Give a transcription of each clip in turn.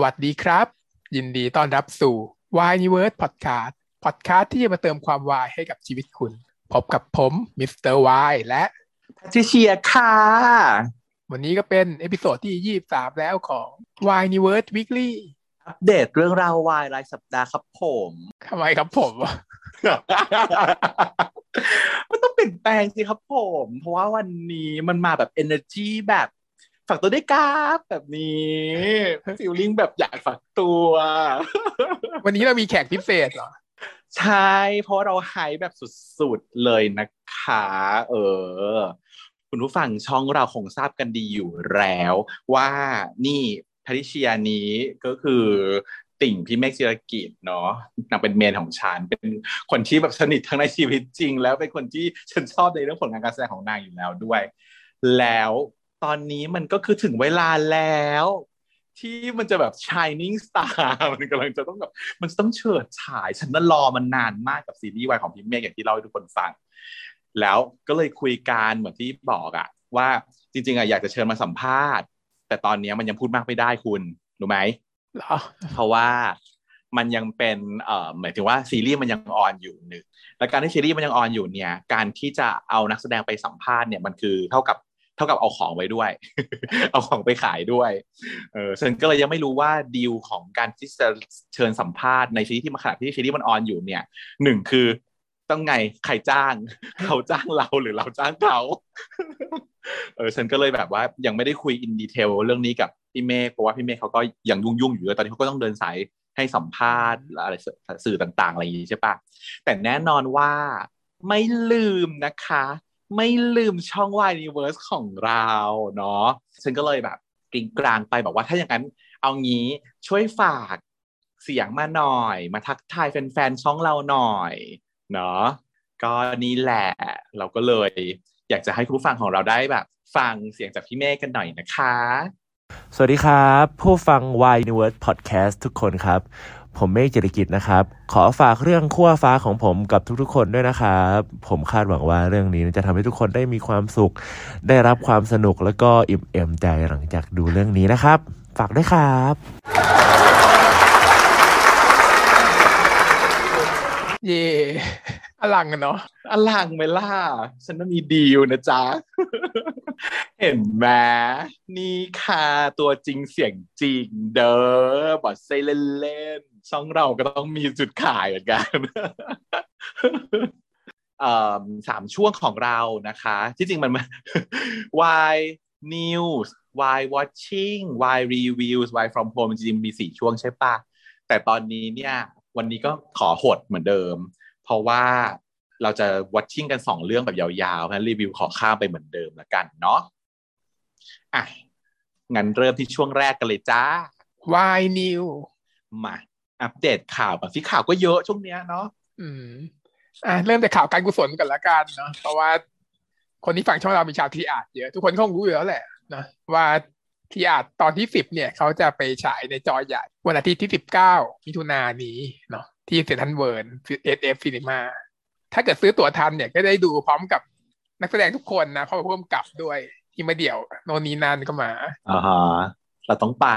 สวัสดีครับยินดีต้อนรับสู่ Y Universe Podcast ที่จะมาเติมความ Y ให้กับชีวิตคุณพบกับผมมิสเตอร์ Y และแพทริเชียค่ะวันนี้ก็เป็นเอพิโซดที่23แล้วของ Y Universe Weekly อัปเดตเรื่องราว Y รายสัปดาห์ครับผมทำไมครับผม มันต้องเปลี่ยนแปลงสิครับผมเพราะว่าวันนี้มันมาแบบ energy แบบฝากตัวด้วยครับแบบนี้ฟีลลิ่งแบบอยากฝากตัววันนี้เรามีแขกพิเศษเหรอใช่เพราะเราไฮแบบสุดๆเลยนะคะคุณผู้ฟังช่องเราคงทราบกันดีอยู่แล้วว่านี่แพทริเชียนี้ก็คือติ่งพี่เมฆศิรกิจเนาะนางเป็นเมนของฉันเป็นคนที่แบบสนิททั้งในชีวิตจริงแล้วเป็นคนที่ฉันชอบในเรื่องผลงานการแสดงของนางอยู่แล้วด้วยแล้วตอนนี้มันก็คือถึงเวลาแล้วที่มันจะแบบ shining star มันกำลังจะต้องแบบมันต้องเฉิดฉายฉันนั่นรอมันนานมากกับซีรีส์วายของพี่เมฆอย่างที่เล่าให้ทุกคนฟังแล้วก็เลยคุยกันเหมือนที่บอกอะว่าจริงๆอะอยากจะเชิญมาสัมภาษณ์แต่ตอนนี้มันยังพูดมากไม่ได้คุณรู้ไหมเพราะว่ามันยังเป็นหมายถึงว่าซีรีส์มันยังออนอยู่หนึ่งและการที่ซีรีส์มันยังออนอยู่เนี่ยการที่จะเอานักแสดงไปสัมภาษณ์เนี่ยมันคือเท่ากับเอาของไว้ด้วย เอาของไปขายด้วยฉันก็เลยยังไม่รู้ว่าดีลของการที่จะเชิญสัมภาษณ์ในซีรีส์ที่มาขณะที่ซีรีส์มันออนอยู่เนี่ยหนึ่งคือต้องไงใครจ้าง เขาจ้างเราหรือเราจ้างเขา ฉันก็เลยแบบว่ายังไม่ได้คุยอินดีเทลเรื่องนี้กับพี่เมฆเพราะว่าพี่เมฆเขาก็ยังยุ่งๆอยู่ตอนนี้เขาก็ต้องเดินสายให้สัมภาษณ์อะไรสื่อต่างๆอะไรอย่างนี้ใช่ปะแต่แน่นอนว่าไม่ลืมนะคะไม่ลืมช่อง Y Universe ของเราเนาะฉันก็เลยแบบกินกลางไปบอกว่าถ้าอย่างนั้นเอางี้ช่วยฝากเสียงมาหน่อยมาทักทายแฟนๆช่องเราหน่อยเนาะก็นี่แหละเราก็เลยอยากจะให้ผู้ฟังของเราได้แบบฟังเสียงจากพี่เมฆกันหน่อยนะคะสวัสดีครับผู้ฟัง Y Universe Podcast ทุกคนครับผมเมฆจิรกิจนะครับขอฝากเรื่องขั้วฟ้าของผมกับทุกๆคนด้วยนะครับผมคาดหวังว่าเรื่องนี้จะทำให้ทุกคนได้มีความสุขได้รับความสนุกแล้วก็อิ่มเอมใจหลังจากดูเรื่องนี้นะครับฝากด้วยครับเย่อลังกันเนาะอลังไหมล่ะฉันต้องมีดีลนะจ๊ะ เห็นไหมนี่ค่ะตัวจริงเสียงจริงเด้อบอดไซเล่นๆช่องเราก็ต้องมีจุดขายเหมือนกัน สามช่วงของเรานะคะที่จริงมัน Why News Why Watching Why Reviews Why From Home จริงมี4ช่วงใช่ปะแต่ตอนนี้เนี่ยวันนี้ก็ขอหดเหมือนเดิมเพราะว่าเราจะวัตชิ่งกัน2เรื่องแบบยาวๆเพราะฉะนั้นรีวิวขอข้ามไปเหมือนเดิมละกันเนาะอ่ะงั้นเริ่มที่ช่วงแรกกันเลยจ้า Why New มาอัปเดตข่าวแบบที่ข่าวก็เยอะช่วงเนี้ยเนาะเริ่มจากข่าวการกุศลกันละกันเนาะเพราะว่าคนที่ฟังช่องเรามีชาวทีอาร์เยอะทุกคนคงรู้อยู่แล้วแหละนะว่าที่อาจตอนที่10เนี่ยเขาจะไปฉายในจอใหญ่วันอาทิตย์ที่19มิถุนายนนี้เนาะที่เซ็นทรัลเวิลด์ SF Cinema ถ้าเกิดซื้อตั๋วทันเนี่ยก็ได้ดูพร้อมกับนักแสดงทุกคนนะเพราะร่วมกับด้วยที่มาเดี่ยวโนนีนานก็มาเราต้องไป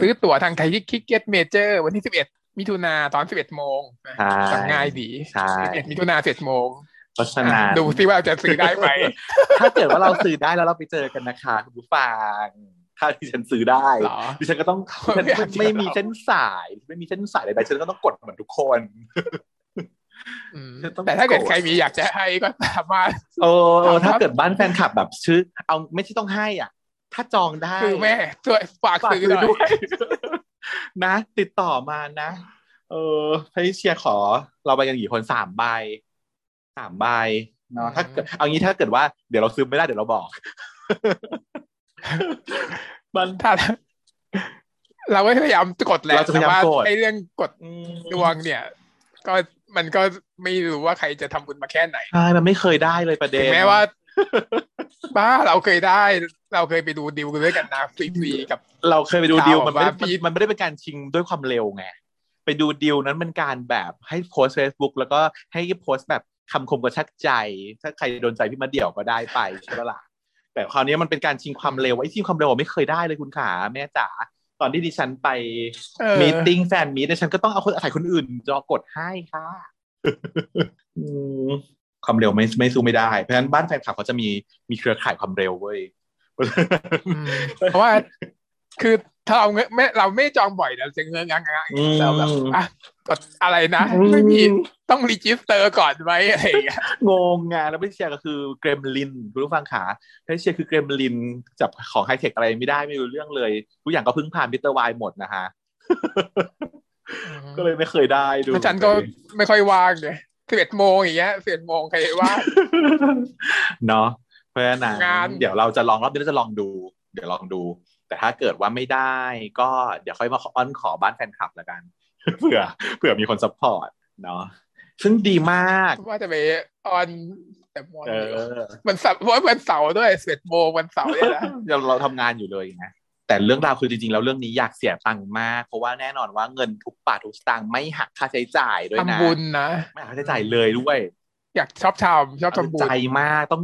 ซื้อตั๋วทางไทยที่ Ticket Major วันที่11มิถุนายนตอน 11:00 นสั่งง่ายดี11มิถุนายน 11:00 นดูสิว่าจะซื้อได้ไหม ถ้าเกิดว่าเราซื้อได้แล้วเราไปเจอกันนะคะคุณผู้ฟังถ้าที่ฉันซื้อได้ดิฉันก็ต้อง ไม่มีเส้นสายใดๆฉันก็ต้องกดเหมือนทุกคนแต่ถ้าเกิดใครมีอยากจะให้ก็สามารถถ้าเกิดบ้านแฟนคลับแบบซื้อเอาไม่ใช่ต้องให้อ่ะถ้าจองได้คือแม่ช่วยฝากซื้อด้วยนะติดต่อมานะให้เชียร์ขอเราไปกันกี่คน3ใบเนาะถ้าเอางี้ถ้าเกิดว่าเดี๋ยวเราซื้อไม่ได้เดี๋ยวเราบอกมันถ้าเราก็พยายามกดแหละแต่ว่าไอ้เรื่องกดดวงเนี่ยก็มันก็ไม่รู้ว่าใครจะทำบุญมาแค่ไหนใช่มันไม่เคยได้เลยประเด็นแม้ว่าบ้าเราเคยได้เราเคยไปดูดิวกันด้วยกันนะฟิวีกับเราเคยไปดูดิวมันไม่ได้เป็นการชิงด้วยความเร็วไงไปดูดิวนั้นมันการแบบให้โพสต์ Facebook แล้วก็ให้โพสต์แบบคำคมกระชักใจถ้าใครโดนใจพี่มาเดี่ยวก็ได้ไปใช่ปะล่ะแต่คราวนี้มันเป็นการชิงความเร็วไอ้ชิงความเร็วไม่เคยได้เลยคุณขาแม่จ๋า ตอนที่ดิฉันไปมีตติ้งแฟนมีตดิฉันก็ต้องเอาคนอาศัยคนอื่นจอกดให้ค่ะความเร็วไม่สู้ไม่ได้เพราะฉะนั้นบ้านแฟนคลับเขาจะมีเครือข่ายความเร็วเว้ยเพราะว่าคือถ้าเราไม่จองบ่อยนะเสียงเงินงานเราแบบอ่ะกดอะไรนะไม่มีต้องรีจิสเตอร์ก่อนไหมอะไรอย่างเงี้ยงงงานแล้วไม่เชียร์ก็คือเกรมลินคุณผู้ฟังขาไม่เชียร์คือเกรมลินจับของไฮเทคอะไรไม่ได้ไม่รู้เรื่องเลยทุกอย่างก็พึ่งผ่านมิสเตอร์วายหมดนะฮะก็เลยไม่เคยได้ดูอาจารย์ก็ไม่ค่อยว่างเลย11โมงอย่างเงี้ย11โมงใครว่าเนาะเพราะฉะนั้นเดี๋ยวเราจะลองรอบนี้เราจะลองดูเดี๋ยวลองดูแต่ถ้าเกิดว่าไม่ได้ก็เดี๋ยวค่อยมาอ้อนขอบ้านแฟนคลับละกันเผื่อมีคนซัพพอร์ตเนาะซึ่งดีมากว่าจะไปออนแต่มอนมันสับเพราะวันเสาร์ด้วย11โมงวันเสาร์เนี่ยนะเราทำงานอยู่เลยนะแต่เรื่องราวคือจริงๆแล้วเรื่องนี้อยากเสียตังค์มากเพราะว่าแน่นอนว่าเงินทุกบาททุกสตางค์ไม่หักค่าใช้จ่ายด้วยนะทำบุญนะไม่หักค่าใช้จ่ายเลยด้วยอยากชอบทำบุญใจมากต้อง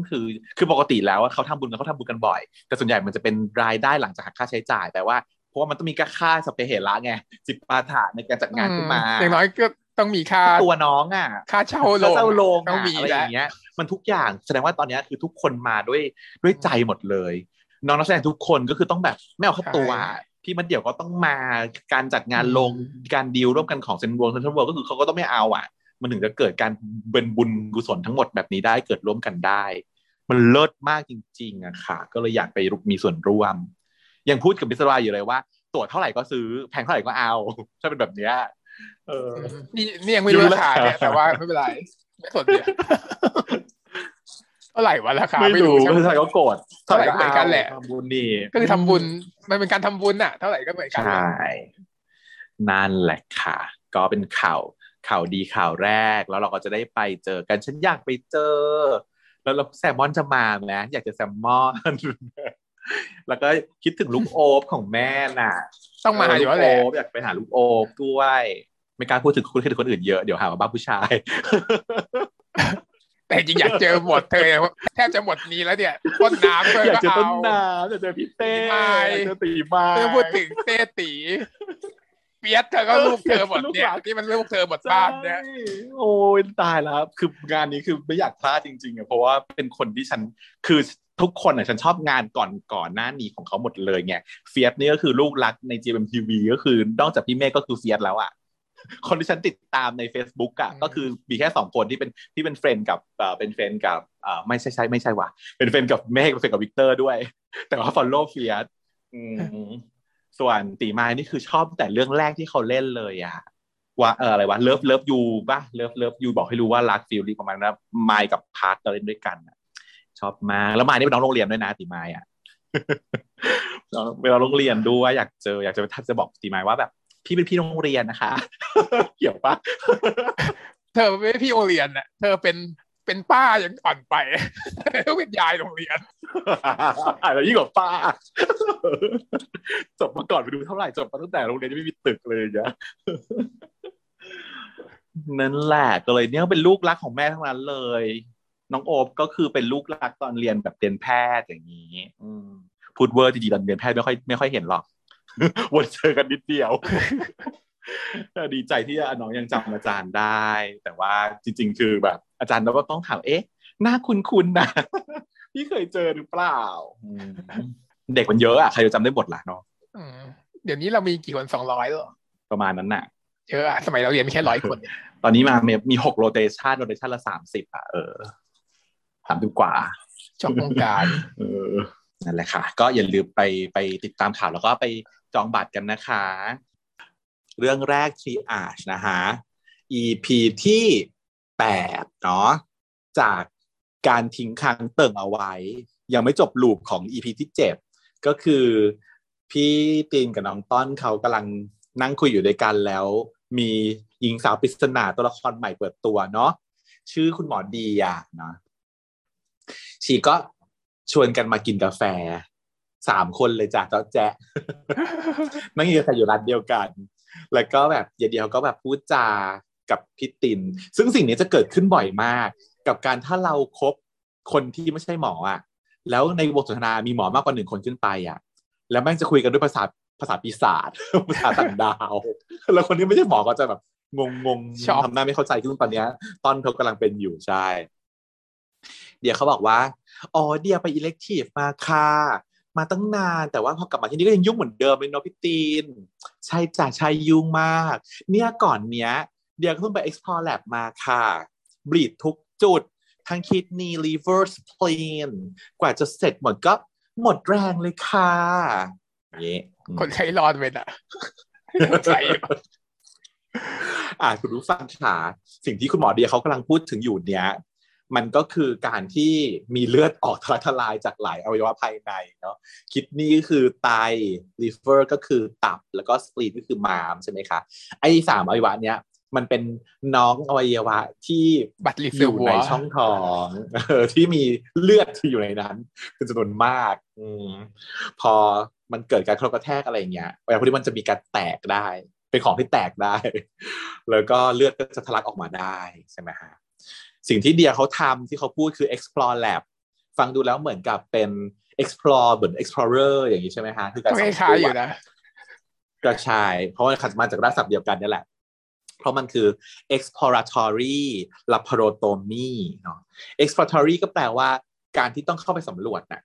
คือปกติแล้วเขาทำบุญกันเขาทำบุญกันบ่อยแต่ส่วนใหญ่มันจะเป็นรายได้หลังจากหักค่าใช้จ่ายแปลว่าเพราะว่ามันต้องมีค่าสเปเหระไงจิปาถะในการจัดงานขึ้นมาอย่างน้อยก็ต้องมีค่าตัวน้องอ่ะค่าเช่าโรงต้องมีอะไรอย่างเงี้ยมันทุกอย่างแสดงว่าตอนนี้คือทุกคนมาด้วยใจหมดเลยน้องนักแสดงทุกคนก็คือต้องแบบไม่เอาเข้าตัวพี่มันเดี๋ยวก็ต้องมาการจัดงานลงการดีลร่วมกันของเซนทรัลเวิลด์ก็คือเขาก็ต้องไม่เอาอ่ะมันถึงจะเกิดการเป็นบุญกุศลทั้งหมดแบบนี้ได้เกิดร่วมกันได้มันเลิศมากจริงๆอะค่ะก็เลยอยากไปมีส่วนร่วมยังพูดกับมิสราอยู่เลยว่าตั๋วเท่าไหร่ก็ซื้อแพงเท่าไหร่ก็เอาถ้าเป็นแบบเนี้ยนี่ยังไม่รู้ราคาเนี่ยแต่ว่าไม่เป็นไรไม่สนใจเท่าไหร่วะราคาไม่รู้เท่าไหร่ก็โกรธเท่าไหร่ก็เหมือนกันแหละทำบุญนี่ก็คือทำบุญมันเป็นการทำบุญน่ะเท่าไหร่ก็เหมือนกันใช่นั่นแหละค่ะก็เป็นข่าวดีข่าวแรกแล้วเราก็จะได้ไปเจอกันฉันอยากไปเจอแล้วแซลมอนจะมาไหมอยากจะแซลมอนแล้วก็คิดถึงลูกโอบของแม่น่ะต้องมาหาอยู่แล้วอยากไปหาลูกโอบด้วยไม่กล้าพูดถึงคนอื่นเยอะเดี๋ยวหาว่าบ้าผู้ชายแต่จริงอยากเจอหมดเธอแทบจะหมดนี้แล้วเนี่ยต้นน้ำเลยก็เอาอยากเจอต้นน้ำอยากเจอพี่เต้เจอตีมาเธอพูดถึงเต้ตีเปียกเธอก็ลูกเธอหมดเนี่ยที่มันลูกเธอหมดบ้านเนี่ยโอ้ยตายแล้วคืองานนี้คือไม่อยากพลาดจริงๆอ่ะเพราะว่าเป็นคนที่ฉันคือทุกคนอ่ะฉันชอบงานก่อนหน้านี้ของเขาหมดเลยไงเฟียสนี่ก็คือลูกรักใน GMP TV ก็คือนอกจากพี่เมฆก็คือเฟียสแล้วอ่ะคนที่ฉันติดตามใน Facebook อ่ะก็คือมีแค่2คนที่เป็นเฟรนด์กับเป็นเฟรนด์กับไม่ใช่ว่ะเป็นเฟรนด์กับเมฆเป็นเฟรนด์กับวิกเตอร์ด้วยแต่ว่า follow เฟียสส่วนตีไม้นี่คือชอบแต่เรื่องแรกที่เขาเล่นเลยอ่ะว่าอะไรวะเลิฟยูป่ะเลิฟยูบอกให้รู้ว่ารักฟิลลิ่งประมาณนั้นไมค์กับพาร์ทเราเล่นด้วยกันชอบมากแล้วไมค์นี่เป็นน้องโรงเรียนด้วยนะตีไม้อ่ะเวลาโรงเรียนด้วยอยากจะทักจะบอกตีไม้ว่าแบบพี่เป็นพี่โรงเรียนนะคะเกี่ยวป่ะเธอไม่พี่โรงเรียนน่ะเธอเป็นป้ายังอ่อนไปก็เป็นยายโรงเรียนแล้วยิ่งกว่าป้าจบมาก่อนไปดูเท่าไหร่จบมาตั้งแต่โรงเรียนไม่มีตึกเลยจ้ะนั่นแหละก็เลยเนี่ยเป็นลูกรักของแม่ทั้งนั้นเลยน้องโอบก็คือเป็นลูกรักตอนเรียนแบบเรียนแพทย์อย่างนี้พูดเวอร์จริงๆตอนเรียนแพทย์ไม่ค่อยเห็นหรอกวนเจอกันนิดเดียวดีใจที่น้องยังจำอาจารย์ได้แต่ว่าจริงๆคือแบบอาจารย์เราก็ต้องถามเอ๊ะหน้าคุ้นๆนะพี่เคยเจอหรือเปล่าเด็กมันเยอะอ่ะใครจะจำได้หมดล่ะเนาะเดี๋ยวนี้เรามีกี่คน200หรอประมาณนั้นน่ะเยอะอ่ะสมัยเราเรียนมีแค่100คนตอนนี้มามี6โรเตชันละ30อ่ะ30กว่าจบโครงการนั่นแหละค่ะก็อย่าลืมไปติดตามข่าวแล้วก็ไปจองบัตรกันนะคะเรื่องแรก Triage นะฮะ EP ที่8เนาะจากการทิ้งค้างเติ่งเอาไว้ยังไม่จบลูปของ EP ที่7ก็คือพี่ตีนกับน้องต้นเขากำลังนั่งคุยอยู่ด้วยกันแล้วมีหญิงสาวปริศนาตัวละครใหม่เปิดตัวเนาะชื่อคุณหมอดีอ่ะเนาะชีก็ชวนกันมากินกาแฟ3คนเลยจ้ะเจ้าแจ๊ะนั่งกินกาแฟอยู่ร้านเดียวกันแล้วก็แบบเดียวก็แบบพูดจากับพี่ตินซึ่งสิ่งนี้จะเกิดขึ้นบ่อยมากกับการถ้าเราคบคนที่ไม่ใช่หมออ่ะแล้วในวงสนทนามีหมอมากกว่า1คนขึ้นไปอ่ะแล้วแม่งจะคุยกันด้วยภาษา ภาษาปีศาจภาษาต่างดาวแล้วคนนี้ไม่ใช่หมอก็จะแบบงงๆทำหน้าไม่เข้าใจซึ่งตอนนี้ต้นเขากำลังเป็นอยู่ใช่เดี๋ยวเขาบอกว่าอ๋อเดี๋ยวไปอิเล็กทีฟมาค่ะมาตั้งนานแต่ว่าพอกลับมาที่นี่ก็ยังยุ่งเหมือนเดิมเลยเนาะพี่ตีนใช่จ้ะใช่ยุ่งมากเนี่ยก่อนเนี้ยเดี๋ยวก็เพิ่งไป explore lab มาค่ะบลีดทุกจุดทั้งคิดนีลิเวอร์สเพลนกว่าจะเสร็จหมดก็หมดแรงเลยค่ะนี่คนใช้รอดเว้นอ่ะใช่คุณผู้ฟังค่ะสิ่งที่คุณหมอเดียเขากำลังพูดถึงอยู่เนี้ยมันก็คือการที่มีเลือดออกทะลักทลายจากหลายอวัยวะภายในเนาะคิดนี่ก็คือไตลิเวอร์ก็คือตับแล้วก็สปลีนก็คือม้ามใช่ไหมคะไอ้3อวัยวะเนี้ยมันเป็นน้องอวัยวะที่อยู่ในช่องท้องที่มีเลือดอยู่ในนั้นเป็นจำนวนมากพอมันเกิดการกระแทกอะไรอย่างเงี้ยพวกนี้มันจะมีการแตกได้เป็นของที่แตกได้แล้วก็เลือดก็จะทะลักออกมาได้ใช่ไหมฮะสิ่งที่เดียเขาทำที่เขาพูดคือ explore lab ฟังดูแล้วเหมือนกับเป็น explore เหมือน explorer อย่างนี้ใช่ไหมฮะคือการสำรวจกระชายอยู่นะกระชายเพราะว่าขัดมาจากรากศัพท์เดียวกันนี่แหละเพราะมันคือ exploratory laparotomy เนาะ exploratory ก็แปลว่าการที่ต้องเข้าไปสำรวจนะ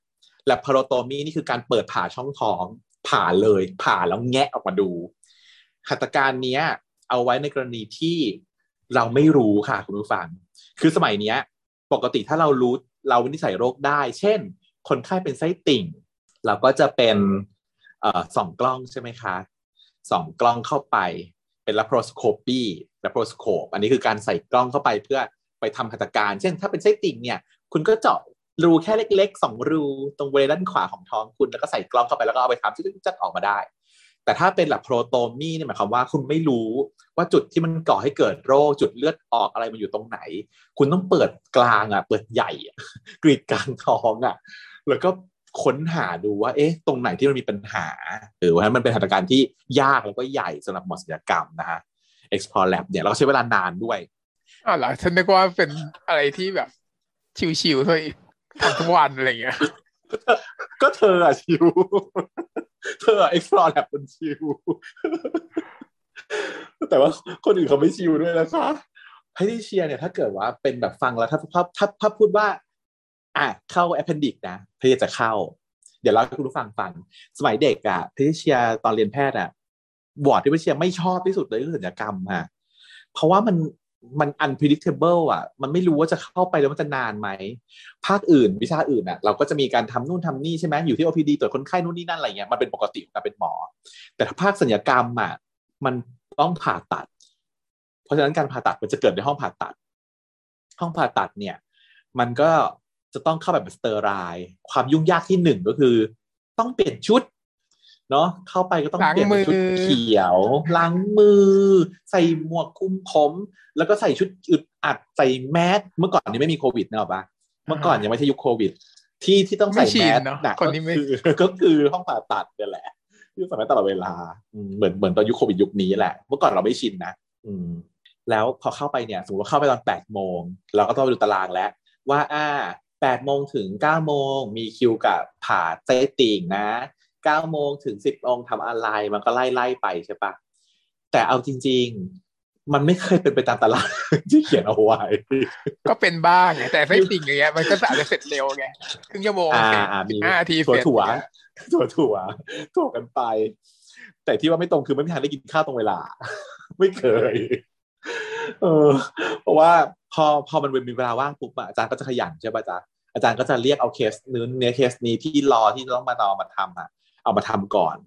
laparotomy นี่คือการเปิดผ่าช่องท้องผ่าเลยผ่าแล้วแงะออกมาดูหัตถการนี้เอาไว้ในกรณีที่เราไม่รู้ค่ะคุณผู้ฟังคือสมัยนี้ปกติถ้าเรารู้เราวินิจฉัยโรคได้เช่นคนไข้เป็นไส้ติ่งเราก็จะเป็นส่องกล้องใช่ไหมคะส่องกล้องเข้าไปเป็นลาโพรสโคปีลาโพรสโคปอันนี้คือการใส่กล้องเข้าไปเพื่อไปทำหัตถการเช่นถ้าเป็นไส้ติ่งเนี่ยคุณก็เจาะรูแค่เล็กๆสองรูตรงบริเวณด้านขวาของท้องคุณแล้วก็ใส่กล้องเข้าไปแล้วก็เอาไปทำจัดออกมาได้แต่ถ้าเป็นแบบโพรโตมีเนี่ยหมายความว่าคุณไม่รู้ว่าจุดที่มันก่อให้เกิดโรคจุดเลือดออกอะไรมันอยู่ตรงไหนคุณต้องเปิดกลางอ่ะเปิดใหญ่กรีดกลางท้องอ่ะแล้วก็ค้นหาดูว่าเอ๊ะตรงไหนที่มันมีปัญหาหรือว่ามันเป็นหัตถการที่ยากแล้วก็ใหญ่สำหรับหมอศัลยกรรมนะฮะ explore lab เนี่ยเราก็ใช้เวลานานด้วยเหรอฉันนึกว่าเป็นอะไรที่แบบชิวๆเลยทั้งวันอะไรอย่างเงี้ยก็เธออ่ะชิวเธอ explore lab มันชิวแต่ว่าคนอื่นเขาไม่ชิวด้วยนะคะให้ที่เชียร์เนี่ยถ้าเกิดว่าเป็นแบบฟังแล้วถ้าพูดว่าเข้า appendix นะพยายามจะเข้าเดี๋ยวเราให้คุณผู้ฟังฟังสมัยเด็กอ่ะที่เชียร์ตอนเรียนแพทย์อ่ะบอร์ดที่เชียร์ไม่ชอบที่สุดเลยคือศัลยกรรมอ่ะเพราะว่ามัน unpredictable อ่ะมันไม่รู้ว่าจะเข้าไปแล้วมันจะนานไหมภาคอื่นวิชาอื่นอ่ะเราก็จะมีการทำนู่นทำนี่ใช่ไหมอยู่ที่ OPD ตรวจคนไข้นู่นนี่นั่นอะไรเงี้ยมันเป็นปกติของการเป็นหมอแต่ถ้าภาคศัลยกรรมอ่ะมันต้องผ่าตัดเพราะฉะนั้นการผ่าตัดมันจะเกิดในห้องผ่าตัดห้องผ่าตัดเนี่ยมันก็จะต้องเข้าแบบสเตอไรล์ความยุ่งยากที่หนึ่งก็คือต้องเปลี่ยนชุดเนาะเข้าไปก็ต้องเปลี่ยนชุดเขียวล้างมือใส่หมวกคลุมผมแล้วก็ใส่ชุดอึดอัดใส่แมสเมื่อก่อนนี้ไม่มีโควิดเนอะปะเมื่อก่อนยังไม่ใช่ยุคโควิดที่ต้องใส่แมสหนักก็คือห้องผ่าตัดนี่แหละที่สมัยตลอดเวลาเหมือนตอนยุคโควิดยุคนี้แหละเมื่อก่อนเราไม่ชินนะแล้วพอเข้าไปเนี่ยสมมติว่าเข้าไปตอน 8 โมงเราก็ต้องไปดูตารางแล้วว่า8 โมงถึง 9 โมงมีคิวกับผ่าไส้ติ่งนะ 9 โมงถึง 10 โมงทำอะไรมันก็ไล่ไปใช่ปะแต่เอาจริงๆมันไม่เคยเป็นไปตามตารางที่เขียนเอาไว้ก็เป็นบ้างแต่ไส้ติ่งอย่างเงี้ยมันก็อาจจะเสร็จเร็วไงครึ่งชั่วโมง15 นาทีเสร็จถั่วกันไปแต่ที่ว่าไม่ตรงคือไม่มีทางได้กินข้าวตรงเวลาไม่เคยเพราะว่าพอมันมีเวลาว่างปุ๊บอาจารย์ก็จะขยันใช่ป่ะจ๊ะอาจารย์ก็จะเรียกเอาเคสนู้นเนี่ยเคสนี้ที่รอที่ต้องมาต่อมาทำเอามาทำก่อน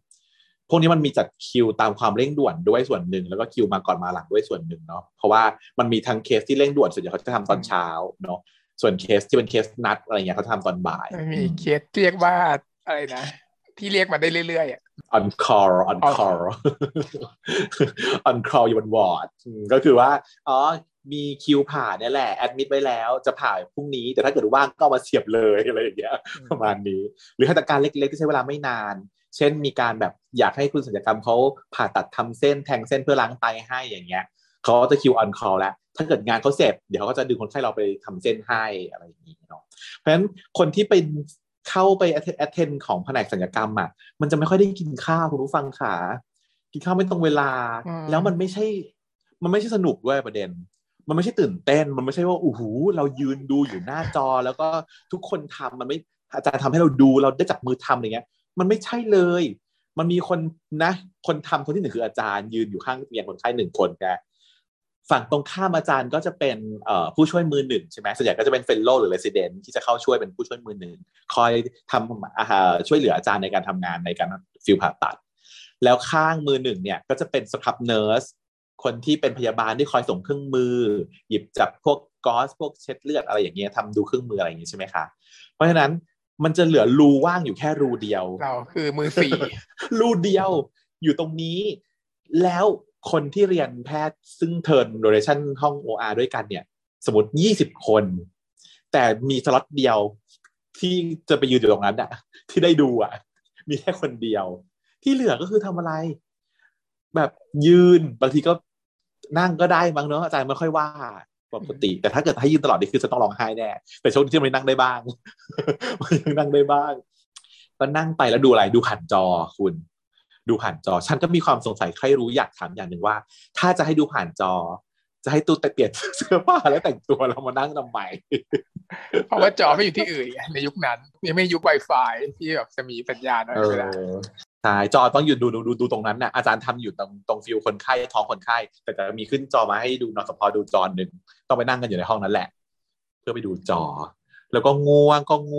พวกนี้มันมีจัดคิวตามความเร่งด่วนด้วยส่วนหนึ่งแล้วก็คิวมาก่อนมาหลังด้วยส่วนหนึ่งเนาะเพราะว่ามันมีทั้งเคสที่เร่งด่วนส่วนใหญ่เขาจะทำตอนเช้าเนาะส่วนเคสที่เป็นเคสนัดอะไรเงี้ยเขาทำตอนบ่ายมีเคสเรียกว่าอะไรนะที่เรียกมาได้เรื่อยๆอ่ะ on call on call อยู่บนวอร์ดก็คือว่าอ๋อมีคิวผ่าเนี่ยแหละแอดมิดไว้แล้วจะผ่าพรุ่งนี้แต่ถ้าเกิดว่างก็มาเสียบเลยอะไรอย่างเงี้ยประมาณนี้หรือหัตถการเล็กๆที่ใช้เวลาไม่นานเช่นมีการแบบอยากให้คุณศัลยกรรมเขาผ่าตัดทำเส้นแทงเส้นเพื่อล้างไตให้อย่างเงี้ยเขาจะคิว on call แล้วถ้าเกิดงานเขาเสร็จเดี๋ยวเขาก็จะดึงคนไข้เราไปทำเส้นให้อะไรอย่างงี้เนาะเพราะฉะนั้นคนที่เป็น เข้าไป attend ของแผนกศัลยกรรมอ่ะมันจะไม่ค่อยได้กินข้าวคุณผู้ฟังค่ะกินข้าวไม่ตรงเวลาแล้วมันไม่ใช่สนุกด้วยประเด็นมันไม่ใช่ตื่นเต้นมันไม่ใช่ว่าโอ้โหเรายืนดูอยู่หน้าจอแล้วก็ทุกคนทำมันไม่อาจารย์ทำให้เราดูเราได้จับมือทำอะไรเงี้ยมันไม่ใช่เลยมันมีคนนะคนทำคนที่หนึ่งคืออาจารย์ยืนอยู่ข้างเตียงคนไข้หนึ่งคนนะฝั่งตรงข้ามอาจารย์ก็จะเป็นผู้ช่วยมือหนึ่งใช่ไหมส่วนใหญ่ก็จะเป็นเฟลโลว์หรือเรสซิเดนท์ที่จะเข้าช่วยเป็นผู้ช่วยมือหนึ่งคอยทำช่วยเหลืออาจารย์ในการทำงานในการฟิลผ่าตัดแล้วข้างมือหนึ่งเนี่ยก็จะเป็นสครับเนิร์สคนที่เป็นพยาบาลที่คอยส่งเครื่องมือหยิบจับพวกก๊อซพวกเช็ดเลือดอะไรอย่างเงี้ยทำดูเครื่องมืออะไรอย่างเงี้ยใช่ไหมคะเพราะฉะนั้นมันจะเหลือรูว่างอยู่แค่รูเดียวเราคือมือสี่ รูเดียวอยู่ตรงนี้แล้วคนที่เรียนแพทย์ซึ่งเทิร์นโรเทชั่นห้อง OR ด้วยกันเนี่ยสมมติ20คนแต่มีสล็อตเดียวที่จะไปยืนอยู่ตรงนั้นอะที่ได้ดูอะมีแค่คนเดียวที่เหลือก็คือทำอะไรแบบยืนบางทีก็นั่งก็ได้บางเนาะอาจารย์ไม่ค่อยว่าปกติแต่ถ้าเกิดให้ยืนตลอดนี่คือจะต้องร้องไห้แน่แต่โชคดีที่มันนั่งได้บ้าง มันยังนั่งได้บ้างก็นั่งไปแล้วดูอะไรดูผ่านจอคุณดูผ่านจอฉันก็มีความสงสัยใครรู้อยากถามอย่างหนึ่งว่าถ้าจะให้ดูผ่านจอจะให้ตู้เปลี่ยนเสื้อผ้าแล้วแต่งตัวเรามานั่งทำไม เพราะว่าจอไม่อยู่ที่อื่นในยุคนั้นยังไม่ยุค Wi-Fi ที่แบบจะมีสัญญาณอะไรก็ได้ใช่จอต้องอยู่ดูตรงนั้นน่ะอาจารย์ทำอยู่ตรงฟิลคนไข้ท้องคนไข้แต่จะมีขึ้นจอมาให้ดูนสพดูจอหนึ่งต้องไปนั่งกันอยู่ในห้องนั้นแหละเพื่อไปดูจอแล้วก็ง่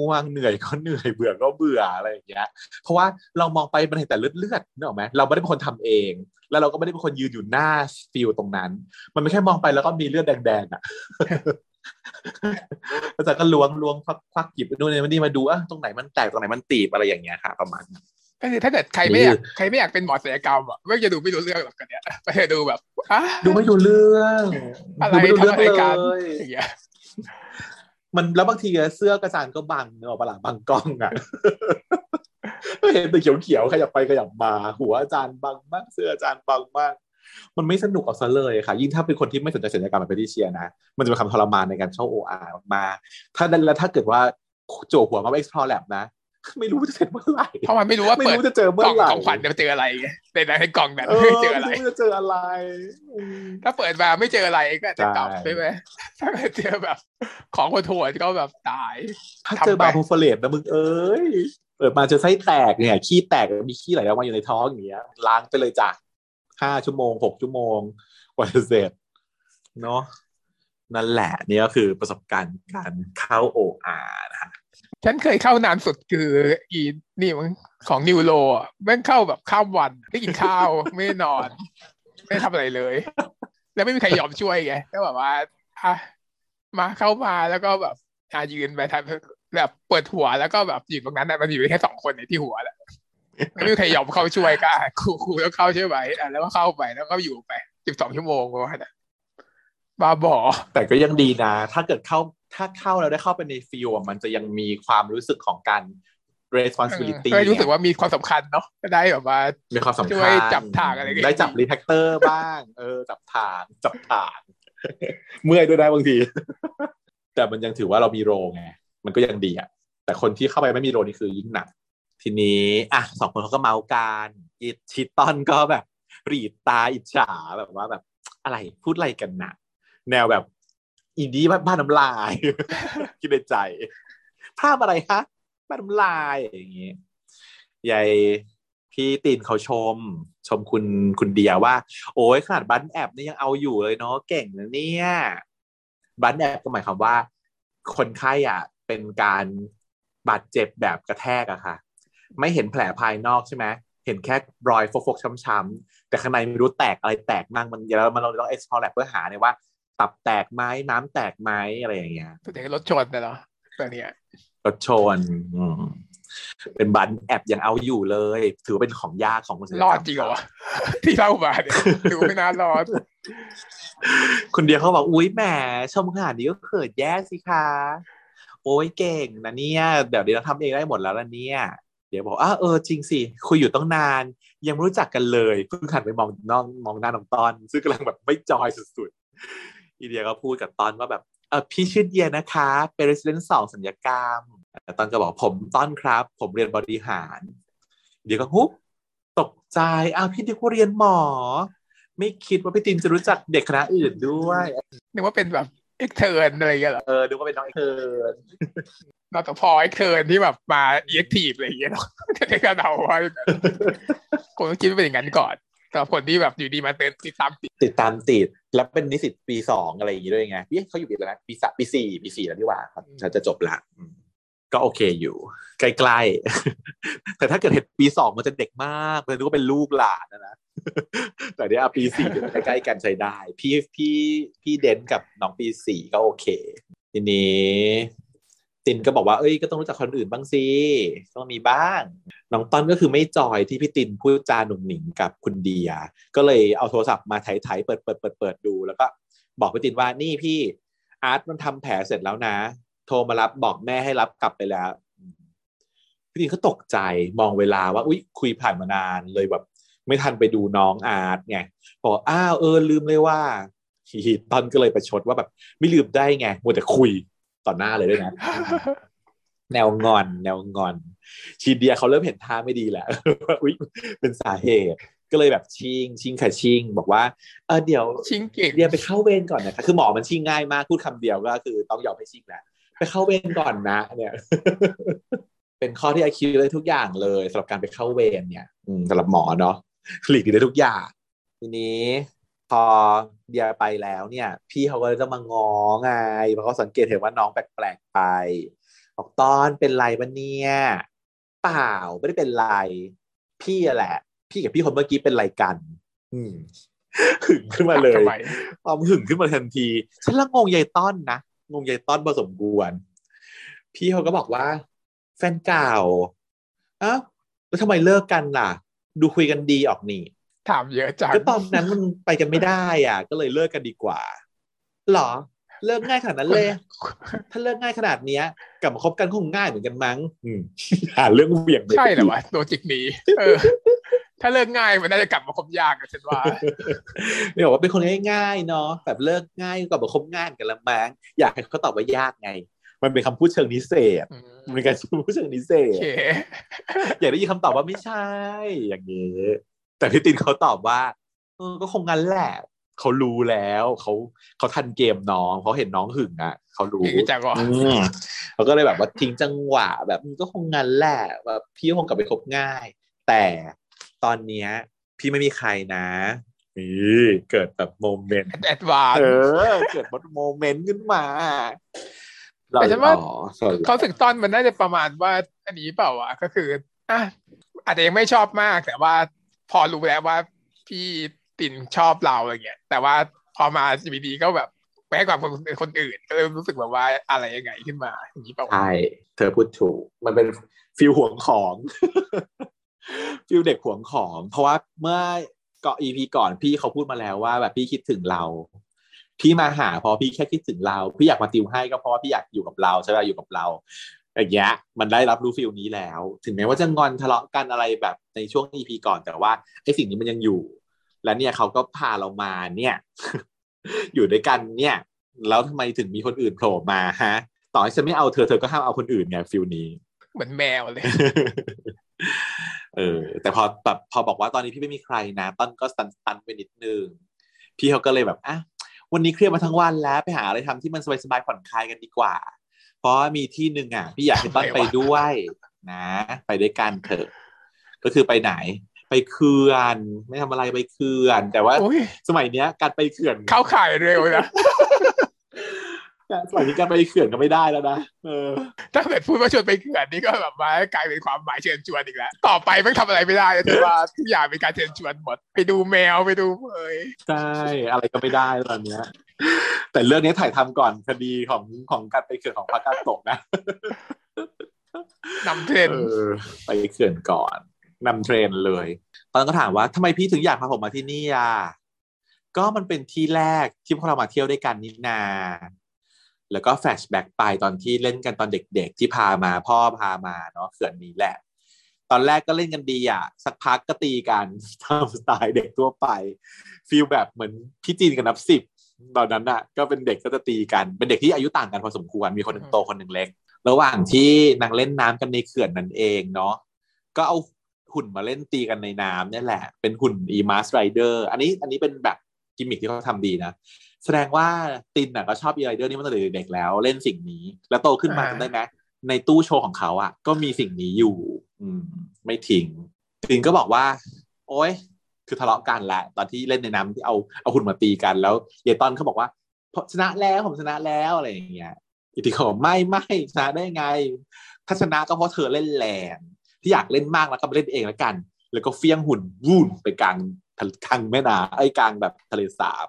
วงเหนื่อยก็เหนื่อยเบื่อก็เบื่ออะไรอย่างเงี้ยเพราะว่าเรามองไปมันเห็นแต่เลือดนึกออกไหมเราไม่ได้เป็นคนทำเองแล้วเราก็ไม่ได้เป็นคนยืนอยู่หน้าฟิลตรงนั้นมันไม่แค่มองไปแล้วก็มีเลือดแดงๆอ่ะอาจารย์ก็ล้วงควักหยิบนู่นนี่มาดูอ่ะตรงไหนมันแตกตรงไหนมันตีบอะไรอย่างเงี้ยค่ะประมาณก็คือถ้าแต่ใครไม่อยากเป็นหมอศัลยกรรมอ่ะไม่จะดูไม่รู้เรื่องหรอกกันเนี่ยไปดูแบบดูไม่รู้เรื่องอะไรทำอะไรกันอย่างเงี้ยมันแล้วบางทีเสื้อกระจานก็บังเนอะปะล่ะบังกล้องอ่ะก็เห็นแต่เขียวๆขยับไปขยับมาหัวอาจารย์บังมากเสื้ออาจารย์บังมากมันไม่สนุกเอาซะเลยค่ะยิ่งถ้าเป็นคนที่ไม่สนใจศัลยกรรมแบบเป็นที่เชียร์นะมันจะเป็นคำทรมานในการเข้า OR มาถ้าแล้วถ้าเกิดว่าโจหัวมา explore lab นะไม่รู้จะเสร็จเมื่อไหร่เพราะมันไม่รู้ว่าเปิดกล่องของขวัญจะเจออะไรแต่ในกล่องแบบไม่เจออะไรไม่รู้จะเจออะไรถ้าเปิดมาไม่เจออะไรก็อาจจะกลับใช่ไหมถ้าเจอแบบของโหดๆก็แบบตายถ้าเจอบาโพฟเลตนะมึงเอ้ยเปิดมาเจอไส้แตกเนี่ยขี้แตกมีขี้ไหลออกมาอยู่ในท้องอย่างเงี้ยล้างไปเลยจ้ะ5ชั่วโมง6ชั่วโมงกว่าจะเสร็จเนาะนั่นแหละนี่ก็คือประสบการณ์การเข้า OR นะฮะฉันเคยเข้านานสุดคืออีนี่มันของนิวโรอ่ะแม่งเข้าแบบข้ามวันไม่กินข้าวไม่นอนไม่ทำอะไรเลยแล้วไม่มีใครยอมช่วยไงก็แบบว่ามาเข้ามาแล้วก็แบบยืนไปทำแบบเปิดหัวแล้วก็แบบอยู่ตรงนั้นมันอยู่แค่2คนในที่หัวแหละไม่มีใครยอมเข้าช่วยก็ครูแล้วเข้าช่วยไปแล้วก็เข้าไปแล้วก็อยู่ไป12ชั่วโมงก็ได้บ้าบอแต่ก็ยังดีนะถ้าเข้าแล้วได้เข้าไปในฟิลมันจะยังมีความรู้สึกของการ responsibility รู้สึกว่ามีความสำคัญเนาะได้แบบว่ามีความสำคัญช่วยจับทางอะไรอย่างเงี้ยได้จับรีแทคเตอร์บ้างจับทาง เมื่อยด้วยได้บางที แต่มันยังถือว่าเรามีโรไงมันก็ยังดีอ่ะแต่คนที่เข้าไปไม่มีโรนี่คือยิ่งหนักทีนี้อ่ะสองคนเขาก็เมากันอิชิตอนก็แบบรีดตาอิจฉาแบบว่าแบบอะไรพูดอะไรกันนะแนวแบบอีดีบ้านน้ำลาย คิดในใจภาพอะไรฮะบ้านน้ำลายอย่างงี้ยายพี่ตีนเขาชมคุณเดียว่าโอ้ยขนาดบั้นแอบนี่ยังเอาอยู่เลยเนาะเก่งนะเนี่ยบั้นแอบก็หมายความว่าคนไข้อ่ะเป็นการบาดเจ็บแบบกระแทกอะค่ะไม่เห็นแผลภายนอกใช่ไหมเห็นแค่รอยฟกๆช้ำๆแต่ข้างในไม่รู้แตกอะไรแตกมั่งมันแล้วมันเราต้อง explore lab เพื่อหาเนี่ยว่าตับแตกไหมน้ำแตกไหมอะไรอย่างเงี้ยตัวเด็กรถชนนะเนาะตัวเนี้ยรถชนเป็นบันแอบยังเอาอยู่เลยถือเป็นของยากของคนศิลปะรอดจริงเหรอที่เล่ามาเนี่ยดูไม่น่ารอดคนเดียวเขาบอกอุ้ยแหมชมขนาดนี้ก็เขินแย่สิคะโอ้ยเก่งนะเนี่ยเดี๋ยวเราทำเองได้หมดแล้วล่ะเนี่ยเดี๋ยวบอกจริงสิคุยอยู่ตั้งนานยังไม่รู้จักกันเลยเพิ่งหันไปมองหน้าน้องตอนซึ่งกำลังแบบไม่จอยสุดอีเดียก็พูดกับตอนว่าแบบพี่ชื่อเดียนะคะเป็น resident 2 ศัลยกรรม ตอนก็บอกผมต้อนครับผมเรียนบริหารเดี๋ยวก็ฮุบตกใจอ้าวพี่ที่เรียนหมอไม่คิดว่าพี่ตินจะรู้จักเด็กคณะอื่นด้วยนึกว่าเป็นแบบเอ็กเทิร์นอะไรอย่างเงี้ยเหรอดูว่าเป็นน้องเอ็กเทิร์นนอตพอเอ็กเทิร์นที่แบบมาเอ็กทีฟอะไรอย่างเงี้ยเนาะในกระเดาว่าคงต้องคิดว่าเป็นอย่างนั้นก่อนแต่คนที่แบบอยู่ดีมาเติมติดตามติดแล้วเป็นนิสิตปี2อะไรอย่างงี้ด้วยไงพี่เขาอยู่ปีแล้วนะปี3ปี4แล้วดีกว่าครับจะจบละก็โอเคอยู่ใกล้ๆแต่ถ้าเกิดเห็นปี2มันจะเด็กมากเลยนึกว่าเป็นลูกหลานนะแต่เดี๋ยวปี4อยู่ใกล้ๆกันใช้ได้พี่เดนกับน้องปี4ก็โอเคทีนี้ตินก็บอกว่าเอ้ยก็ต้องรู้จักคนอื่นบ้างสิต้องมีบ้างน้องต้นก็คือไม่จอยที่พี่ตินพูดจาหนุ่มหนิงกับคุณเดียก็เลยเอาโทรศัพท์มาไถๆเปิดดูแล้วก็บอกพี่ตินว่านี่พี่อาร์ตมันทำแผลเสร็จแล้วนะโทรมารับบอกแม่ให้รับกลับไปแล้วพี่ตินก็ตกใจมองเวลาว่าอุ๊ยคุยผ่านมานานเลยแบบไม่ทันไปดูน้องอาร์ตไงบอกอ้าวลืมเลยว่าตอนก็เลยประชดว่าแบบไม่ลืมได้ไงมัวแต่คุยต่อหน้าเลยด้วยนะแนวงอนชีเดียเขาเริ่มเห็นท่าไม่ดีแล้วว่าอุ๊ยเป็นสาเหตุก็เลยแบบชิงบอกว่าเดี๋ยวชิงเก่งเดียไปเข้าเวรก่อนนะคะคือหมอมันชิงง่ายมากพูดคำเดียวก็คือต้องยอมให้ชิงแหละไปเข้าเวรก่อนนะเนี่ยเป็นข้อที่IQเลยทุกอย่างเลยสำหรับการไปเข้าเวรเนี่ยสำหรับหมอเนาะหลีกได้ทุกอย่างทีนี้พอเดียไปแล้วเนี่ยพี่เขาก็เลยต้องมางอไงเพราะเขาสังเกตเห็นว่าน้องแปลกๆไปบอกตอนเป็นไรบ้างเนี่ยเปล่าไม่ได้เป็นไรพี่แหละพี่กับพี่คนเมื่อกี้เป็นไรกันหึงขึ้นมาเลยความหึงขึ้นมาทันทีฉันละงงยายต้อนนะงงยายต้อนพอสมควรพี่เขาก็บอกว่าแฟนเก่าอ้าวแล้วทำไมเลิกกันล่ะดูคุยกันดีออกนี่ถามเยอะจังก็ตอนนั้นมันไปกันไม่ได้อ่ะก็เลยเลิกกันดีกว่าหรอเลิกง่ายขนาดนั้นเลยถ้าเลิกง่ายขนาดนี้กลับมาคบกันคงง่ายเหมือนกันมั้งหาเรื่องเบี่ยงใช่เหรอวะโลจิกนี้ถ้าเลิกง่ายมันน่าจะกลับมาคบยากกันฉันว่าเนี่ยบอกว่าเป็นคนง่ายๆเนาะแบบเลิกง่ายกลับมาคบง่ายกันละมั้งอยากให้เขาตอบว่ายากไงมันเป็นคำพูดเชิงนิเศษมันเป็นการพูดเชิงนิเศษอยากได้ยินคำตอบว่าไม่ใช่อย่างนี้แต่พี่ตินเขาตอบว่าก็คงงั้นแหละเขารู้แล้วเขาทันเกมน้องเขาเห็นน้องหึงอ่ะเขารู้จังหวะเขาก็เลยแบบว่าทิ้งจังหวะแบบก็คงงั้นแหละแบบพี่คงกลับไปคบง่ายแต่ตอนเนี้ยพี่ไม่มีใครนะนี่เกิดแบบโมเมนต์แอดวานซ์เกิดโมเมนต์ขึ้นมาแต่ฉันว่าเขาสึกตอนมันน่าจะประมาณว่าอันนี้เปล่าอ่ะก็คืออาจจะยังไม่ชอบมากแต่ว่าพอรู้แล้วว่าพี่ตินชอบเราอะไรเงี้ยแต่ว่าพอมาดีๆก็แบบแปลกกว่าคนอื่นก็เลยรู้สึกแบบว่าอะไรยังไงขึ้นมาอย่างนี้ป่ะใช่เธอพูดถูกมันเป็นฟิลห่วงของฟิลเด็กห่วงของเพราะว่าเมื่อเกาะ EP ก่อนพี่เขาพูดมาแล้วว่าแบบพี่คิดถึงเราพี่มาหาพอพี่แค่คิดถึงเราพี่อยากมาติวให้ก็เพราะพี่อยากอยู่กับเราใช่ไหมอยู่กับเราอย่างเงี้ยมันได้รับรู้ฟีลนี้แล้วถึงแม้ว่าจะงอนทะเลาะกันอะไรแบบในช่วง EP ก่อนแต่ว่าไอ้สิ่งนี้มันยังอยู่และเนี่ยเขาก็พาเรามาเนี่ยอยู่ด้วยกันเนี่ยแล้วทำไมถึงมีคนอื่นโผล่มาฮะต่อให้ฉันไม่เอาเธอก็ห้ามเอาคนอื่นไงฟีลนี้เหมือนแมวเลย แต่พอบอกว่าตอนนี้พี่ไม่มีใครนะต้นก็ตันไปนิดนึงพี่เขาก็เลยแบบอ่ะวันนี้เครียดมาทั้งวันแล้วไปหาอะไรทำที่มันสบายๆผ่อนคลายกันดีกว่าเพราะมีที่หนึ่งอ่ะพี่อยากให้ต้นไปด้วยนะไปด้วยกันเถอะก็คือไปไหนไปเขื่อนไม่ทำอะไรไปเขื่อนแต่ว่าสมัยเนี้ยการไปเขื่อนเข้าข่ายเร็วนะสมัยนี้การไปเขื่อนก็ไม่ได้แล้วนะถ้าเกิดพูดว่าชวนไปเขื่อนนี่ก็แบบว่ากลายเป็นความหมายเชิญชวนอีกแล้วต่อไปไม่ทำอะไรไม่ได้แต่ว่าทุกอย่างเป็นการเชิญชวนหมดไปดูแมวไปดูเอ้ยใช่อะไรก็ไม่ได้ตอนเนี้ยแต่เรื่องนี้ถ่ายทำก่อนคดีของการไปเขื่อนของพระกาตกนะนำเทรนไปเขื่อนก่อนนำเทรนเลยตอนก็ถามว่าทำไมพี่ถึงอยากพาผมมาที่นี่อ่ะก็มันเป็นที่แรกที่พวกเรามาเที่ยวด้วยกันนี่นาแล้วก็แฟลชแบ็กไปตอนที่เล่นกันตอนเด็กๆที่พามาพ่อพามาเนาะเขื่อนนี้แหละตอนแรกก็เล่นกันดีอ่ะสักพักก็ตีกันตามสไตล์เด็กทั่วไปฟีลแบบเหมือนพี่จีนกับนับ10ตอนนั้นน่ะก็เป็นเด็กก็จะตีกันเป็นเด็กที่อายุต่างกันพอสมควรมีคนหนึ่งโตคนหนึ่งเล็ก ระหว่างที่นางเล่นน้ำกันในเขื่อนนั่นเองเนาะก็เอาหุ่นมาเล่นตีกันในน้ำนี่แหละเป็นหุ่น E-Mask Rider อันนี้เป็นแบบกิมมิคที่เขาทำดีนะแสดงว่าตินน่ะก็ชอบ E-Rider นี่มาตั้งแต่เด็กๆแล้วเล่นสิ่งนี้แล้วโตขึ้นมาจำได้ไหมในตู้โชว์ของเขาอ่ะก็มีสิ่งนี้อยู่ไม่ทิ้งตินก็บอกว่าโอ๊ยคือทะเลาะกันแหละตอนที่เล่นในน้ำที่เอาหุ่นมาตีกันแล้วเยตอนเขาบอกว่าชนะแล้วผมชนะแล้วอะไรอย่างเงี้ยอีติเขาบอกไม่ชนะได้ไงถ้าชนะก็เพราะเธอเล่นแรงที่อยากเล่นมากแล้วก็ไปเล่นเองแล้วกันแล้วก็เฟี้ยงหุ่นวูนไปกลางแม่น้ำไอ้กลางแบบทะเลสาบ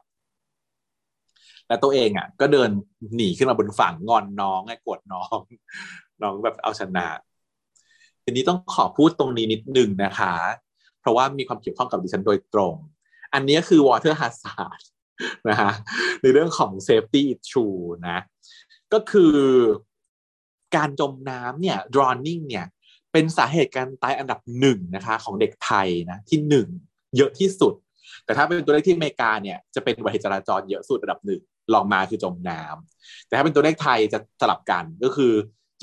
แล้วตัวเองอ่ะก็เดินหนีขึ้นมาบนฝั่งงอนน้องไอ้กดน้องแบบเอาชนะทีนี้ต้องขอพูดตรงนี้นิดนึงนะคะเพราะว่ามีความเกี่ยวข้องกับดิฉันโดยตรงอันนี้คือ water hazard นะฮะในเรื่องของ safety issue นะก็คือการจมน้ำเนี่ย drowning เนี่ยเป็นสาเหตุการตายอันดับ1นะคะของเด็กไทยนะที่1เยอะที่สุดแต่ถ้าเป็นตัวเลขที่อเมริกาเนี่ยจะเป็นอุบัติเหตุจราจรเยอะสุดอันดับ1รองมาคือจมน้ำแต่ถ้าเป็นตัวเลขไทยจะสลับกันก็คือ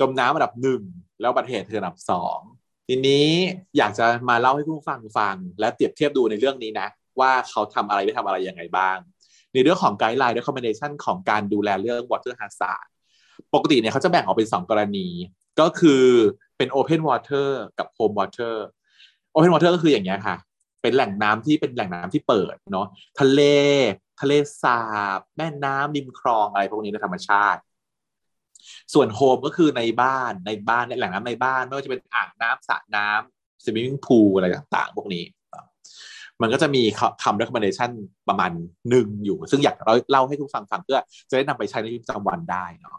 จมน้ำอันดับ1แล้วอุบัติเหตุคืออันดับ2ทีนี้อยากจะมาเล่าให้ผู้ฟังและเปรียบเทียบดูในเรื่องนี้นะว่าเขาทำอะไรไม่ทำอะไรยังไงบ้างในเรื่องของไกด์ไลน์และ recommendation ของการดูแลเรื่อง water hazard ปกติเนี่ยเขาจะแบ่งออกเป็น2กรณีก็คือเป็น open water กับ home water open water ก็คืออย่างเงี้ยค่ะเป็นแหล่งน้ำที่เป็นแหล่งน้ำที่เปิดเนาะทะเลสาบแม่น้ำริมคลองอะไรพวกนี้ในธรรมชาติส่วนโฮมก็คือในบ้านแหล่งน้ำในบ้านไม่ว่าจะเป็นอ่างน้ำสระน้ำสวิมมิ่งพูลอะไรต่างๆพวกนี้มันก็จะมีคำ recommendation ประมาณ1อยู่ซึ่งอยากเล่าให้ทุกฟังๆเพื่อจะได้นำไปใช้ในชีวิตประจำวันได้เนาะ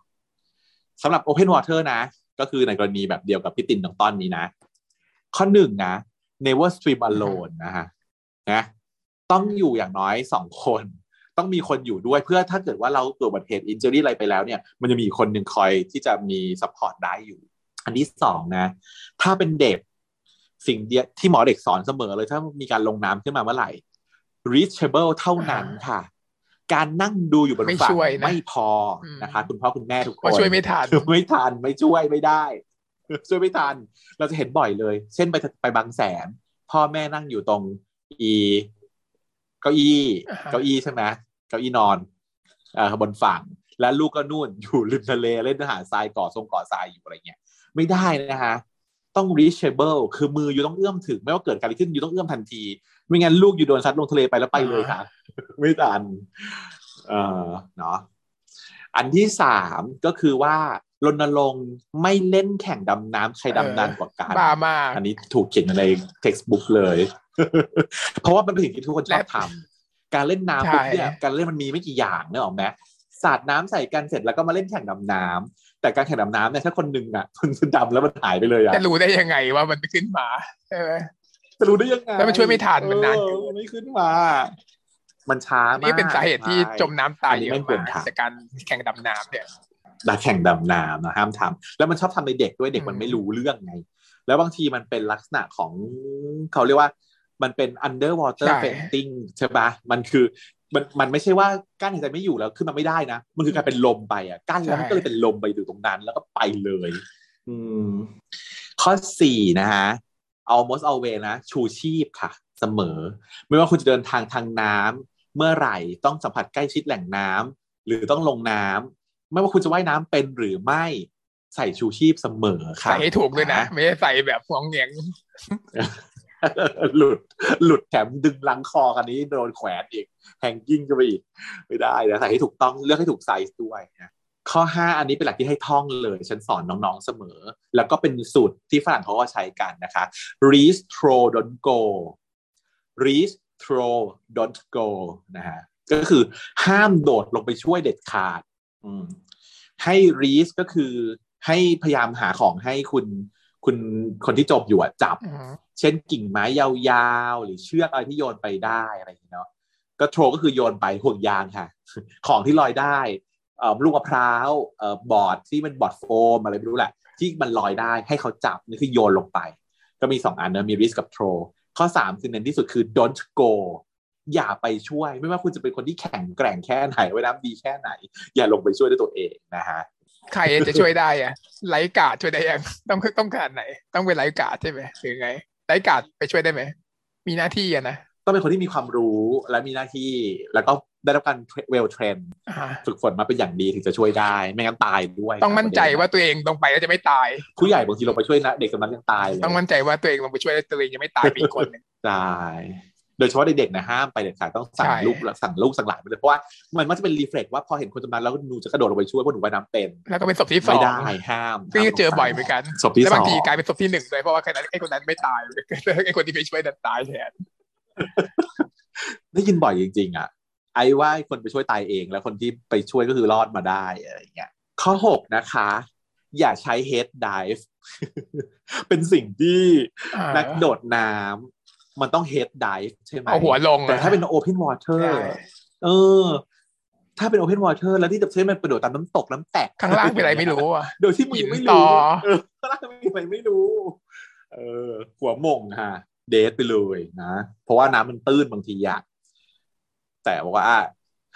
สำหรับ Open Water นะก็คือในกรณีแบบเดียวกับพี่ตินน้องต้นนี้นะข้อ1นะ Never Swim Alone นะต้องอยู่อย่างน้อย2คนต้องมีคนอยู่ด้วยเพื่อถ้าเกิดว่าเราเกิดอุบัติเหตุ injury อะไรไปแล้วเนี่ยมันจะมีคนหนึ่งคอยที่จะมี support ได้อยู่อันที่2นะถ้าเป็นเด็กสิ่งเดียวที่หมอเด็กสอนเสมอเลยถ้ามีการลงน้ำขึ้นมาเมื่อไหร่ reachable เท่านั้นค่ะการนั่งดูอยู่บนฝั่งไม่พอนะคะคุณพ่อคุณแม่ทุกคนช่วยไม่ทันไม่ช่วยไม่ได้ช่วยไม่ทันเราจะเห็นบ่อยเลยเช่นไปบางแสนพ่อแม่นั่งอยู่ตรงเก้าอี้ใช่ไหมเก้าอี้นอนบนฝั่งและลูกก็นู่นอยู่ริมทะเลเล่นหาดทรายก่อทรายอยู่อะไรเงี้ยไม่ได้นะฮะต้อง reachable คือมืออยู่ต้องเอื้อมถึงไม่ว่าเกิดการอะไรขึ้นอยู่ต้องเอื้อมทันทีไม่งั้นลูกอยู่โดนซัดลงทะเลไปแล้วไปเลยค่ะไม่ทันเนาะอันที่3ก็คือว่ารณรงค์ไม่เล่นแข่งดำน้ำใครดำนานกว่ากันอันนี้ถูกเขียนใน textbook เลยเพราะว่ามันเป็นสิ่งที่ทุกคนชอบทำการเล่นน้ำปุ๊บเนี่ยการเล่นมันมีไม่กี่อย่างเนอะหรอแม่สาดน้ำใส่กันเสร็จแล้วก็มาเล่นแข่งดำน้ำแต่การแข่งดำน้ำเนี่ยถ้าคนหนึ่งอ่ะคนจะดำแล้วมันหายไปเลยอ่ะจะรู้ได้ยังไงว่ามันขึ้นมาใช่ไหมจะรู้ได้ยังไงแล้วมันช่วยไม่ทันมันนานอยู่มันไม่ขึ้นมามันช้ามากนี่เป็นสาเหตุที่จมน้ำตายเยอะมากจากการแข่งดำน้ำเนี่ยเราแข่งดำน้ำนะห้ามทำแล้วมันชอบทำในเด็กด้วยเด็กมันไม่รู้เรื่องไงแล้วบางทีมันเป็นลักษณะของเขาเรียกว่ามันเป็น underwater fainting ใช่ปะมันคือมันไม่ใช่ว่ากั้นหายใจไม่อยู่แล้วขึ้นมาไม่ได้นะมันคือการเป็นลมไปอ่ะกั้นแล้วมันก็เลยเป็นลมไปอยู่ตรงนั้นแล้วก็ไปเลยข้อ4นะฮะ almost always นะชูชีพค่ะเสมอไม่ว่าคุณจะเดินทางทางน้ำเมื่อไหร่ต้องสัมผัสใกล้ชิดแหล่งน้ำหรือต้องลงน้ำไม่ว่าคุณจะว่ายน้ำเป็นหรือไม่ใส่ชูชีพเสมอค่ะใส่ให้ถูกด้วยนะไม่ได้ใส่แบบฟองเหนียง หลุดแถมดึงลังคอกันนี้โดนแขวนอีกแฮงกิ้งก็ไปอีกไม่ได้นะใส่ให้ถูกต้องเลือกให้ถูกไซส์ด้วยนะข้อ5อันนี้เป็นหลักที่ให้ท่องเลยฉันสอนน้องๆเสมอแล้วก็เป็นสูตรที่ฝรั่งเขาก็ใช้กันนะคะ reach throw don't go reach throw don't go นะฮะก็คือห้ามโดดลงไปช่วยเด็ดขาดให้ reach ก็คือให้พยายามหาของให้คุณคนที่จมอยู่จับเช่นกิ่งไม้ยาวๆหรือเชือกอะไรที่โยนไปได้อะไรอย่างเงี้ยเนาะก็โทรก็คือโยนไปห่วงยางค่ะของที่ลอยได้ลูกมะพร้าวบอร์ดที่มันบอร์ดโฟมอะไรไม่รู้แหละที่มันลอยได้ให้เขาจับนี่คือโยนลงไปก็มี2อันนะมี reach กับ throw ข้อ3คือเน้นที่สุดคือ don't goอย่าไปช่วยไม่ว่าคุณจะเป็นคนที่แข็งแกร่งแค่ไหนว่ายน้ำดีแค่ไหนอย่าลงไปช่วยด้วยตัวเองนะฮะ ใครจะช่วยได้อ่ะไลฟ์การ์ดช่วยได้ยังต้องการไหนต้องเป็นไลฟ์การ์ดใช่ไหมหรือไงไลฟ์การ์ดไปช่วยได้ไหมมีหน้าที่อ่ะนะต้องเป็นคนที่มีความรู้และมีหน้าที่แล้วก็ได้รับการเวลเทรนฝึกฝนมาเป็นอย่างดีถึงจะช่วยได้ไม่งั้นตายด้วยต้องมั่นใจว่าตัวเองลงไปแล้วจะไม่ตายผู้ใหญ่บางทีลงไปช่วยนะเด็กสำนักยังตายเลยต้องมั่นใจว่าตัวเองลงไปช่วยแล้วตัวเองจะไม่ตายเป็นคนนึงตายโดยเฉพาะเด็กๆนะห้ามไปเด็ดขาดต้องสั่งลูกสั่งหลานไปเลยเพราะว่ามันจะเป็นรีเฟล็กว่าพอเห็นคนจมน้ำแล้วหนูจะกระโดดลงไปช่วยเพราะหนูว่ายน้ำเป็นแล้วก็เป็นศพที่2ไม่ได้ห้ามซึ่งเจอบ่อยเหมือนกันและบางทีกลายเป็นศพที่1เลยเพราะว่าไอ้คนนั้นไม่ตายไอ้คนที่ไปช่วยดันตายแทนได้ยินบ่อยจริงๆอ่ะไอ้ว่าคนไปช่วยตายเองแล้วคนที่ไปช่วยก็คือรอดมาได้อะไรอย่างเงี้ยข้อ6นะคะอย่าใช้ head dive เป็นสิ่งที่นักโดดน้ำมันต้อง head dive ใช่ไหมเอาหัวลงแต่ถ้าเป็น open water ถ้าเป็น open water แล้วที่จะใช้มันกระโดดตามน้ำตกน้ำแตกข้างล่างเป็นอะไรไม่รู้อ่ะโดยที่มึงไม่รู้ข้างล่างมีอะไรไม่รู้หัวหม่งค่ะเดทไปเลยนะเพราะว่าน้ำมันตื้นบางทีอ่ะแต่ว่า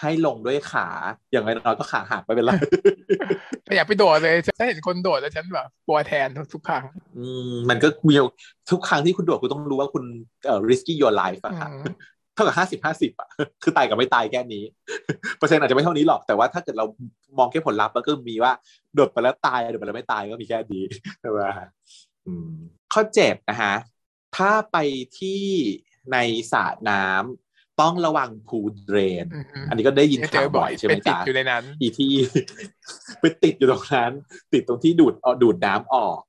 ให้ลงด้วยขาอย่างน้อยก็ขาหักไปเป็นไรแต่อยากไปโดดเลยถ้าเห็นคนโดดแล้วฉันแบบกลัวแทนทุกครั้งมันก็มีทุกครั้งที่คุณโดดคุณต้องรู้ว่าคุณrisky your life อ่ะเท่ากับ50-50อ่ะคือตายกับไม่ตายแค่นี้เปอร์เซ็นต์อาจจะไม่เท่านี้หรอกแต่ว่าถ้าเกิดเรามองแค่ผลลัพธ์มันก็มีว่าโดดไปแล้วตายโดดไปแล้วไม่ตายก็มีแค่ดีใช่ป่ะข้อ7นะฮะถ้าไปที่ในสระน้ำต้องระวังพูลเดรนอันนี้ก็ได้ยินข่าวบ่อยใช่ไหมจ๊ะอยู่ในนั้นอีที่ ไปติดอยู่ตรงนั้นติดตรงที่ดูดน้ำออก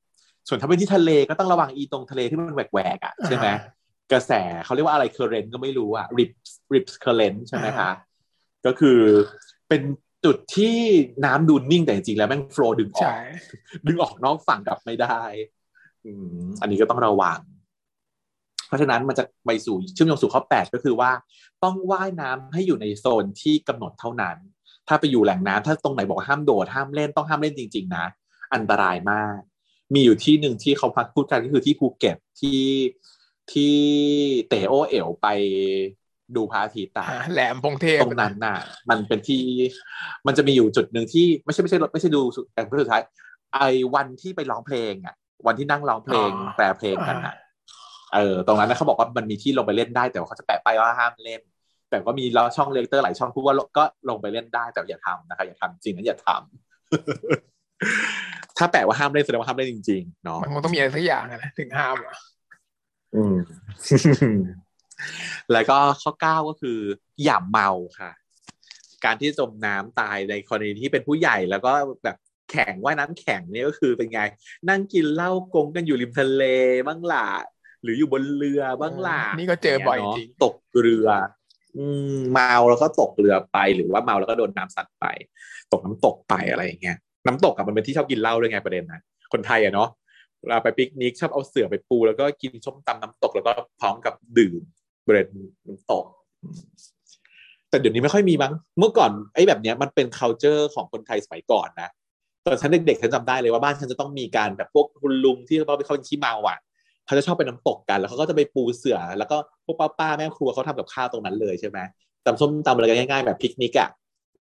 ส่วนถ้าเป็นที่ทะเลก็ต้องระวังอีตรงทะเลที่มันแหวกๆอ่ะใช่ไหมกระแสเขาเรียกว่าอะไรเคอร์เรนต์ก็ไม่รู้อ่ะริปส์เคอร์เรนต์ใช่ไหมคะก็คือเป็นจุดที่น้ำดูนิ่งแต่จริงแล้วแม่งโฟลว์ดึงออกนอกฝั่งกลับไม่ได้อันนี้ก็ต้องระวังเพราะฉะนั้นมันจะไปสู่เชื่อมโยงสู่ข้อ8ก็คือว่าต้องว่ายน้ำให้อยู่ในโซนที่กำหนดเท่านั้นถ้าไปอยู่แหล่งน้ำถ้าตรงไหนบอกห้ามโดดห้ามเล่นต้องห้ามเล่นจริงๆนะอันตรายมากมีอยู่ที่หนึ่งที่เขาพักพูดกันก็คือที่ภูเก็ตที่เต๋อเอ๋วไปดูพระอาทิตย์ตกแหลมพงเทพตรงนั้นน่ะมันเป็นที่มันจะมีอยู่จุดหนึ่งที่ไม่ใช่ดูแต่เพื่อสุดท้ายไอ้วันที่ไปร้องเพลงอ่ะวันที่นั่งร้องเพลงแปลเพลงกันอ่ะตรงนั้นนะเขาบอกว่ามันมีที่ลงไปเล่นได้แต่ว่าเขาจะแปะป้ายว่าห้ามเล่นแต่ก็มีช่องเลคเตอร์หลายช่องพูดว่าก็ลงไปเล่นได้แต่อย่าทำนะคะอย่าทำจริงนั้นอย่าทำถ้าแปะว่าห้ามเล่นแสดงว่าห้ามเล่นจริงๆเนาะมันคงต้องมีอะไรสักอย่างนะถึงห้ามแล้วก็ข้อ9ก็คืออย่าเมาค่ะการที่จมน้ำตายในกรณีที่เป็นผู้ใหญ่แล้วก็แบบแข็งว่ายน้ำแข็งนี่ก็คือเป็นไงนั่งกินเหล้ากงกันอยู่ริมทะเลบ้างล่ะหรืออยู่บนเรือบ้างล่ะนี่ก็เจอบ่อยจริงตกเรือเมาแล้วก็ตกเรือไปหรือว่าเมาแล้วก็โดนน้ำสัตว์ไปตกน้ำตกไปอะไรอย่างเงี้ยน้ำตกอะมันเป็นที่ชอบกินเหล้าด้วยไงประเด็นนะคนไทยอะเนาะเราไปปิกนิกชอบเอาเสื่อไปปูแล้วก็กินส้มตำน้ำตกแล้วก็พร้อมกับดื่มเบรดน้ำตกแต่เดี๋ยวนี้ไม่ค่อยมีมั้งเมื่อก่อนไอ้แบบเนี้ยมันเป็น culture ของคนไทยสมัยก่อนนะตอนฉันเด็กๆฉันจำได้เลยว่าบ้านฉันจะต้องมีการแบบพวกคุณลุงที่เขาเป็นขี้เมาอะเขาจะชอบไปน้ำตกกันแล้วเขาก็จะไปปูเสื่อแล้วก็พวกป้าแม่ครัวเขาทำกับข้าวตรงนั้นเลยใช่ไหมตำส้มตำอะไรกันง่ายๆแบบพิกนิกอ่ะ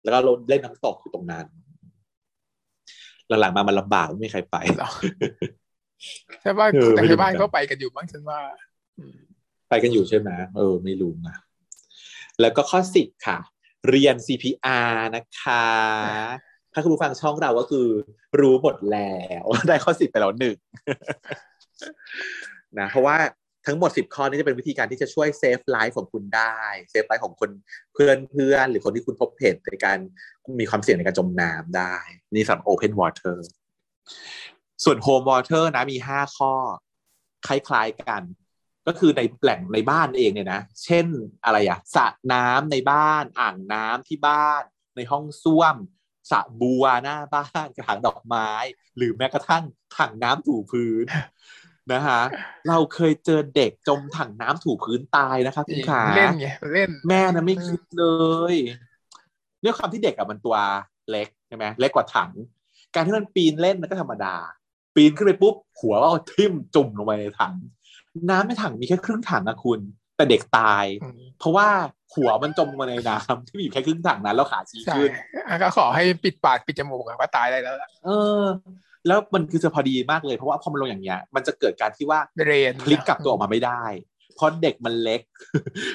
แล้วก็เล่นน้ำตกอยู่ตรงนั้นหลังๆมามันลำบากไม่มีใครไปหรอกใช่ป่ะแต่ที่บ้านเขาไปกันอยู่บ้างฉันว่าไปกันอยู่ใช่ไหมไม่รู้นะแล้วก็ข้อ10ค่ะเรียน CPR นะคะถ้าคุณผู้ฟังช่องเราก็คือรู้หมดแล้วได้ข้อ10ไปแล้ว1นะเพราะว่าทั้งหมด10ข้อนี้จะเป็นวิธีการที่จะช่วยเซฟไลฟ์ของคุณได้เซฟไลฟ์ของคนเพื่อนหรือคนที่คุณพบเห็นในการมีความเสี่ยงในการจมน้ำได้นี่สำหรับ Open Water ส่วน Home Water นะมี5ข้อคล้ายๆกันก็คือในแหล่งในบ้านเองเนี่ยนะเช่นอะไรอะสระน้ำในบ้านอ่างน้ำที่บ้านในห้องส้วมสระบัวหน้าบ้านกระถางดอกไม้หรือแม้กระทั่งถังน้ำถูพื้นนะฮะเราเคยเจอเด็กจมถังน้ำถูพื้นตายนะคะคุณขาเล่นไงเล่นแม่นะไม่คิดเลยด้วยความที่เด็กอะมันตัวเล็กใช่ไหมเล็กกว่าถังการที่มันปีนเล่นมันก็ธรรมดาปีนขึ้นไปปุ๊บหัวเอาทิ่มจุ่มลงไปในถังน้ำในถังมีแค่ครึ่งถังนะคุณแต่เด็กตายเพราะว่า หัวมันจมมาในน้ำที่มีอยู่แค่ครึ่งถังนั้นแล้วขาชี้ขึ้นก็ขอให้ปิดปากปิดจมูกก็ตายได้แล้วแล้วมันคือจะพอดีมากเลยเพราะว่าพอมันลงอย่างเงี้ยมันจะเกิดการที่ว่าพลิกกลับตัวออกมาไม่ได้เพราะเด็กมันเล็ก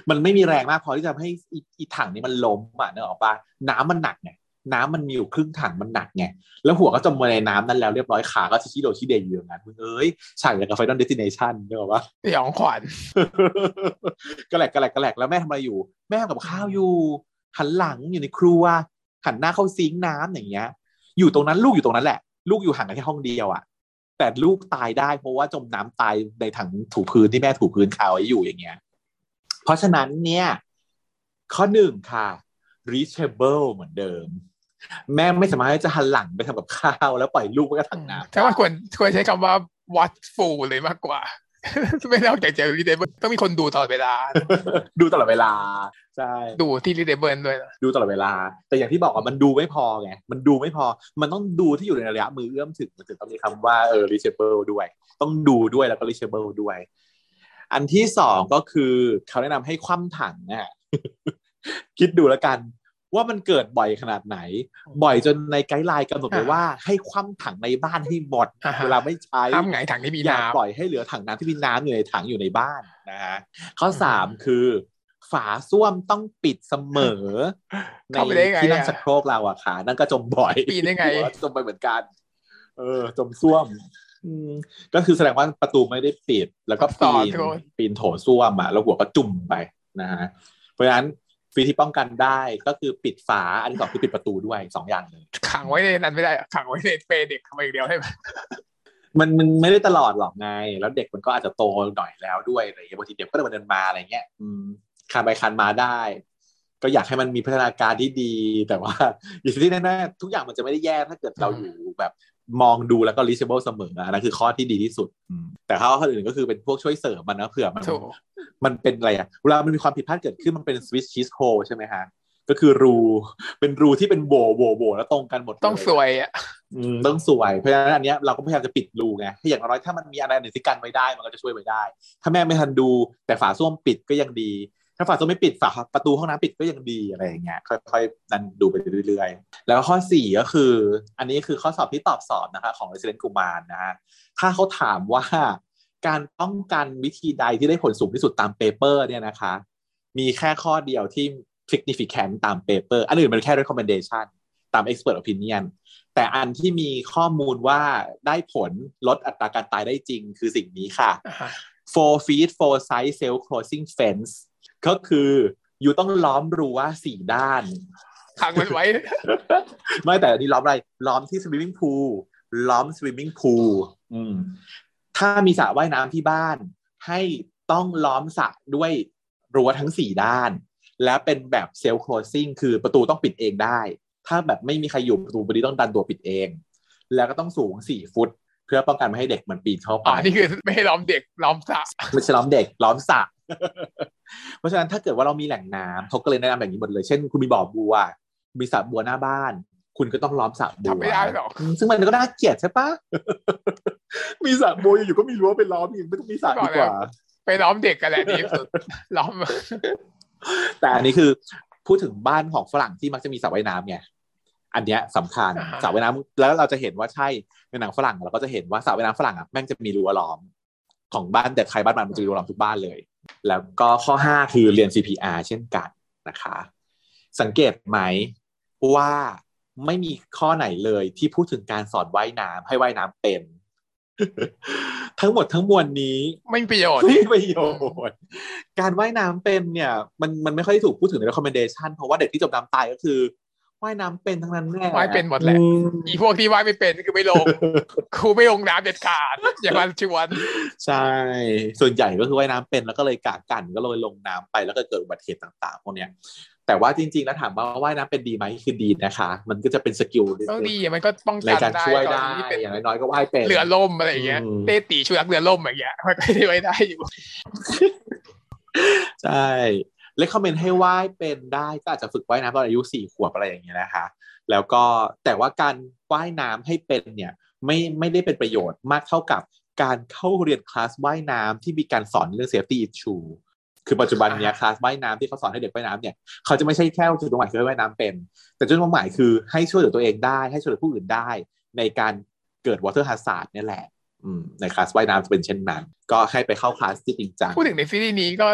มันไม่มีแรงมากพอที่จะให้อีถังนี้มันล้มอ่ะเนอะออกป่ะน้ำมันหนักไงน้ำมันมีอยู่ครึ่งถังมันหนักไงแล้วหัวก็จมมาในน้ำนั้นแล้วเรียบร้อยขาก็ชี้โดชี้เดยอยู่อย่างนั้นมึงเอ้ยฉากอย่างกับ Final Destination เนอะป่ะสยองขวัญก็แหลกแล้วแม่ทำอะไรอยู่แม่ทำกับข้าวอยู่หันหลังอยู่ในครัวหันหน้าเข้าซิงค์น้ำอย่างเงี้ยอยู่ตรงนั้นลูกอยู่ตรงนั้นแหละลูกอยู่ห่างกันแค่ห้องเดียวอ่ะแต่ลูกตายได้เพราะว่าจมน้ำตายในถังถูพื้นที่แม่ถูพื้นเขาอยู่อย่างเงี้ยเพราะฉะนั้นเนี่ยข้อหนึ่งค่ะ reachable เหมือนเดิมแม่ไม่สามารถจะหันหลังไปทำกับข้าวแล้วปล่อยลูกไว้กับถังน้ำแต่ว่าควรใช้คำว่า watchful เลยมากกว่าไม่นอกจากจะ reachable ต้องมีคนดูตลอดเวลา ดูตลอดเวลาใช่ดูที่ reachable ด้วยดูตลอดเวลาแต่อย่างที่บอกว่ามันดูไม่พอไงมันดูไม่พอมันต้องดูที่อยู่ในระยะมือเอื้อมถึงมันถึงต้องมีคำว่าreachable ด้วยต้องดูด้วยแล้วก็ reachable ด้วยอันที่สองก็คือเขาแนะนำให้คว่ำถังนะ คิดดูแล้วกันว่ามันเกิดบ่อยขนาดไหนบ่อยจนในไกด์ไลน์กำหนดไว้ว่าให้คว่ำถังในบ้านให้หมดเวลาไม่ใช้คว่ำไงถังที่มีน้ำปล่อยให้เหลือถังน้ำที่มีน้ำอยู่ในถังอยู่ในบ้านนะฮะข้อ3คือฝาส้วมต้องปิดเสมอในที่นั่งชักโครกเราอะค่ะนั่นก็จมบ่อยปีได้ไงจมไปเหมือนกันจมส้วมก็คือแสดงว่าประตูไม่ได้ปิดแล้วก็ปีนโถส้วมอะแล้วหัวก็จุ่มไปนะฮะเพราะฉะนั้นวิธีป้องกันได้ก็คือปิดฝาอันที่สองคือปิดประตูด้วยสองอย่างเลยขังไว้ในนั้นไม่ได้ขังไว้ในเปเด็กทำอย่างเดียวให้มันไม่ได้ตลอดหรอกไงแล้วเด็กมันก็อาจจะโตหน่อยแล้วด้วยอะไรอย่างเงี้ยบางทีเด็กก็เดินมาอะไรเงี้ยคานไปคานมาได้ก็อยากให้มันมีพัฒนาการที่ดีแต่ว่าอย่างที่แน่ๆทุกอย่างมันจะไม่ได้แย่ถ้าเกิดเราอยู่แบบมองดูแล้วก็ reachable เสมอนะคือข้อที่ดีที่สุดแต่ข้ออื่นก็คือเป็นพวกช่วยเสริมมันนะเผื่อมันเป็นอะไรอ่ะเวลามันมีความผิดพลาดเกิดขึ้นมันเป็น Swiss cheese hole ใช่ไหมฮะก็คือรูเป็นรูที่เป็นโบแล้วตรงกันหมดต้องสวยอ่ะต้องสวยเพราะฉะนั้นอันเนี้ยเราก็พยายามจะปิดรูไงให้อย่างน้อยถ้ามันมีอะไรหนึ่งที่กันไว้ได้มันก็จะช่วยไว้ได้ถ้าแม่ไม่ทันดูแต่ฝาส้วมปิดก็ยังดีถ้าฝาส้วมไม่ปิดฝาประตูห้องน้ำปิดก็ยังดีอะไรอย่างเงี้ยค่อยๆนั่นดูไปเรื่อยๆแล้วข้อสี่ก็คืออันนี้คือข้อสอบที่ตอบสอบนะคะของResident Kumanนะฮะถ้าเขาถามว่าการป้องกันวิธีใดที่ได้ผลสูงที่สุดตามเปเปอร์เนี่ยนะคะมีแค่ข้อเดียวที่ significant ตามเปเปอร์อันอื่นมันแค่ recommendation ตาม expert opinion แต่อันที่มีข้อมูลว่าได้ผลลดอัตราการตายได้จริงคือสิ่งนี้ค่ะ four feet four side self closing fence ก็คืออยู่ต้องล้อมรั้วสี่ด้านขังมันไว้ ไม่แต่อันนี้ล้อมอะไรล้อมที่ swimming pool ล้อม swimming pool ถ้ามีสระว่ายน้ำที่บ้านให้ต้องล้อมสระด้วยรั้วทั้ง4ด้านและเป็นแบบเซลฟ์โคลซิ่งคือประตูต้องปิดเองได้ถ้าแบบไม่มีใครอยู่ประตูต้องดันตัวปิดเองแล้วก็ต้องสูง4ฟุตเพื่อป้องกันไม่ให้เด็กมันปีนเข้าไปนี่คือไม่ให้ล้อมเด็กล้อมสระไม่ใช่ล้อมเด็กล้อมสระ เพราะฉะนั้นถ้าเกิดว่าเรามีแหล่งน้ำเขาก็เลยแนะนำแบบนี้หมดเลยเช่นคุณมีบ่อบัวมีสระบัวหน้าบ้านคุณก็ต้องล้อมสระบัวทำไม่ได้หรอกซึ่งมันก็น่าเกลียดใช่ปะ มีสระบัวอยู่ก็มีรั้วไปล้อมอีกไม่ต้องมีสระดีกว่าไปล้อมเด็กกันแหละดีสุดล้อมแต่อันนี้คือพูดถึงบ้านของฝรั่งที่มักจะมีสระว่ายน้ำไงอันเนี้ยสำคัญสระว่ายน้ำแล้วเราจะเห็นว่าใช่ในหนังฝรั่งเราก็จะเห็นว่าสระว่ายน้ำฝรั่งอ่ะแม่งจะมีรั้วล้อมของบ้านแต่ใครบ้านมันจะมีรั้วล้อมทุกบ้านเลยแล้วก็ข้อ5คือเรียน CPR เช่นกันนะคะสังเกตไหมว่าไม่มีข้อไหนเลยที่พูดถึงการสอนว่ายน้ำให้ว่ายน้ำเป็น ทั้งหมดทั้งมวลนี้ไม่มีประโยชน์ไม่มีประโยชน์การว่ายน้ำเป็นเนี่ยมันไม่ค่อยถูกพูดถึงใน recommendation เพราะว่าเด็กที่จมน้ำตายก็คือว่ายน้ำเป็นทั้งนั้นแน่ว่ายเป็นหมดแหละอีพวกที่ว่ายไม่เป็นคือไม่ลง ครูไม่ลงน้ำเด็ดขาด อย่ามาชวนใช่ส่วนใหญ่ก็คือว่ายน้ำเป็นแล้วก็เลยกะกันก็เลยลงน้ำไปแล้วก็เกิดอุบัติเหตุต่างๆพวกเนี้ยแต่ว่าจริงๆแล้วถามว่าว่ายน้ำเป็นดีไหมคือดีนะคะมันก็จะเป็นสกิลก็ดีมันก็ป้องกันได้ช่วยได้อย่างน้อยๆก็ว่ายเป็นเรือล่มอะไรอย่างเงี้ยเตะตีช่วยรักเรือล่มอย่างเงี้ยมันก็ได้ว่ายได้อยู่ใช่เลยคอมเมนต์ให้ว่ายเป็นได้ก็อาจจะฝึกว่ายน้ำตอนอายุ4ขวบอะไรอย่างเงี้ยนะคะแล้วก็แต่ว่าการว่ายน้ำให้เป็นเนี่ยไม่ได้เป็นประโยชน์มากเท่ากับการเข้าเรียนคลาสว่ายน้ำที่มีการสอนเรื่อง safety issue คือปัจจุบันเนี้ยคลาสว่ายน้ำที่เขาสอนให้เด็กว่ายน้ำเนี่ยเขาจะไม่ใช่แค่จุดมุ่งหมายคือว่ายน้ำเป็นแต่จุดมุ่งหมายคือให้ช่วยเหลือตัวเองได้ให้ช่วยเหลือผู้อื่นได้ในการเกิด water hazard นี่แหละในคลาสว่ายน้ำจะเป็นเช่นนั้นก็ให้ไปเข้าคลาสที่จริงจังพูดถึงในซีรีส์นี้ก็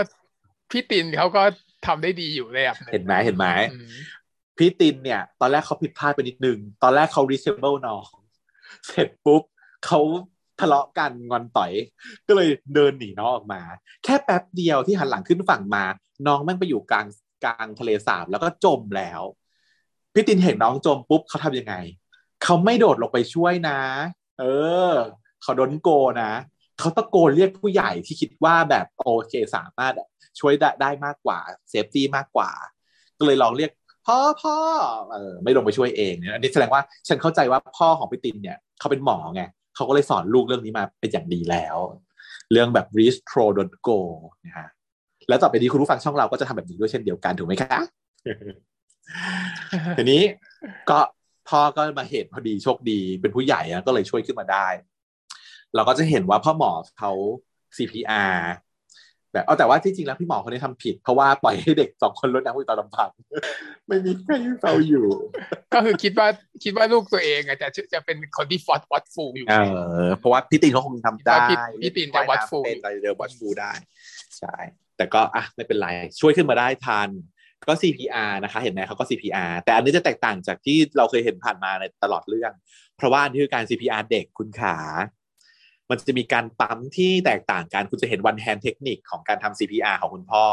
พี่ตินเขาก็ทำได้ดีอยู่เลยอ่ะเห็นไหมพี่ตินเนี่ยตอนแรกเขาผิดพลาดไปนิดนึงตอนแรกเขา reachable น้องเสร็จปุ๊บเขาทะเลาะกันงอนต่อยก็เลยเดินหนีน้องออกมาแค่แป๊บเดียวที่หันหลังขึ้นฝั่งมาน้องแม่งไปอยู่กลางทะเลสาบแล้วก็จมแล้วพี่ตินเห็นน้องจมปุ๊บเขาทำยังไงเขาไม่โดดลงไปช่วยนะเขาโดนโกนะเขาตะโกนเรียกผู้ใหญ่ที่คิดว่าแบบโอเคสามารถช่วยได้มากกว่าเซฟตี้มากกว่าก็เลยลองเรียกพ่อไม่ลงไปช่วยเองเนี่ยอันนี้แสดงว่าฉันเข้าใจว่าพ่อของพี่ตินเนี่ยเขาเป็นหมอไงเขาก็เลยสอนลูกเรื่องนี้มาเป็นอย่างดีแล้วเรื่องแบบ reach pro don't go นะฮะแล้วต่อไปนี้คุณผู้ฟังช่องเราก็จะทำแบบนี้ด้วยเช่นเดียวกันถูกไหมคะทีนี้ก็พ่อก็มาเห็นพอดีโชคดีเป็นผู้ใหญ่นะก็เลยช่วยขึ้นมาได้เราก็จะเห็นว่าพ่อหมอเขา CPR แบบแต่ว่าที่จริงแล้วพี่หมอคนนี้ทำผิดเพราะว่าปล่อยให้เด็กสองคนรดน้ำอยู่ตอนลำพังไม่มีใครเฝ้าอยู่ก็คือคิดว่าลูกตัวเองอาจจะเป็นคนที่วัดฟูอยู่เพราะว่าพี่ตินเขาคงทำได้พี่ตินจะวัดฟูได้ใช่แต่ก็ไม่เป็นไรช่วยขึ้นมาได้ทันก็ CPR นะคะเห็นไหมเขาก็ CPR แต่อันนี้จะแตกต่างจากที่เราเคยเห็นผ่านมาในตลอดเรื่องเพราะว่าอันนี้คือการ CPR เด็กคุณขามันจะมีการปั๊มที่แตกต่างกันคุณจะเห็น one hand technique ของการทำ CPR ของคุณพ่อ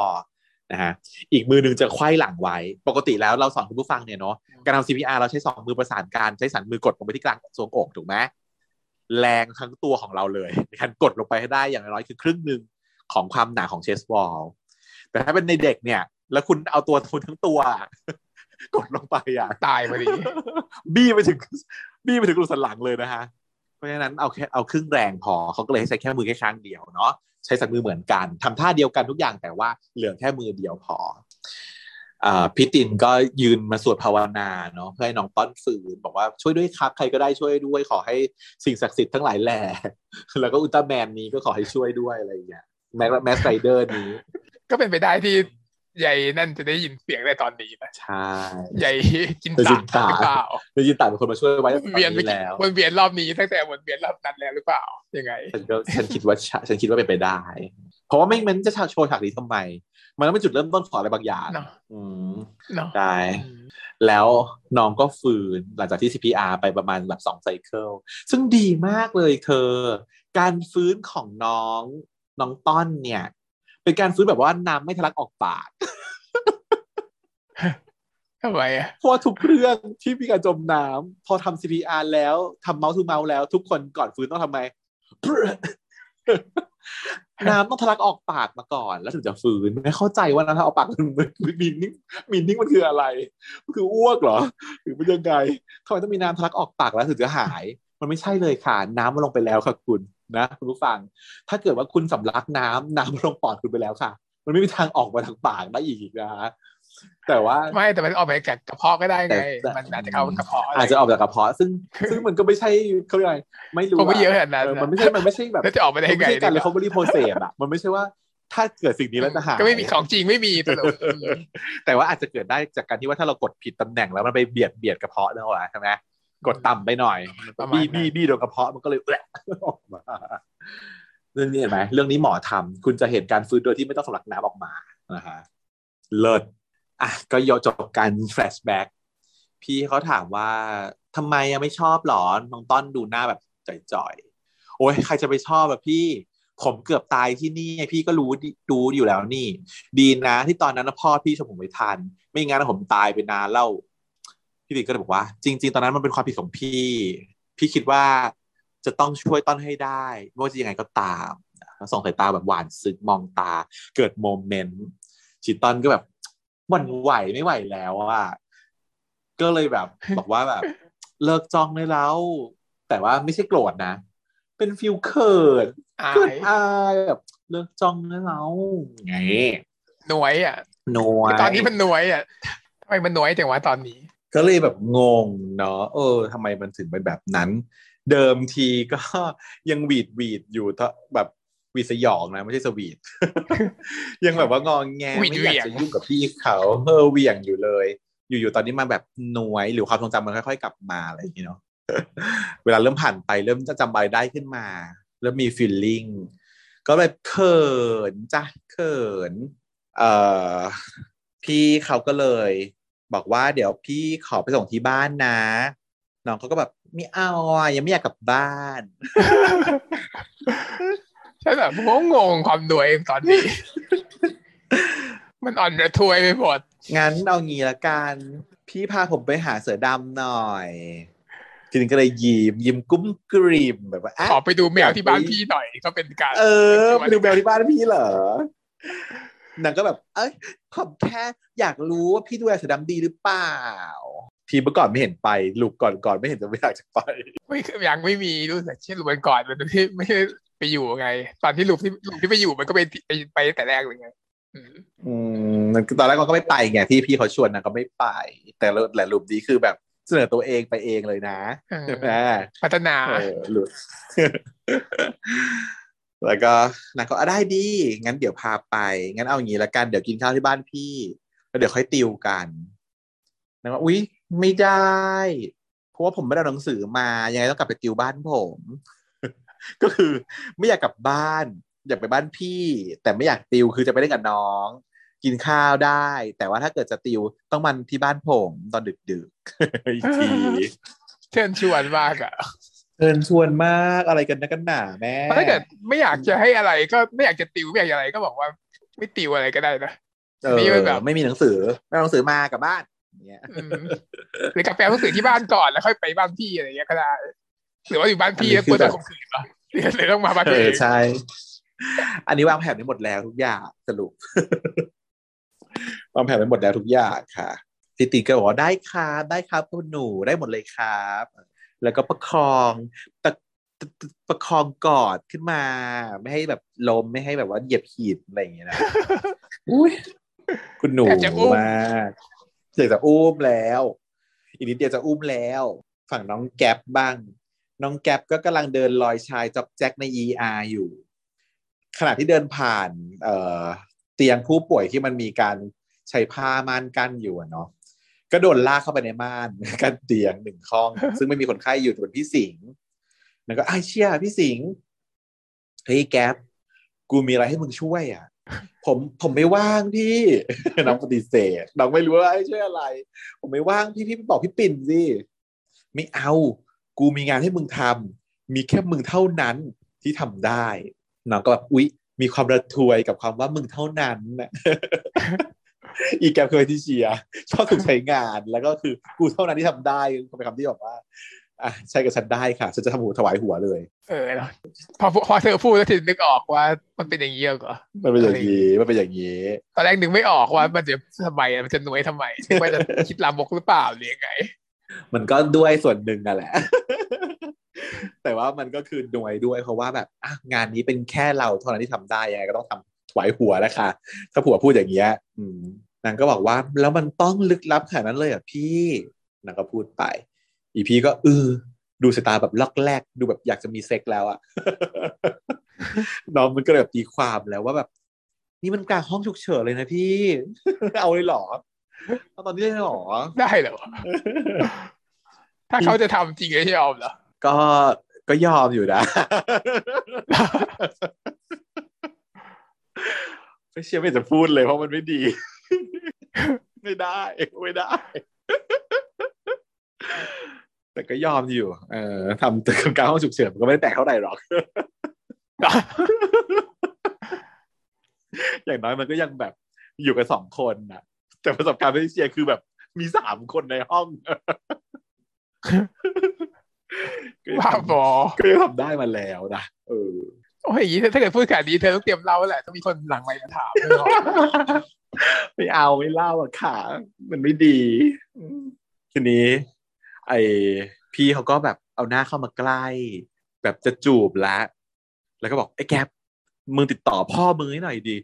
นะฮะอีกมือหนึ่งจะไขว้หลังไว้ปกติแล้วเราสอนคุณผู้ฟังเนี่ยเนาะการทำ CPR เราใช้สองมือประสานกันใช้สันมือกดลงไปที่กลางทรวงอกถูกไหมแรงทั้งตัวของเราเลยในการกดลงไปให้ได้อย่างน้อยคือครึ่งนึงของความหนาของ chest wall แต่ถ้าเป็นในเด็กเนี่ยแล้วคุณเอาตัวทุนทั้งตัวกดลงไปอ่ะตายพอดี บี้ไปถึงกระดูกสันหลังเลยนะฮะเพราะฉะนั้นเอาครึ่งแรงพอเขาก็เลยให้ใช้แค่มือแค่ข้างเดียวเนาะใช้สันมือเหมือนกันทำท่าเดียวกันทุกอย่างแต่ว่าเหลือแค่มือเดียวพอพี่ตินก็ยืนมาสวดภาวนาเนาะเพื่อให้น้องต้อนฝืนบอกว่าช่วยด้วยครับใครก็ได้ช่วยด้วยขอให้สิ่งศักดิ์สิทธิ์ทั้งหลายแหล่แล้วก็อุลตร้าแมนนี้ก็ขอให้ช่วยด้วยอะไรอย่างเงี้ยแมสไรเดอร์นี้ก็เป็นไปได้ที่ใหญ่นั่นจะได้ยินเสียงได้ตอนนี้นะใช่ใหญ่จินตาหรือเปล่าได้ยินตาเป็นคนมาช่วยไว้เวียนแล้ววนเวียนรอบนี้ตั้งแต่วนเวียนรอบนั้นแล้วหรือเปล่ายังไงฉันคิดว่าเป็นไปได้เพราะว่าไม่มันจะโชว์ฉากนี้ทำไมมันต้องเป็นจุดเริ่มต้นของอะไรบางอย่างได้แล้วน้องก็ฟื้นหลังจากที่ CPR ไปประมาณแบบ2ไซเคิลซึ่งดีมากเลยเธอการฟื้นของน้องต้อนเนี่ยเป็นการฟื้นแบบว่าน้ำไม่ทะลักออกปากทำไมอ่ะเพราะทุกเรื่องที่มีการจมน้ำพอทำ CPR แล้วทำเมาส์ทูเมาส์แล้วทุกคนก่อนฟื้นต้องทำไม น้ำต้องทะลักออกปากมาก่อนแล้วถึงจะฟื้นไม่เข้าใจว่าน้ำทะลักออกปากมีนิ่งมันคืออะไรมันคืออ้วกเหรอหรือมันยังไงทำไมต้องมีน้ำทะลักออกปากแล้วถึงจะหายมันไม่ใช่เลยค่ะน้ำมันลงไปแล้วค่ะคุณนะคุณผู้ฟังถ้าเกิดว่าคุณสำลักน้ำลงปอดคุณไปแล้วค่ะมันไม่มีทางออกมาทางปากได้อีกนะแต่ว่าไม่แต่มันออกไปจากกระเพาะก็ได้ไงมันอาจจะเข้ากระเพาะอาจจะออกจากกระเพาะซึ่งมันก็ไม่ใช่เขาเรียกอะไรไม่รู้ไม่เยอะขนาดนั้นมันไม่ใช่แบบจะออกมาได้ไงการเลยเขาไม่รีโพเซสอ่ะมันไม่ใช่ว่าถ้าเกิดสิ่งนี้แล้วจะหายก็ไม่มีของจริงไม่มีแต่ว่าอาจจะเกิดได้จากการที่ว่าถ้าเรากดผิดตำแหน่งแล้วมันไปเบียดกระเพาะนั่นแหละใช่ไหมกดต่ำไปหน่อยบี้โดนกระเพาะมันก็เลยออกมาเรื่องนี้เห็นไหมเรื่องนี้หมอทำคุณจะเห็นการฟื้นโดยที่ไม่ต้องสำลักน้ำออกมานะฮะเลิศก็ย้อนจบการแฟลชแบ็กพี่เขาถามว่าทำไมไม่ชอบหรอน้องต้อนดูหน้าแบบจ่อยๆโอ้ยใครจะไปชอบแบบพี่ผมเกือบตายที่นี่พี่ก็รู้อยู่แล้วนี่ดีนะที่ตอนนั้นพ่อพี่ช่วยผมไว้ทันไม่งั้นผมตายไปนานแล้วพี่ตินก็เลยบอกว่าจริงๆตอนนั้นมันเป็นความผิดของพี่คิดว่าจะต้องช่วยต้อนให้ได้ไม่ว่าจะยังไงก็ตามส่งสายตาแบบหวานซึ้งมองตาเกิดโมเมนต์ชิต้อนก็แบบหวั่นไหวไม่ไหวแล้วอ่ะก็เลยแบบบอกว่าแบบเลิกจ้องได้แล้วแต่ว่าไม่ใช่โกรธนะเป็นฟิลเขินอายแบบเลิกจ้องได้แล้วไงหน่วยอ่ะหน่วยตอนนี้มันหน่วยอ่ะทำไมมันหน่วยจังวะตอนนี้ก็เลยแบบงงเนาะทำไมมันถึงเป็นแบบนั้นเดิมทีก็ยังหวีดอยู่แบบ วีสยองนะไม่ใช่สวีท ยังแบบว่างองแง ไม่อยากจะยุ่งกับพี่เขาเฮ่อเวียงอยู่เลยอยู่ๆตอนนี้มาแบบหน่วยหรือความทรงจำมันค่อยๆกลับมาอะไรอย่างเงี้ยเนาะ เวลาเริ่มผ่านไปเริ่มจะจำใบได้ขึ้นมาแล้วมี feeling ก็เลยเขินจ้ะเขินพี่เขาก็เลยบอกว่าเดี๋ยวพี่ขอไปส่งที่บ้านนะน้องเขาก็แบบไม่เอายังไม่อยากกลับบ้านใช่แบบงงความด่วนเองตอนนี้ มันอ่อนระทวยไปหมดงั้นเอางี้ละกันพี่พาผมไปหาเสือดำหน่อยทีนึงก็เลยยิ้มกุ้มกริ่มแบบว่าขอไปดูแมวที่บ้านพี่หน่อยก็เป็นการไปดูแมวที่บ้านพี่เหรอนางก็แบบเอ้ยผมแค่อยากรู้ว่าพี่ดูแลเสือดำดีหรือเปล่าทีเมื่อก่อนไม่เห็นไปลูกก่อนไม่เห็นจะไม่อยากจะไปไม่ยังไม่มีรู้สึกเช่นลูกก่อนมันที่ไม่ไปอยู่ไงตอนที่ลูกที่ไปอยู่มันก็ไปแต่แรกเลยไงตอนแรกก็ไม่ไปไงที่พี่เขาชวนนะก็ไม่ไปแต่แหละลูกนี้คือแบบเสนอตัวเองไปเองเลยนะใช่ไหมพัฒนาลูก แล้วก็นางก็ได้ดีงั้นเดี๋ยวพาไปงั้นเอาอย่างนี้ละกันเดี๋ยวกินข้าวที่บ้านพี่แล้วเดี๋ยวค่อยติวกันนางว่าอุ๊ยไม่ได้เพราะว่าผมไม่ได้หนังสือมายังไงต้องกลับไปติวบ้านผม ก็คือไม่อยากกลับบ้านอยากไปบ้านพี่แต่ไม่อยากติวคือจะไปเล่นกับน้องกินข้าวได้แต่ว่าถ้าเกิดจะติวต้องมันที่บ้านผมตอนดึกๆอีกทีเชิญชวนมากอ่ะเชิญชวนมากอะไรกันนะกันหนาแม่ถ้าเกิดไม่อยากจะให้อะไรก็ไม่อยากจะติวไม่อยากอะไรก็บอกว่าไม่ติวอะไรก็ได้นะนี่แบบไม่มีหนังสือไม่เอาหนังสือมากลับบ้านเงี้ยหรือกลับไปเอาหนังสือที่บ้านก่อนแล้วค่อยไปบ้านพี่อะไรเงี้ยก็ได้หรือว่าอยู่บ้านพี่แล้วกลัวจะข่มขืนป่ะเลยต้องมาบ้านพี่ใช่อันนี้วางแผนไปหมดแล้วทุกอย่างสรุปวางแผนไปหมดแล้วทุกอย่างค่ะพี่ตีก็บอกว่าได้ครับได้ครับคุณหนูได้หมดเลยครับแล้วก็ประคองกอดขึ้นมาไม่ให้แบบลมไม่ให้แบบว่าเหยียบขีดอะไรอย่างเงี้ยนะอุ้ยคุณหนูมากอยากจะอุ้มแล้วอีกนิดเดียวจะอุ้มแล้วฝั่งน้องแก๊ปบ้างน้องแก๊ปก็กำลังเดินลอยชายจ๊อบแจ๊กใน ER อยู่ขณะที่เดินผ่านเตียงผู้ป่วยที่มันมีการใช้ผ้าม่านกั้นอยู่เนาะก็โดนลากเข้าไปในม่านกั้นเตียงหนึ่งห้องซึ่งไม่มีคนไข้อยู่เป็นพี่สิงห์แล้วก็ไอ้เชี่ยพี่สิงห์เฮ้ยแก๊ปกูมีอะไรให้มึงช่วยอ่ะผมไม่ว่างพี่น้องปฏิเสธน้องไม่รู้ว่าให้ช่วยอะไรผมไม่ว่างพี่ไปบอกพี่ปิ่นสิไม่เอากูมีงานให้มึงทำมีแค่มึงเท่านั้นที่ทำได้น้องก็แบบอุ๊ยมีความระทวยกับความว่ามึงเท่านั้นนะอีกแกเคยที่เชียร์ชอบถูกใช้งานแล้วก็คือกูเท่านั้นที่ทำได้ก็เป็นคำที่บอกว่าอ่ะใช่กับฉันได้ค่ะฉันจะทำถวายหัวเลยพอเธอพูดแล้วถึงนึกออกว่ามันเป็นอย่างนี้เหรอมันเป็นอย่างนี้ตอนแรกนึกไม่ออกว่ามันจะทำไมมันจะหน่วยทำไมไม่จะคิดลามกหรือเปล่าหรือยังไงมันก็ด้วยส่วนหนึ่งนั่นแหละแต่ว่ามันก็คือหน่วยด้วยเพราะว่าแบบงานนี้เป็นแค่เราเท่านั้นที่ทำได้ยังไงก็ต้องทำถวายหัวนะคะถ้าผัวพูดอย่างเงี้ยนางก็บอกว่าแล้วมันต้องลึกลับขนาดนั้นเลยอ่ะพี่นางก็พูดไปอีพี่ก็ดูสายตาแบบล็อกแรกดูแบบอยากจะมีเซ็กแล้วอ่ะ น้องมันก็เลยแบบตีความแล้วว่าแบบนี่มันกลางห้องฉุกเฉินเลยนะพี่ เอาเลยหรอตอนนี้ได้หรอได้เหรอ ถ้าเขาจะทำจริงจะยอมเหรอก็ยอมอยู่นะ ไม่เชื่อไม่จะพูดเลยเพราะมันไม่ดี ไม่ได้แต่ก็ยอมอยู่ทำตึกกลางห้องฉุกเฉินก็ไม่ได้แตกเท่าไหร่หรอก อย่างน้อยมันก็ยังแบบอยู่กัน2คนนะแต่ประสบการณ์ที่เชียร์คือแบบมี3คนในห้อง ก็ยังทำได้มาแล้วนะโอ้ยถ้าเกิดพูดขนาดนี้เธอต้องเตรียมเล่าแหละต้องมีคนหลังไมค์มาถาม ไม่เอาไม่เล่าอะค่ะมันไม่ดีทีนี้ไอพี่เขาก็แบบเอาหน้าเข้ามาใกล้แบบจะจูบแล้วก็บอกไอ้แก๊ปมึงติดต่อพ่อมึงให้หน่อยดิ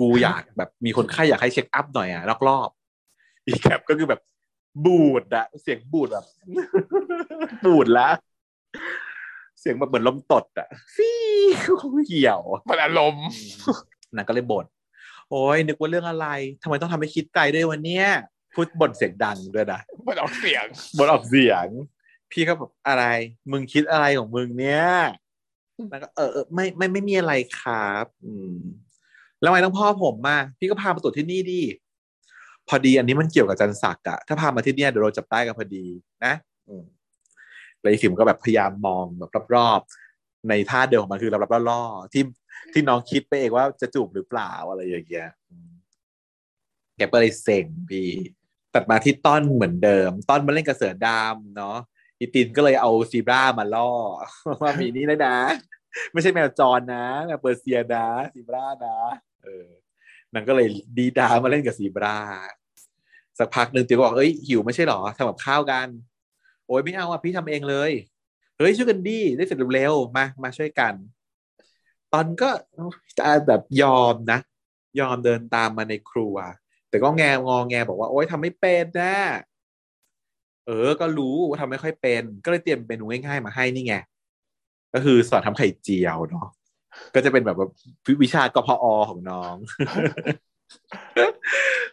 กูอยากแบบมีคนไข้อยากให้เช็คอัพหน่อยอะรอบๆอีแก๊ปก็คือแบบบูดอะเสียงบูดแบบบูดละ เสียงแบบเหมือนลมตดอ่ะฟี่เหี่ยวมันอารมณ์นางก็เลยบ่นโอ้ยนึกว่าเรื่องอะไรทำไมต้องทำให้คิดไกลด้วยวันเนี้ยพูดบ่นเสียงดังด้วยนะบ่นออกเสียงบ่นออกเสียงพี่ก็แบบอะไรมึงคิดอะไรของมึงเนี้ยแล้วก็ไม่มีอะไรครับแล้วทำไมต้องพ่อผมมาพี่ก็พามาตรวจที่นี่ดิพอดีอันนี้มันเกี่ยวกับจันศักดิ์อะถ้าพามาที่เนี่ยเดี๋ยวเราจับได้กันพอดีนะแล้วไอ้ขิมก็แบบพยายามมองแบบรอบๆในท่าเดิมของมันคือรอบๆล่อๆที่น้องคิดไปเองว่าจะจูบหรือเปล่าอะไรอย่างเงี้ยแกก็เลยเซ็งพี่ตัดมาที่ต้นเหมือนเดิมต้นมาเล่นกระเสือดำเนาะอีตินก็เลยเอาซีบรามาล่อว่ามีนี่แล้วนะไม่ใช่แมวจรนะแมวเปอร์เซียนะซีบรานะนางก็เลยดีดามาเล่นกับซีบราสักพักหนึ่งติวบอกเอ้ยหิวไม่ใช่หรอทำกับข้าวกันโอ้ยไม่เอาอ่ะพี่ทำเองเลยเฮ้ยช่วยกันดีได้เสร็จเร็วๆมาช่วยกันตอนก็แบบยอมเดินตามมาในครัวแต่ก็งอแงบอกว่าโอ๊ยทำไม่เป็นนะก็รู้ว่าทำไม่ค่อยเป็นก็เลยเตรียมเมนูง่ายๆมาให้นี่ไงก็คือสอนทำไข่เจียวเนาะก็จะเป็นแบบวิชากพอของน้อง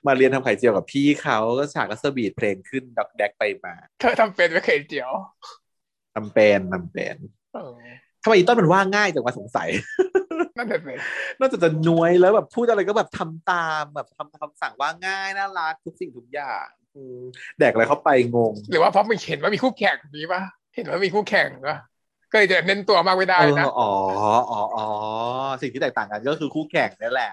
มาเรียนทำไข่เจียวกับพี่เขาก็ฉากก็สบีดเพลงขึ้นดักแดกไปมาเธอทำเป็นไหมไข่เจียวทำเป็นทำไมอีต้นมันว่าง่ายจังวะสงสัย นั่นแหละสินอกจากจะนวยแล้วแบบพูดอะไรก็แบบทำตามแบบทำสั่งว่าง่ายน่ารักทุกสิ่งทุกอย่างแดกอะไรเข้าไปงงหรือว่าเพราะมันเห็นว่ามีคู่แข่งนี้ป่ะเห็นว่ามีคู่แข่งป่ะก็เลยจะเน้นตัวมากไม่ได้นะอ๋อสิ่งที่แตกต่างกันก็คือคู่แข่งนั่นแหละ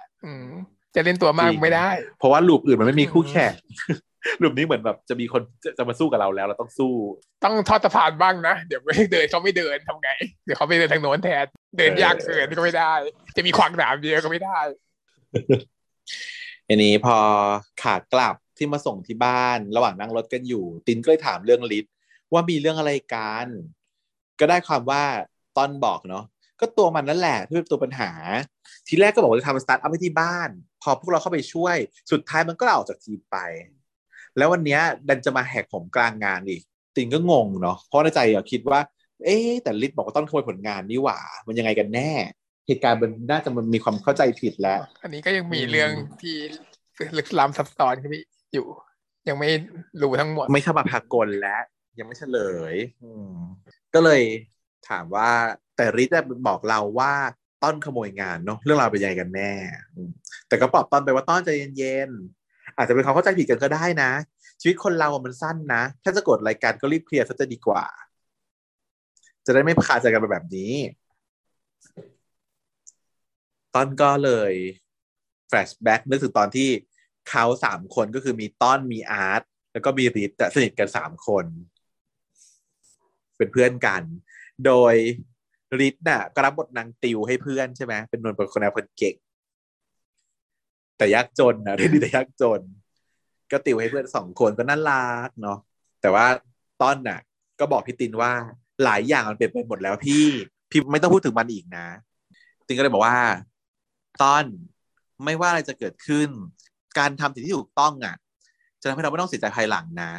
จะเล่นตัวมากไม่ได้เพราะว่าลูปอื่นมันไม่มีคู่แข่งลูปนี้เหมือนแบบจะมีคนจะมาสู้กับเราแล้วเราต้องสู้ต้องทอดสะพานบ้างนะเดี๋ยวไม่เดินเขาไม่เดินทำไงเดี๋ยวเขาไปเดินทางโน้นแทนเดินยากเกินก็ไม่ได้จะมีขวางหนามเยอะก็ไม่ได้อันนี้พอขากลับที่มาส่งที่บ้านระหว่างนั่งรถกันอยู่ตินก็เลยถามเรื่องฤทธิ์ว่ามีเรื่องอะไรกันก็ได้ความว่าตอนบอกเนาะก็ตัวมันนั่นแหละที่เป็นตัวปัญหาทีแรกก็บอกว่าจะทำสตาร์ทอัพให้ที่บ้านพอพวกเราเข้าไปช่วยสุดท้ายมันก็ออกจากทีมไปแล้ววันนี้ดันจะมาแหกผมกลางงานอีกตินก็งงเนาะเพราะในใจอยากคิดว่าแต่ฤทธิ์บอกว่าต้องขโมยผลงานนี่หว่ามันยังไงกันแน่เหตุการณ์มันน่าจะมีความเข้าใจผิดแล้วอันนี้ก็ยังมีเรื่องที่ลึกล้ำซับซ้อนที่อยู่ยังไม่รู้ทั้งหมดไม่ใช่มาพากลและยังไม่เฉลยก็เลยถามว่าแต่ฤทธิ์ได้บอกเราว่าต้นขโมยงานเนาะเรื่องราวเป็นยังไงกันแน่แต่ก็ปลอบต้นไปว่าต้นใจเย็นๆอาจจะเป็นความเข้าใจผิดกันก็ได้นะชีวิตคนเรามันสั้นนะถ้าจะกดรายการก็รีบเคลียร์ซะจะดีกว่าจะได้ไม่คาใจกันไปแบบนี้ต้นก็เลยแฟลชแบ็กนึกถึงตอนที่เขา3คนก็คือมีต้นมีอาร์ตแล้วก็มีฤทธิ์สนิทกัน3คนเป็นเพื่อนกันโดยฤทธิ์น่ะก็รับบทนางติวให้เพื่อนใช่ไหมเป็นนวลเป็นคนเอาคนเก่งแต่ยากจนนะฤทธิ์แต่ยากจนก็ติวให้เพื่อน2คนก็น่ารักเนาะแต่ว่าต้นน่ะก็บอกพี่ตินว่าหลายอย่างมันเปลี่ยนไปหมดแล้วพี่ไม่ต้องพูดถึงมันอีกนะตินก็เลยบอกว่าต้นไม่ว่าอะไรจะเกิดขึ้นการทำสิ่งที่ถูกต้องอ่ะจะทำให้เราไม่ต้องเสียใจภายหลังนะ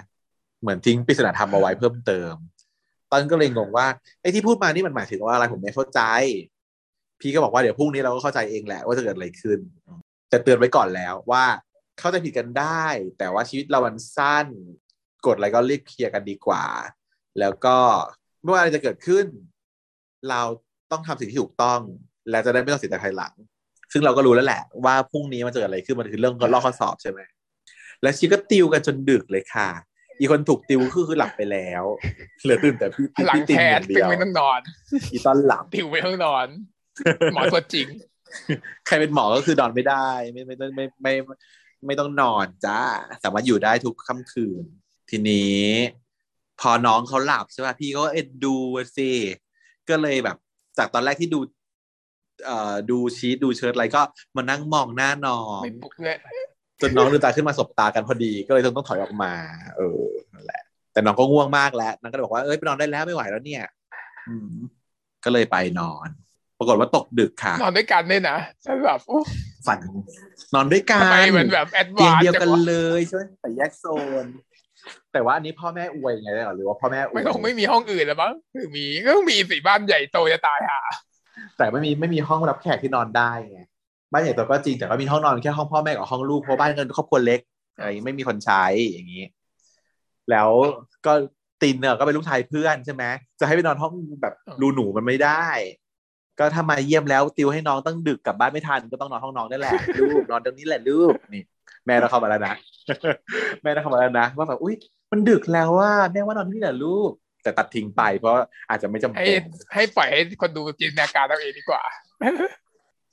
เหมือนทิ้งปริศนาธรรมเอาไว้เพิ่มเติมตอนก็เลยงงว่าไอ้ที่พูดมานี่มันหมายถึงว่าอะไรผมไม่เข้าใจพี่ก็บอกว่าเดี๋ยวพรุ่งนี้เราก็เข้าใจเองแหละว่าจะเกิดอะไรขึ้นแต่เตือนไว้ก่อนแล้วว่าเข้าใจผิดกันได้แต่ว่าชีวิตเรามันสั้นกดอะไรก็รีบเคลียร์กันดีกว่าแล้วก็ไม่ว่าอะไรจะเกิดขึ้นเราต้องทำสิ่งที่ถูกต้องและจะได้ไม่ต้องเสียใจภายหลังซึ่งเราก็รู้แล้วแหละว่าพรุ่งนี้มันจะเกิดอะไรขึ้นมันคือเรื่องการลอกข้อสอบใช่ไหมและชีก็ติวกันจนดึกเลยค่ะอีคนถูกติวคือหลับไปแล้วเหลือตื่นแต่พี่ติวอย่างเดียวไม่ต้องนอนอีตอนหลับติวไม่ต้องนอนหมอตัวจริงใครเป็นหมอก็คือนอนไม่ได้ไม่ต้องนอนจ้าสามารถอยู่ได้ทุกค่ำคืนทีนี้พอน้องเขาหลับใช่ป่ะพี่ก็เอ็ดดูสิก็เลยแบบจากตอนแรกที่ดูชีทดูเชิร์ตอะไรก็มานั่งมองหน้าน้องจนน้องลืมตาขึ้นมาสบตากันพอดีก็เลยต้องถอยออกมานั่นแหละแต่น้องก็ง่วงมากแล้วน้องก็บอกว่าไปนอนได้แล้วไม่ไหวแล้วเนี่ยก็เลยไปนอนปรากฏว่าตกดึกค่ะนอนด้วยกันเนี่ยนะฉันแบบ ฝันนอนด้วยกันเตียงเดียวกันเลยใช่แต่แยกโซนแต่ว่าอันนี้พ่อแม่อวยยังไงได้หรอหรือว่าพ่อแม่อวยไม่มีห้องอื่นแล้วมั้งถึงมีก็มีสิบ้านใหญ่โตจะตายห่าแต่ไม่มีห้องรับแขกที่นอนได้ไงบ้านใหญ่โตก็จริงแต่ก็มีห้องนอนแค่ห้องพ่อแม่กับห้องลูกเพราะบ้านกันครอบครัวเล็กอะไรไม่มีคนใช้อย่างนี้แล้วก็ตินเนี่ยก็เป็นลูกชายเพื่อนใช่ไหมจะให้ไปนอนห้องแบบรูหนูมันไม่ได้ก็ถ้ามาเยี่ยมแล้วติวให้น้องตั้งดึกกลับบ้านไม่ทันก็ต้องนอนห้องน้องนั่นแหละลูกนอนตรงนี้แหละลูกนี่แม่เราเข้ามาแล้วนะแม่เราเข้ามาแล้วนะว่าแบบอุ๊ยมันดึกแล้วว่าแม่ว่านอนนี่แหละลูกแต่ตัดทิ้งไปเพราะอาจจะไม่จำเป็นให้ปล่อยให้คนดูจินตนาการเอาเองดีกว่า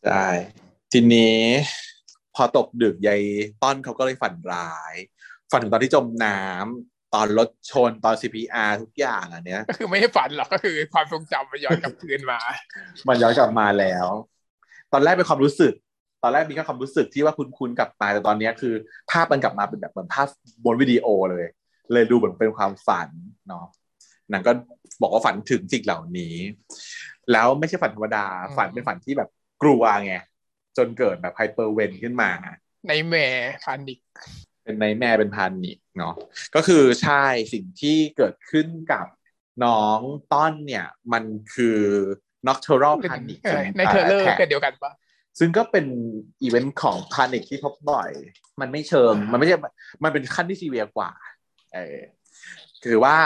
ใช่ทีนี้พอตกดึกยายต้อนเขาก็เลยฝันร้ายฝันถึงตอนที่จมน้ำตอนรถชนตอน CPR ทุกอย่างอันเนี้ยก็คือไม่ใช่ฝันหรอกก็คือความทรงจำมันย้อนกลับคืนมามันย้อนกลับมาแล้วตอนแรกเป็นความรู้สึกตอนแรกมีแค่ความรู้สึกที่ว่าคุ้นๆกลับมาแต่ตอนนี้คือภาพมันกลับมาเป็นแบบเหมือนภาพบนวิดีโอเลยดูเหมือนเป็นความฝันเนาะนางก็บอกว่าฝันถึงสิ่งเหล่านี้แล้วไม่ใช่ฝันธรรมดาฝันเป็นฝันที่แบบกลัวไงจนเกิดแบบไฮเปอร์เวนขึ้นมาในแม่พานิกเป็นในแม่เป็นพานิกเนาะก็คือใช่สิ่งที่เกิดขึ้นกับน้องต้นเนี่ยมันคือ Nocturnal Panic ในเทเลอร์กันเดียวกันปะซึ่งก็เป็นอีเวนต์ของพานิกที่พบบ่อยมันไม่เชิงมันไม่ใช่มันเป็นขั้นที่ซีเวียกว่าคือว่า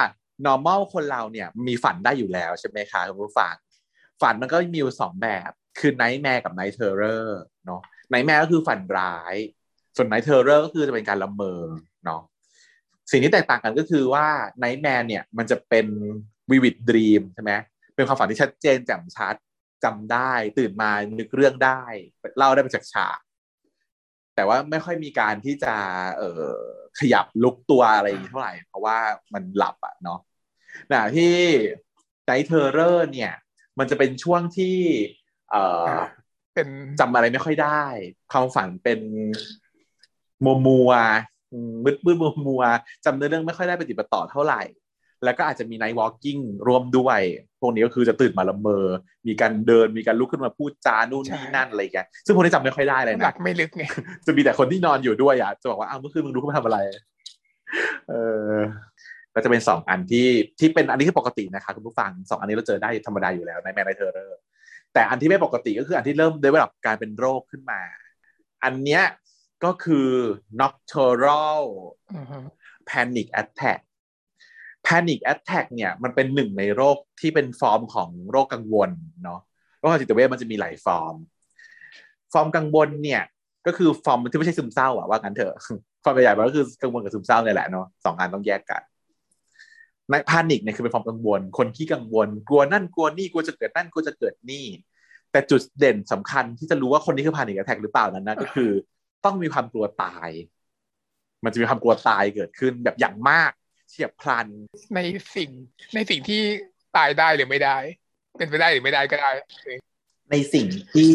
normal คนเราเนี่ยมีฝันได้อยู่แล้วใช่ไหมคะคุณผู้ฟังฝันมันก็มีอยู่สองแบบคือ nightmare กับ night terror เนาะ nightmare ก็คือฝันร้ายส่วน night terror ก็คือจะเป็นการละเมอเนาะสิ่งที่แตกต่างกันก็คือว่า nightmare เนี่ยมันจะเป็น vivid dream ใช่ไหมเป็นความฝันที่ชัดเจนแจ่มชัดจำได้ตื่นมานึกเรื่องได้เล่าได้เป็นฉากๆแต่ว่าไม่ค่อยมีการที่จะขยับลุกตัวอะไรเท่าไหร่เพราะว่ามันหลับอ่ะเนาะนะที่ไนท์เทอร์เรอร์เนี่ยมันจะเป็นช่วงที่เป็นจำอะไรไม่ค่อยได้ความฝันเป็นมัวมืดจำเนื้อเรื่องไม่ค่อยได้ปฏิบัติต่อเท่าไหร่แล้วก็อาจจะมี night walking ร่วมด้วยพวกนี้ก็คือจะตื่นมาละเมอมีการเดินมีการลุกขึ้นมาพูดจานู่นนี่นั่นอะไรกันซึ่งพวกนี้จำไม่ค่อยได้เลยนะหลักไม่ลึกไงจะมีแต่คนที่นอนอยู่ด้วยอ่ะจะบอกว่าอ้าวเมื่อคืนมึงลุกขึ้นมาทำอะไรก็จะเป็นสองอันที่เป็นอันนี้คือปกตินะคะคุณผู้ฟังสองอันนี้เราเจอได้ธรรมดาอยู่แล้วในแมนไนเทอร์เรอร์แต่อันที่ไม่ปกติก็คืออันที่เริ่มdevelopการเป็นโรคขึ้นมาอันเนี้ยก็คือ nocturnal panic attack panic attack เนี่ยมันเป็นหนึ่งในโรคที่เป็นฟอร์มของโรคกังวลเนาะโรคจิตเวชมันจะมีหลายฟอร์มกังวลเนี่ยก็คือฟอร์มที่ไม่ใช่ซึมเศร้าอ่ะว่างั้นเถอะฟอร์มใหญ่ๆมันก็คือกังวลกับซึมเศร้าเนี่ยแหละเนาะสองอันต้องแยกกันใน panic เนี่ยคือเป็นฟอร์มกังวลคนที่กังวลกลัวนั่นกลัวนี่กลัวจะเกิดนั่นกลัวจะเกิดนี่แต่จุดเด่นสำคัญที่จะรู้ว่าคนนี้คือ panic attack หรือเปล่านั้นนะก็คือต้องมีความกลัวตายมันจะมีความกลัวตายเกิดขึ้นแบบอย่างมากเฉียบพลันในสิ่งที่ตายได้หรือไม่ได้เป็นไปได้หรือไม่ได้ก็ได้ในสิ่งที่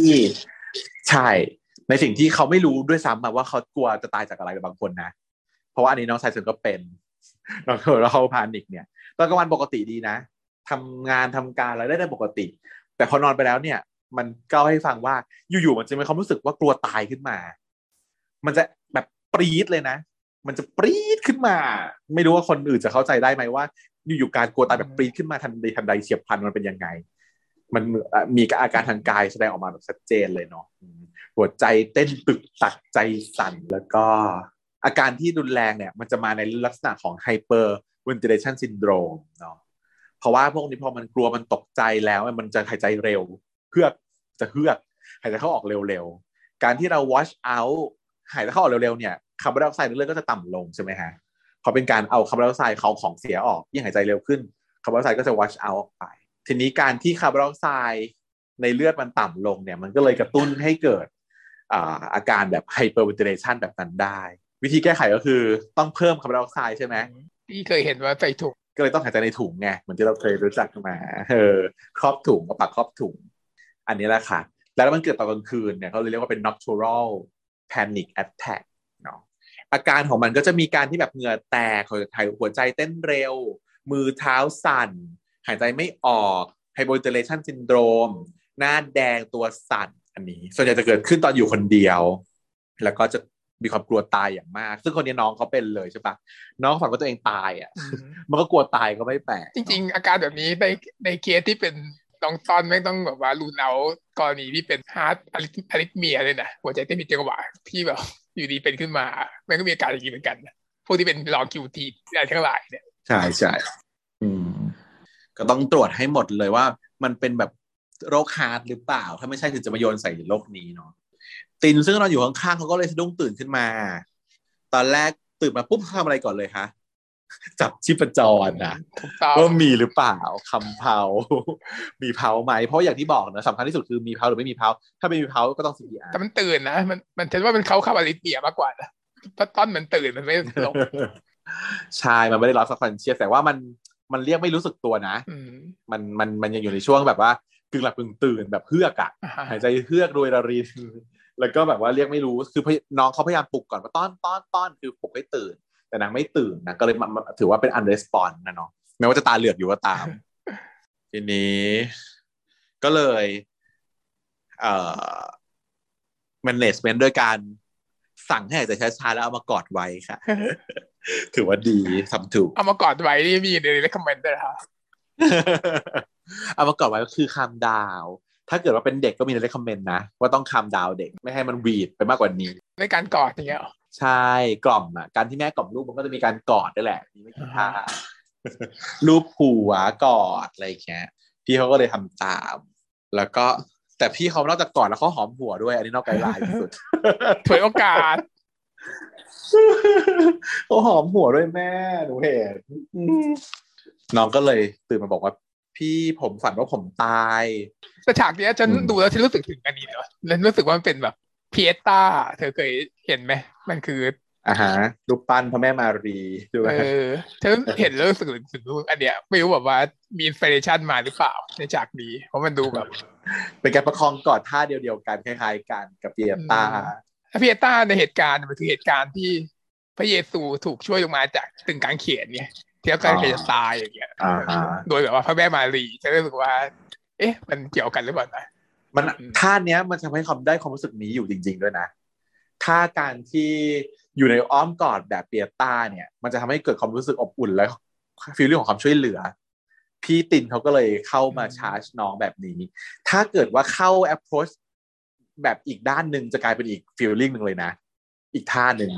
ใช่ในสิ่งที่เขาไม่รู้ด้วยซ้ำว่าเขากลัวจะตายจากอะไรบางคนนะเพราะว่าอันนี้น้องชายส่วนก็เป็นเราเกิดเราพานิกเนี่ยตอนกลางวันปกติดีนะทำงานทำการอะไรได้ปกติแต่พอนอนไปแล้วเนี่ยมันเล่าให้ฟังว่าอยู่ๆมันจะมีความรู้สึกว่ากลัวตายขึ้นมามันจะแบบปรี๊ดเลยนะมันจะปรี๊ดขึ้นมาไม่รู้ว่าคนอื่นจะเข้าใจได้ไหมว่าอยู่ๆการกลัวตายแบบปรี๊ดขึ้นมาทันใดเฉียบพลันมันเป็นยังไงมันมีอาการทางกายแสดงออกมาแบบชัดเจนเลยเนาะหัวใจเต้นตึกตักใจสั่นแล้วก็อาการที่รุนแรงเนี่ยมันจะมาในลักษณะของไฮเปอร์เวนทิเลชันซินโดรมเนาะเพราะว่าพวกนี้พอมันกลัวมันตกใจแล้วมันจะหายใจเร็วเฮือกหายใจเข้าออกเร็วๆการที่เรา wash out หายใจเข้าออกเร็วๆเนี่ยคาร์บอนไดออกไซด์ในเลือดก็จะต่ำลงใช่ไหมฮะพอเป็นการเอาคาร์บอนไดออกไซด์ของเสียออกยิ่งหายใจเร็วขึ้นคาร์บอนไดออกไซด์ก็จะวัชเอาออกไปทีนี้การที่คาร์บอนไดออกไซด์ในเลือดมันต่ำลงเนี่ยมันก็เลยกระตุ้นให้เกิดอาการแบบไฮเปอร์เวนทิเลชันแบบนั้นได้วิธีแก้ไขก็คือต้องเพิ่มคาร์บอนไดออกไซด์ใช่ไหมที่เคยเห็นว่าใส่ถุงก็เลยต้องหายใจในถุงไงเหมือนที่เราเคยรู้จักมาครอบถุงกับปากครอบถุงอันนี้แหละค่ะแล้วมันเกิดตอนกลางคืนเนี่ยเขาเรียกว่าเป็น nocturnal panic attackอาการของมันก็จะมีการที่แบบเหงื่อแตกหัวใจเต้นเร็วมือเท้าสั่นหายใจไม่ออกไฮโปเวนทิเลชันซินโดรมหน้าแดงตัวสั่น อันนี้ส่วนใหญ่จะเกิดขึ้นตอนอยู่คนเดียวแล้วก็จะมีความกลัวตายอย่างมากซึ่งคนนี้น้องเขาเป็นเลยใช่ปะน้องฝันว่าตัวเองตายอ่ะ มันก็กลัวตายก็ไม่แปลกจริงๆอาการแบบนี้ในเคสที่เป็นน้องตอนไม่ต้องแบบว่ารูนเอากรณีที่เป็นฮาร์ทอะริทเมียเลยนะหัวใจเต้นผิดจังหวะที่แบบอยู่ดีเป็นขึ้นมามันก็มีอาการอย่างนี้เหมือนกันพวกที่เป็นลองคิวทีอะไรทั้งหลายเนี่ยใช่ใช่ก็ต้องตรวจให้หมดเลยว่ามันเป็นแบบโรคฮาร์ทหรือเปล่าถ้าไม่ใช่ถึงจะมาโยนใส่โรคนี้เนาะตินซึ่งนอนอยู่ข้างๆเขาก็เลยสะดุ้งตื่นขึ้นมาตอนแรกตื่นมาปุ๊บทำอะไรก่อนเลยคะจับชีพจรนะว่ามีหรือเปล่าคำเพามีเพาไหมเพราะอย่างที่บอกนะสำคัญที่สุดคือมีเพาหรือไม่มีเพาถ้าไม่มีเพาก็ต้อง CPR แต่มันตื่นนะมันฉันว่ามันเข้าอลิเบียมากกว่านะต้นมันตื่นมันไม่หลบใช่มันไม่ได้รับสักคนเชียร์แต่ว่ามันเรียกไม่รู้สึกตัวนะมันยังอยู่ในช่วงแบบว่ากึ่งหลับกึ่งตื่นแบบเฮือกอ่ะหายใจเฮือกรวยระรินแล้วก็แบบว่าเรียกไม่รู้คือน้องเขาพยายามปลุกก่อนว่าต้อนคือปลุกให้ตื่นแต่นางไม่ตื่นนางก็เลยถือว่าเป็น unresponse นะเนาะแม้ว่าจะตาเหลือกอยู่ก็ตาม ทีนี้ก็เลย management ด้วยการสั่งให้หายใจช้าๆแล้วเอามากอดไว้ค่ะ ถือว่าดีทำถูกเอามากอดไว้นี่มีใน recommend ด้วยค่ะ เอามากอดไว้ก็คือคำดาวถ้าเกิดว่าเป็นเด็กก็มีในเรคคอมเมนต์นะว่าต้องคำดาวเด็กไม่ให้มันวีดไปมากกว่านี้ด้วยการกอดอย่างเงี้ยใช่กล่อมอ่ะการที่แม่กล่อมลูกมันก็จะมีการกอดด้วยแหละนี่ไม่ใช่ท่ารูปหัวกอดอะไรอย่างเงี้ยพี่เขาก็เลยทำตามแล้วก็แต่พี่เขานอกจากกอดแล้วเขาหอมหัวด้วยอันนี้นอกไกด์ไลน์ที่สุดถวยโอกาสเขาหอมหัวด้วยแม่หนูเห็นน้องก็เลยตื่นมาบอกว่าพี่ผมฝันว่าผมตายแต่ฉากนี้ฉันดูแล้วฉันรู้สึกถึงอันนี้เลยฉันรู้สึกว่ามันเป็นแบบเพียต้าเธอเคยเห็นไหมมันคือรูปปั้นพระแม่มารีดูไหมฉันเห็นแล้วรู้สึกถึงอันเนี้ยไม่รู้แบบว่ามีอินสปิเรชันมาหรือเปล่าในฉากนี้เพราะมันดูแบบเป็นการประคองกอดท่าเดียวๆกันคล้ายๆกันกับเพียต้าในเหตุการณ์มันคือเหตุการณ์ที่พระเยซูถูกช่วยลงมาจากตึงกางเขนไงเที่ยวกันใครจะตายอย่างเงี้ยโดยแบบว่าพระแม่มารีจะรู้สึกว่าเอ๊ะมันเกี่ยวกันหรือเปล่านะมันท่าเนี้ยมันทำให้ความได้ความรู้สึกนี้อยู่จริงๆด้วยนะท่าการที่อยู่ในอ้อมกอดแบบเปียต้าเนี่ยมันจะทำให้เกิดความรู้สึกอบอุ่นและฟีลลิ่งของความช่วยเหลือพี่ตินเขาก็เลยเข้ามาชาร์จน้องแบบนี้ถ้าเกิดว่าเข้า approach แบบอีกด้านนึงจะกลายเป็นอีกฟีลลิ่งนึงเลยนะอีกท่าหนึ่ง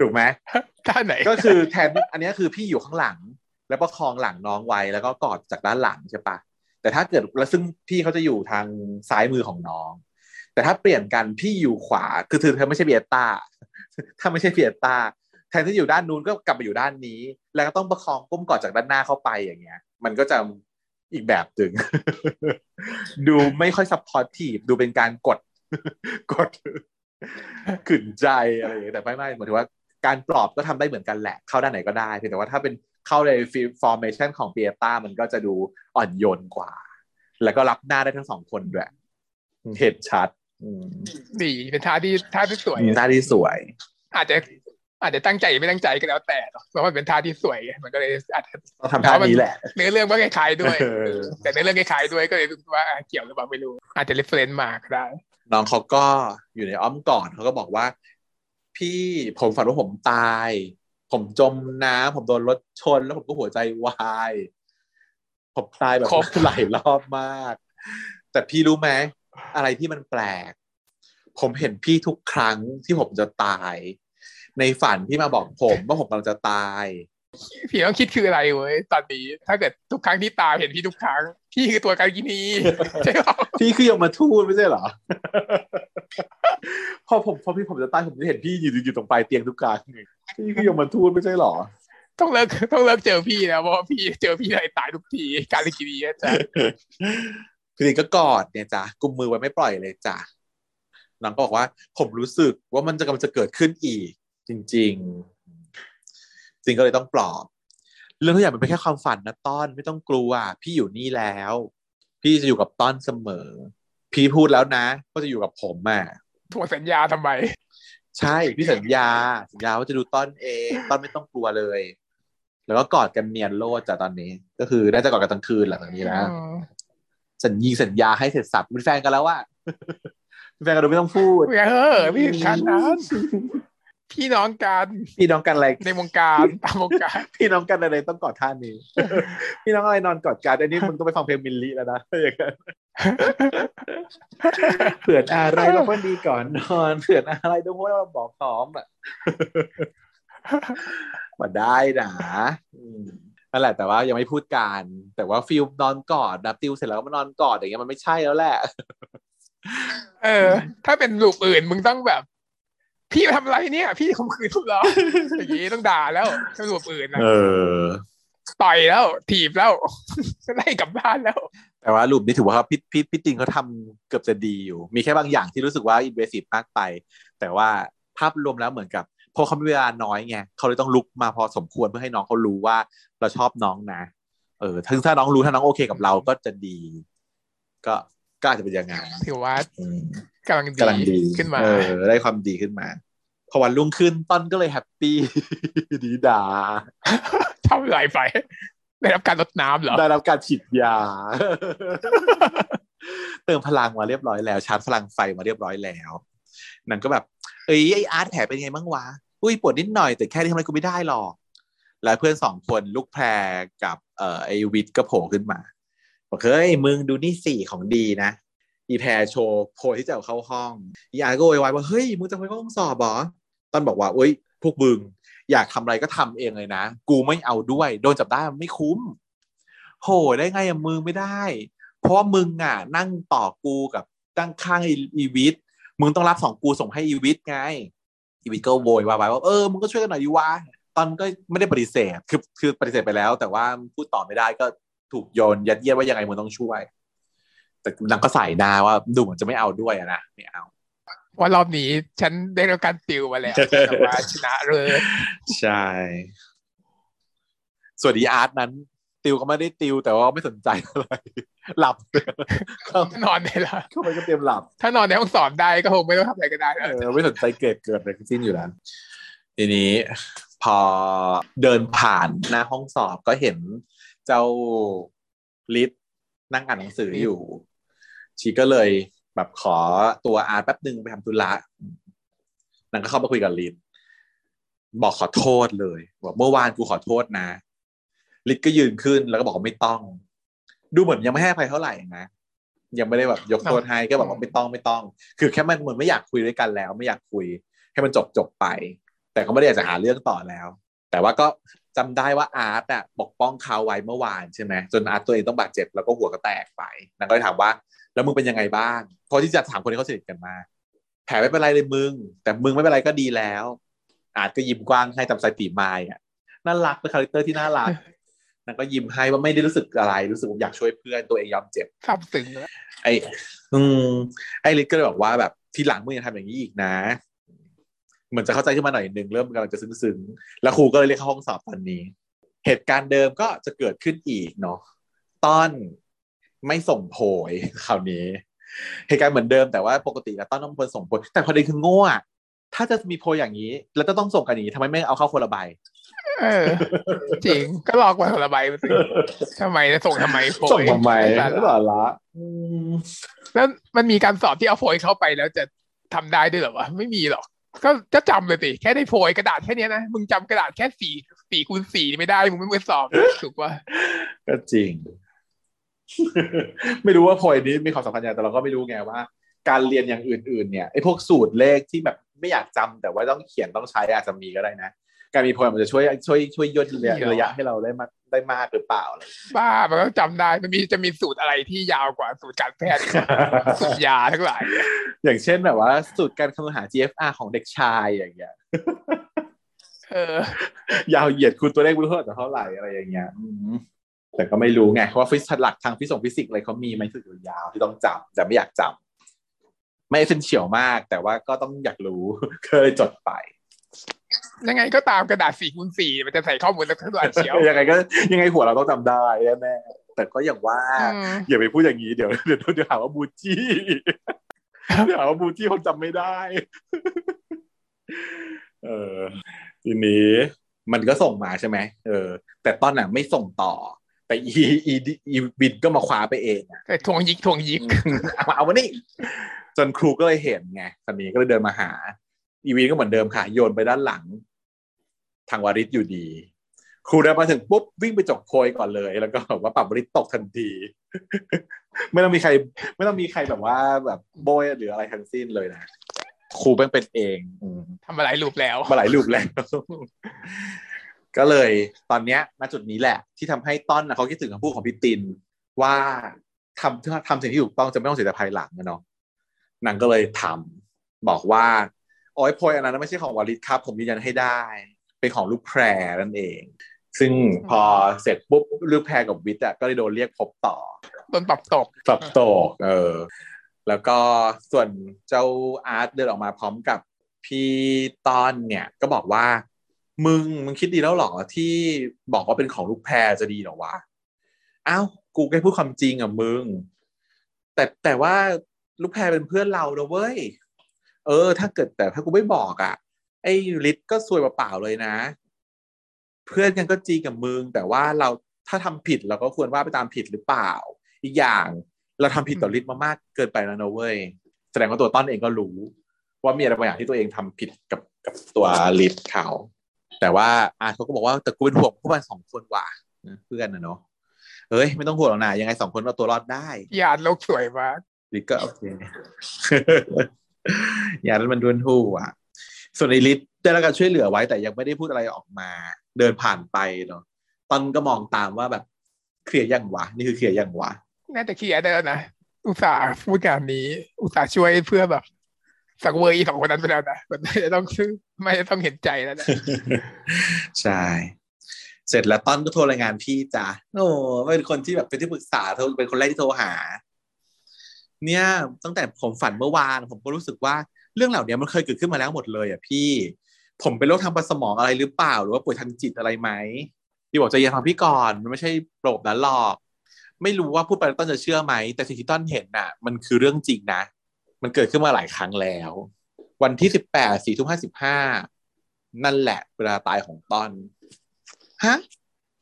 ถูกไหมท่าไหนก็คือแทนอันนี้คือพี่อยู่ข้างหลังแล้วประคองหลังน้องไว้แล้วก็กอดจากด้านหลังใช่ปะแต่ถ้าเกิดแล้วซึ่งพี่เขาจะอยู่ทางซ้ายมือของน้องแต่ถ้าเปลี่ยนกันพี่อยู่ขวาคือเธอไม่ใช่เบียต้าถ้าไม่ใช่เบียต้าแทนที่อยู่ด้านนู้นก็กลับมาอยู่ด้านนี้แล้วก็ต้องประคองก้มกอดจากด้านหน้าเข้าไปอย่างเงี้ยมันก็จะอีกแบบนึง ดูไม่ค่อยซับพอร์ตทีฟดูเป็นการกดขืนใจอะไรอย่างเงี้ยแต่ไม่หมายถึงว่าการปลอบก็ทำได้เหมือนกันแหละเข้าด้านไหนก็ได้แต่ว่าถ้าเป็นเข้าใน formation ของเปียต้ามันก็จะดูอ่อนโยนกว่าแล้วก็รับหน้าได้ทั้งสองคนด้วยเห็นชัดดีเป็นท่าที่สวยท่าที่สวยอาจจะตั้งใจไม่ตั้งใจก็แล้วแต่เพราะว่าเป็นท่าที่สวยมันก็เลยอาจจะทำท่านี้แหละเนื้อเรื่องก็คล้ายๆด้วยแต่เนื้อเรื่องคล้ายๆด้วยก็เลยรู้ว่าเกี่ยวหรือเปล่าไม่รู้อาจจะ reference มาก็ได้น้องเขาก็อยู่ในอ้อมกอดเขาก็บอกว่าพี่ผมฝันว่าผมตายผมจมน้ำผมโดนรถชนแล้วผมก็หัวใจวายผมตายแบบหลายรอบมากแต่พี่รู้ไหมอะไรที่มันแปลกผมเห็นพี่ทุกครั้งที่ผมจะตายในฝันพี่มาบอกผมว่าผมกำลังจะตายพี่ต้องคิดคืออะไรเว้ยตอนนี้ถ้าเกิดทุกครั้งที่ตายเห็นพี่ทุกครั้งพี่คือตัวการกินีใช่หรอพี่คือยมทูตไม่ใช่หรอพอพี่ผมจะตายผมจะเห็นพี่อยู่ตรงปลายเตียงทุกครั้งพี่คือยมทูตไม่ใช่หรอต้องเลิกเจอพี่นะเพราะพี่เจอพี่เลยตายทุกทีการกินีจ้ะพี่ก็กอดเนี่ยจ้ะกุมมือไว้ไม่ปล่อยเลยจ้ะน้องก็บอกว่าผมรู้สึกว่ามันจะกำลังจะเกิดขึ้นอีกจริงก็เลยต้องปลอบเรื่องทุกอย่างมันเป็นแค่ความฝันนะต้อนไม่ต้องกลัวพี่อยู่นี่แล้วพี่จะอยู่กับต้อนเสมอพี่พูดแล้วนะก็จะอยู่กับผมอ่ะทวงสัญญาทำไมใช่พี่สัญญาว่าจะดูต้อนเองต้อนไม่ต้องกลัวเลยแล้วก็กอดกันเนียนโลดจากตอนนี้ก็คือได้จะกอดกันทั้งคืนหลังจากนี้นะสัญญาให้เสร็จสับเป็นแฟนกันแล้วว่า แฟนกันโดยไม่ต้องพูดเออพี่ขานนั้นพี่น้องกันพี่น้องกันอะไรในวงการตามวงการพี่น้องกันอะไรต้องกอดท่านี้พี่น้องอะไรนอนกอดกันอันนี้มึงต้องไปฟังเพลงมิลลี่แล้วนะอย่างนั้นเผื่ออะไรเราเพิ่งดีก่อนนอนเผื่ออะไรต้องพูดเราบอกพร้อมอ่ะมาได้นะนั่นแหละแต่ว่ายังไม่พูดกันแต่ว่าฟิลนอนกอดดับติวเสร็จแล้วก็มานอนกอดอย่างเงี้ยมันไม่ใช่แล้วแหละเออถ้าเป็นลูกอื่นมึงต้องแบบพี่ทำไรเนี่ยพี่ข่มขืนทุบเราอย่างงี้ต้องด่าแล้วถ้าลูกอื่นนะต่อยแล้วถีบแล้วไล่กลับบ้านแล้วแต่ว่าลูกนี่ถือว่าพี่ติงเขาทำเกือบจะดีอยู่มีแค่บางอย่างที่รู้สึกว่าอินเวสซีฟมากไปแต่ว่าภาพรวมแล้วเหมือนกับพอเขามีเวลาน้อยไงเขาเลยต้องลุกมาพอสมควรเพื่อให้น้องเขารู้ว่าเราชอบน้องนะถึงถ้าน้องรู้ถ้าน้องโอเคกับเราก็จะดีก็อาจจะเป็นอย่างงั้นถือว่ากำลังดีขึ้นมาได้ความดีขึ้นมาพอวันรุ่งขึ้นต้นก็เลยแฮปปี้ดีดาทำไรไปได้รับการรดน้ำเหรอได้รับการฉีดยาเติมพลังมาเรียบร้อยแล้วชาร์จพลังไฟมาเรียบร้อยแล้วนั่นก็แบบเอ้ยไอ้อาร์ตแผลเป็นไงบ้างวะอุ้ยปวดนิดหน่อยแต่แค่นี้ทำอะไรกูไม่ได้หรอกแล้วเพื่อนสองคนลูกแพรกับไอ้วิทย์ก็โผล่ขึ้นมาบอกเฮ้ยมึงดูนี่สี่ของดีนะอีแพรโชว์โผล่ที่จะเข้าห้องอีอาร์ก็โวยวายว่าเฮ้ยมึงจะไปเข้าห้องสอบหรอตอนบอกว่าเอ้ยพวกมึงอยากทำอะไรก็ทำเองเลยนะกูไม่เอาด้วยโดนจับได้มันไม่คุ้มโหได้ไงอะมึงไม่ได้เพราะว่ามึงอะนั่งต่อกูกับตั้งข้างอีวิทย์มึงต้องรับ2กูส่งให้อีวิทย์ไงอีวิทย์ก็โวยวายว่ามึงก็ช่วยกันหน่อยดิวะตอนก็ไม่ได้ปฏิเสธคือปฏิเสธไปแล้วแต่ว่าพูดต่อไม่ได้ก็ถูกโยนยัดเยียดว่ายังไงมึงต้องช่วยแต่นางก็ใส่หน้าว่าดูเหมือนจะไม่เอาด้วยนะไม่เอาว่ารอบนี้ฉันได้รับการติวมาแล้วแต่ว่าชนะเลยใช่ส่วนอีอาร์ตนั้นติวก็ไม่ได้ติวแต่ว่าไม่สนใจอะไรหลับนอนได้แล้วเข้าไปก็เตรียมหลับถ้านอนในห้องสอบได้ก็คงไม่ต้องทำอะไรก็ได้ไม่สนใจเกิดอะไรขึ้นอยู่แล้วทีนี้พอเดินผ่านหน้าห้องสอบก็เห็นเจ้าลิศนั่งอ่านหนังสืออยู่ชีก็เลยแบบขอตัวอาร์ตแป๊บนึงไปทำธุระนางก็เข้ามาคุยกับลิศบอกขอโทษเลยบอกเมื่อวานกูขอโทษนะลิศก็ยืนขึ้นแล้วก็บอกว่าไม่ต้องดูเหมือนยังไม่ให้อภัยเท่าไหร่นะยังไม่ได้แบบยกโทษให้ก็บอกว่าไม่ต้องคือแค่มันเหมือนไม่อยากคุยด้วยกันแล้วไม่อยากคุยให้มันจบไปแต่ก็ไม่ได้อยากจะหาเรื่องต่อแล้วแต่ว่าก็จำได้ว่าอาร์ตปกป้องเขาไว้เมื่อวานใช่ไหมจนอาร์ตตัวเองต้องบาดเจ็บแล้วก็หัวก็แตกไปนางก็เลยถามว่าแล้วมึงเป็นยังไงบ้างเพราะที่จะถามคนที่เขาสนิทกันมาแผลไม่เป็นไรเลยมึงแต่มึงไม่เป็นไรก็ดีแล้วอาร์ตก็ยิ้มกว้างให้ตามสายปีไม้อ่ะน่ารักเป็นคาแรคเตอร์ที่น่ารักนางก็ยิ้มให้ว่าไม่ได้รู้สึกอะไรรู้สึกว่าอยากช่วยเพื่อนตัวเองยอมเจ็บครับถึงแล้วไอ้ลิศก็เลยบอกว่าแบบทีหลังมึงอย่าทำอย่างนี้อีกนะเหมือนจะเข้าใจขึ้นมาหน่อยนึงเริ่มกำลังจะซึ้งๆแล้วครูก็เลยเรียกเข้าห้องสอบตอนนี้เหตุการณ์เดิมก็จะเกิดขึ้นอีกเนาะต้อนไม่ส่งโพยคราวนี้เหตุการณ์เหมือนเดิมแต่ว่าปกติแล้วต้อนต้องควรส่งโพยแต่พอดีคือโง่ถ้าจะมีโพยอย่างนี้แล้วจะต้องส่งกันอย่างนี้ทำไมไม่เอาเข้าคนละใบจริงก็หลอกว่าคนละใบไปสิทำไมจะส่งทำไมโพยส่งทำไมก็หล่อละแล้วมันมีการสอบที่เอาโพยเข้าไปแล้วจะทำได้ด้วยหรอวะไม่มีหรอกก็จะจำเลยสิแค่ได้โพยกระดาษแค่นี้นะมึงจำกระดาษแค่4 คูณ 4ไม่ได้มึงไม่ไปสอบถูกป่ะก็จริงไม่รู้ว่าโพยนี้มีความสำคัญยังไงแต่เราก็ไม่รู้ไงว่าการเรียนอย่างอื่นๆเนี่ยไอ้พวกสูตรเลขที่แบบไม่อยากจำแต่ว่าต้องเขียนต้องใช้อาจจะมีก็ได้นะการมีโพยมันจะช่วยย่นระยะให้เราได้มากหรือเปล่าบ้ามันก็จำได้มันมีจะมีสูตรอะไรที่ยาวกว่าสูตรการแพทย์สูตรยาทั้งหลายอย่างเช่นแบบว่าสูตรการคำนวณหา GFR ของเด็กชายอย่างเงี้ยยาวเหยียดคูณตัวเลขไม่รู้เท่าไหร่อะไรอย่างเงี้ยแต่ก็ไม่รู้ไงว่าหลักทางฟิสิกส์อะไรเขามีไหมสูตรยาวที่ต้องจำแต่ไม่อยากจำไม่เส้นเฉียวมากแต่ว่าก็ต้องอยากรู้เคยจดไปยังไงก็ตามกระดาษ4 คูณ 4มันจะใส่ข้อมูลสักเท่าไหร่เชียวยังไงหัวเราต้องจำได้แม่แต่ก็อย่างว่าอย่าไปพูดอย่างนี้เดี๋ยวหาว่าบูจี้เดี๋ยวหาว่าบูจี้คนจำไม่ได้ทีนี้มันก็ส่งมาใช่ไหมแต่ตอนน่ะไม่ส่งต่อ แต่อีบินก็มาคว้าไปเองอ่ะทวงยิกเอามานี่จนครูก็เลยเห็นไงสามีก็เลยเดินมาหาอีบินก็เหมือนเดิมค่ะโยนไปด้านหลังทางวาริศอยู่ดีครูเดินมาถึงปุ๊บวิ่งไปจกโพยก่อนเลยแล้วก็แบบว่าปรับบริษตกทันที ไม่ต้องมีใครแบบโบยหรืออะไรทั้งสิ้นเลยนะครูเป็นเองทำมาหลายรูปแล้วก็เลยตอนนี้ณจุดนี้แหละที่ทำให้ต้นเขาคิดถึงคำพูดของพี่ตินว่าทำสิ่งที่ถูกต้องจะไม่ต้องเสียใจภายหลังนะเนาะนางก็เลยทำบอกว่าโอ้ยโพยอันนั้นไม่ใช่ของวาริศครับผมยืนยันให้ได้เป็นของลูกแพรนั่นเองซึ่งพอเสร็จปุ๊บลูกแพรกับวิทย์ก็เลยโดนเรียกพบต่อโดนปรับตกแล้วก็ส่วนเจ้าอาร์ตเดินออกมาพร้อมกับพี่ต้อนเนี่ยก็บอกว่ามึงคิดดีแล้วหรอที่บอกว่าเป็นของลูกแพรจะดีหรอวะอ้าวกูแค่พูดความจริงอ่ะมึงแต่ว่าลูกแพรเป็นเพื่อนเรานะเว้ยถ้าเกิดแต่ถ้ากูไม่บอกอ่ะไอ้ฤทธิ์ก็ซวยเปล่าๆเลยนะเพื่อนกันก็จริงกับมึงแต่ว่าเราถ้าทำผิดเราก็ควรว่าไปตามผิดหรือเปล่าอีกอย่างเราทำผิดต่อฤทธิ์มามากเกินไปแล้วนะเว้ยแสดงว่าตัวต้นเองก็รู้ว่ามีอะไรบางอย่างที่ตัวเองทำผิดกับตัวฤทธิ์เขาแต่ว่าเขาก็บอกว่าแต่กูเป็นห่วงพวกมันสองคนว่ะเพื่อนนะเนาะเฮ้ยไม่ต้องห่วงหรอกนะยังไงสองคนเอาตัวรอดได้อย่าโลกสวยมากฤทธิ์ก็โอเคอย่ามันดวนทู่อ่ะส่วนไอฤทธิ์ได้รับการช่วยเหลือไว้แต่ยังไม่ได้พูดอะไรออกมาเดินผ่านไปเนาะตอนก็มองตามว่าแบบเคลียร์ยังวะนี่คือเคลียร์ยังวะน่าจะเคลียร์ได้แล้วนะอุตส่าห์พูดการนี้อุตส่าห์ช่วยเพื่อแบบสังเวยสองคนนั้นไปแล้วนะไม่ต้องเห็นใจแล้วนะ ใช่เสร็จแล้วตอนก็โทรรายงานพี่จ้ะโอ้เป็นคนที่แบบเป็นที่ปรึกษาเป็นคนแรกที่โทรหาเนี่ยตั้งแต่ผมฝันเมื่อวานผมก็รู้สึกว่าเรื่องเหล่านี้มันเคยเกิดขึ้นมาแล้วหมดเลยอ่ะพี่ผมเป็นโรคทางประสมองอะไรหรือเปล่าหรือว่าป่วยทางจิตอะไรไหมพี่บอกจะอย่าฟังพี่ก่อนมันไม่ใช่โรคนั้นหรอกไม่รู้ว่าพูดไปต้นจะเชื่อไหมแต่สิ่งที่ต้นเห็นน่ะมันคือเรื่องจริงนะมันเกิดขึ้นมาหลายครั้งแล้ววันที่18 4:55 นั่นแหละเวลาตายของต้นฮะ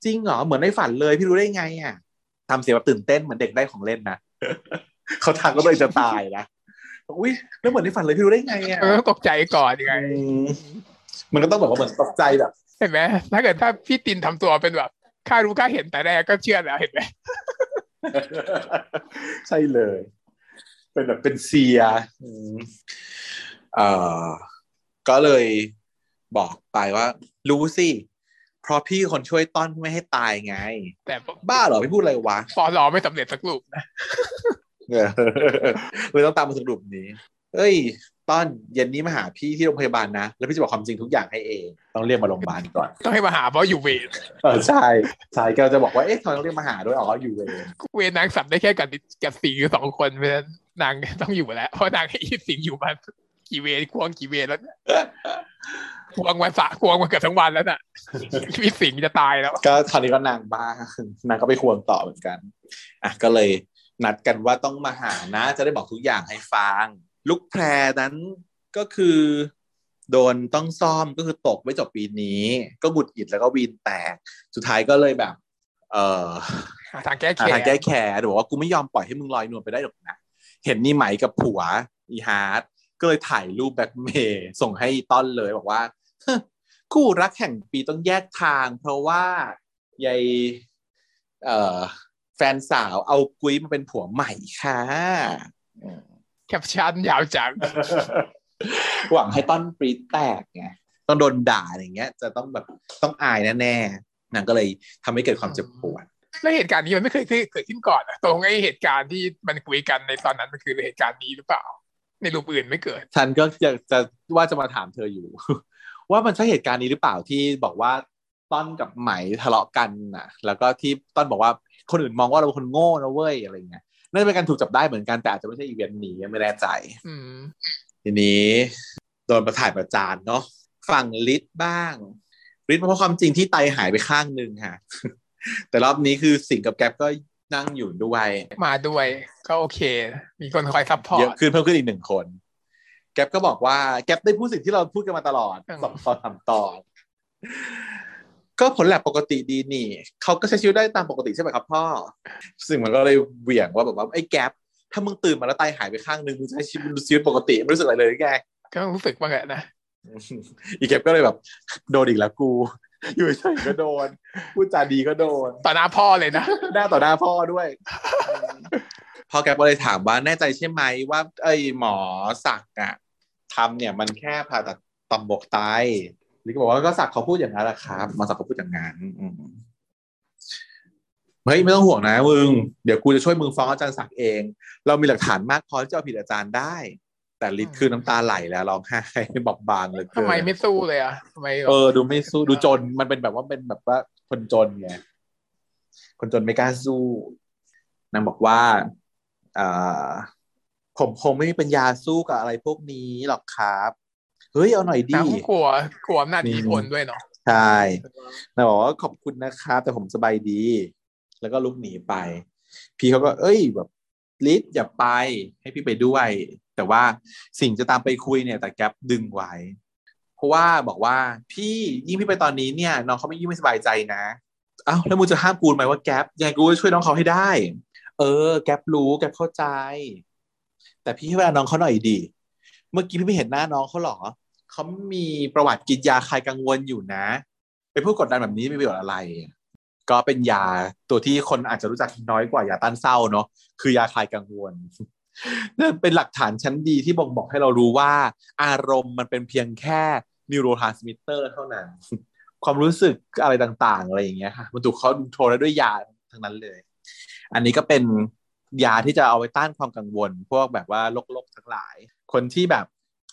จริงเหรอเหมือนในฝันเลยพี่รู้ได้ไงอ่ะทำเสียงแบบตื่นเต้นเหมือนเด็กได้ของเล่นนะ เขาทักก็เลยจะตายนะอุ้ยแล้วเหมือนในฝันเลยพี่รู้ได้ไงอ่ะตกใจก่อนยังไงมันก็ต้องแบบว่าเหมือนตกใจแบบเห็นไหมถ้าพี่ตินทำตัวเป็นแบบข้ารู้ข้าเห็นแต่แรกก็เชื่อแล้วเห็นไหม ใช่เลยเป็นแบบเป็นเซียก็เลยบอกไปว่ารู้สิเพราะพี่คนช่วยต้อนไม่ให้ตายไงแต่บ้าเหรอพี่พูดอะไรวะปอหลอไม่สำเร็จสักรูปนะเลยต้องตามมาสรุปนี้เอ้ยต้นเย็นนี้มาหาพี่ที่โรงพยาบาลนะแล้วพี่จะบอกความจริงทุกอย่างให้เองต้องเรียกมาโรงพยาบาลก่อนต้องให้มาหาเพราะอยู่เวรใช่ใช่แกจะบอกว่าเอ๊ะทำไมต้องเรียกมาหาด้วยอ๋ออยู่เวรเวรนางสับได้แค่กับสิงอยู่สองคนเพราะนางต้องอยู่แล้วเพราะนางให้สิงอยู่มากี่เวรควงกี่เวรแล้วควงวันสะควงวันเกือบทั้งวันแล้วน่ะมีสิงจะตายแล้วก็คราวนี้ก็นางบ้านางก็ไปควงต่อเหมือนกันอ่ะก็เลยนัดกันว่าต้องมาหานะจะได้บอกทุกอย่างให้ฟังลูกแพรนั้นก็คือโดนต้องซ่อมก็คือตกไม่จบปีนี้ก็บุดหยิดแล้วก็วีนแตกสุดท้ายก็เลยแบบทางแก้แค้นบอกว่ากูไม่ยอมปล่อยให้มึงลอยนวลไปได้หรอกนะเห็นนี่ไหมกับผัวอีฮาร์ดก็เลยถ่ายรูปแบล็คเมย์ส่งให้ต้นเลยบอกว่าคู่รักแห่งปีต้องแยกทางเพราะว่ายายแฟนสาวเอากุ๊ยมาเป็นผัวใหม่ค่ะแคปชั่นยาวจัง หวังให้ต้นปรี๊ดแตกไงต้องโดนด่าอะไรเงี้ยจะต้องแบบต้องอายแน่ๆนางก็เลยทำให้เกิดความเจ็บปวดแล้วเหตุการณ์นี้มันไม่เคยเกิดขึ้นก่อนตรงไอ้เหตุการณ์ที่มันคุยกันในตอนนั้นมันคือเหตุการณ์นี้หรือเปล่าในรูปอื่นไม่เกิดฉันก็จะว่าจะมาถามเธออยู่ ว่ามันใช่เหตุการณ์นี้หรือเปล่าที่บอกว่าต้นกับไหมทะเลาะกันน่ะแล้วก็ที่ต้นบอกว่าคนอื่นมองว่าเราเป็นคนโง่นะเว้ยอะไรเงี้ยน่าจะเป็นการถูกจับได้เหมือนกันแต่อาจจะไม่ใช่อีเวนต์นี้ไม่แน่ใจทีนี้โดนประถ่ายประจานเนาะฝั่งฤทธิ์บ้างฤทธิ์เพราะความจริงที่ไตหายไปข้างนึงค่ะ แต่รอบนี้คือสิงกับแก๊ปก็นั่งอยู่ด้วยมาด้วยก็โอเคมีคนคอยซัพพอร์ตเยอะขึ้นเพิ่มขึ้นอีก1คนแก๊ปก็บอกว่าแก๊ปได้พูดสิ่งที่เราพูดกันมาตลอด2 ตอน 3 ตอน ก็ผลแลบปกติดีนี่เขาก็ใช้ชีวิตได้ตามปกติใช่ไหมครับพ่อซึ่งมันก็เลยเหวี่ยงว่าแบบว่าไอ้แก๊ปถ้ามึงตื่นมาแล้วไตหายไปข้างนึงมึงใช้ชีวิตปกติไม่รู้สึกอะไรเลยแกก็รู้สึกบ้างแหละนะอีแก๊ปก็เลยแบบโดนอีกแล้วกูอยู่เฉยก็โดนพูดจาดีก็โดนต่อหน้าพ่อเลยนะได้ต่อหน้าพ่อด้วยพ่อแก๊ปก็เลยถามว่าแน่ใจใช่ไหมว่าไอ้หมอสักอะทำเนี่ยมันแค่ผ่าตัดต่อมบกไตหรือก็บอกว่าก็สักเขาพูดอย่างนั้นแหละครับมาสักเขาพูดอย่างนั้นเฮ้ยไม่ต้องห่วงนะมึงเดี๋ยวกูจะช่วยมึงฟ้องอาจารย์สักเองเรามีหลักฐานมากพอที่จะเอาผิดอาจารย์ได้แต่ลิศคือน้ำตาไหลแล้วร้องไห้บอบบางเลยทำไมไม่สู้เลยอ่ะทำไมดูไม่สู้ดูจนมันเป็นแบบว่าคนจนไงคนจนไม่กล้าสู้นางบอกว่าผมคงไม่มีปัญญาสู้กับอะไรพวกนี้หรอกครับเฮ้ยเอาหน่อยดิน้ำกลัวหน้าที่ผลด้วยเนาะใช่นางบอกว่าขอบคุณนะครับแต่ผมสบายดีแล้วก็ลุกหนีไปพี่เขาก็เอ้ยแบบลิศอย่าไปให้พี่ไปด้วยแต่ว่าสิ่งจะตามไปคุยเนี่ยแต่แก๊ปดึงไว้เพราะว่าบอกว่าพี่ยิ่งพี่ไปตอนนี้เนี่ยน้องเขาไม่ยิ่งไม่สบายใจนะอ้าวแล้วมึงจะห้ามกูไหมว่าแก๊ปยังไงกูจะช่วยน้องเขาให้ได้แก๊ปรู้แก๊ปเข้าใจแต่พี่ให้เวลาน้องเขาหน่อยดีเมื่อกี้พี่ไม่เห็นหน้าน้องเขาหรอเขามีประวัติกินยาคลายกังวลอยู่นะไปพูดกดดันแบบนี้ไม่มีประโยชน์อะไรก็เป็นยาตัวที่คนอาจจะรู้จักน้อยกว่ายาต้านเศร้าเนาะคือยาคลายกังวลนั่นเป็นหลักฐานชั้นดีที่บ่งบอกให้เรารู้ว่าอารมณ์มันเป็นเพียงแค่นิวโรทรานสมิตเตอร์เท่านั้นความรู้สึกอะไรต่างๆอะไรอย่างเงี้ยค่ะมันถูกเขาโทรได้ด้วยยาทั้งนั้นเลยอันนี้ก็เป็นยาที่จะเอาไว้ต้านความกังวลพวกแบบว่าโรคๆทั้งหลายคนที่แบบ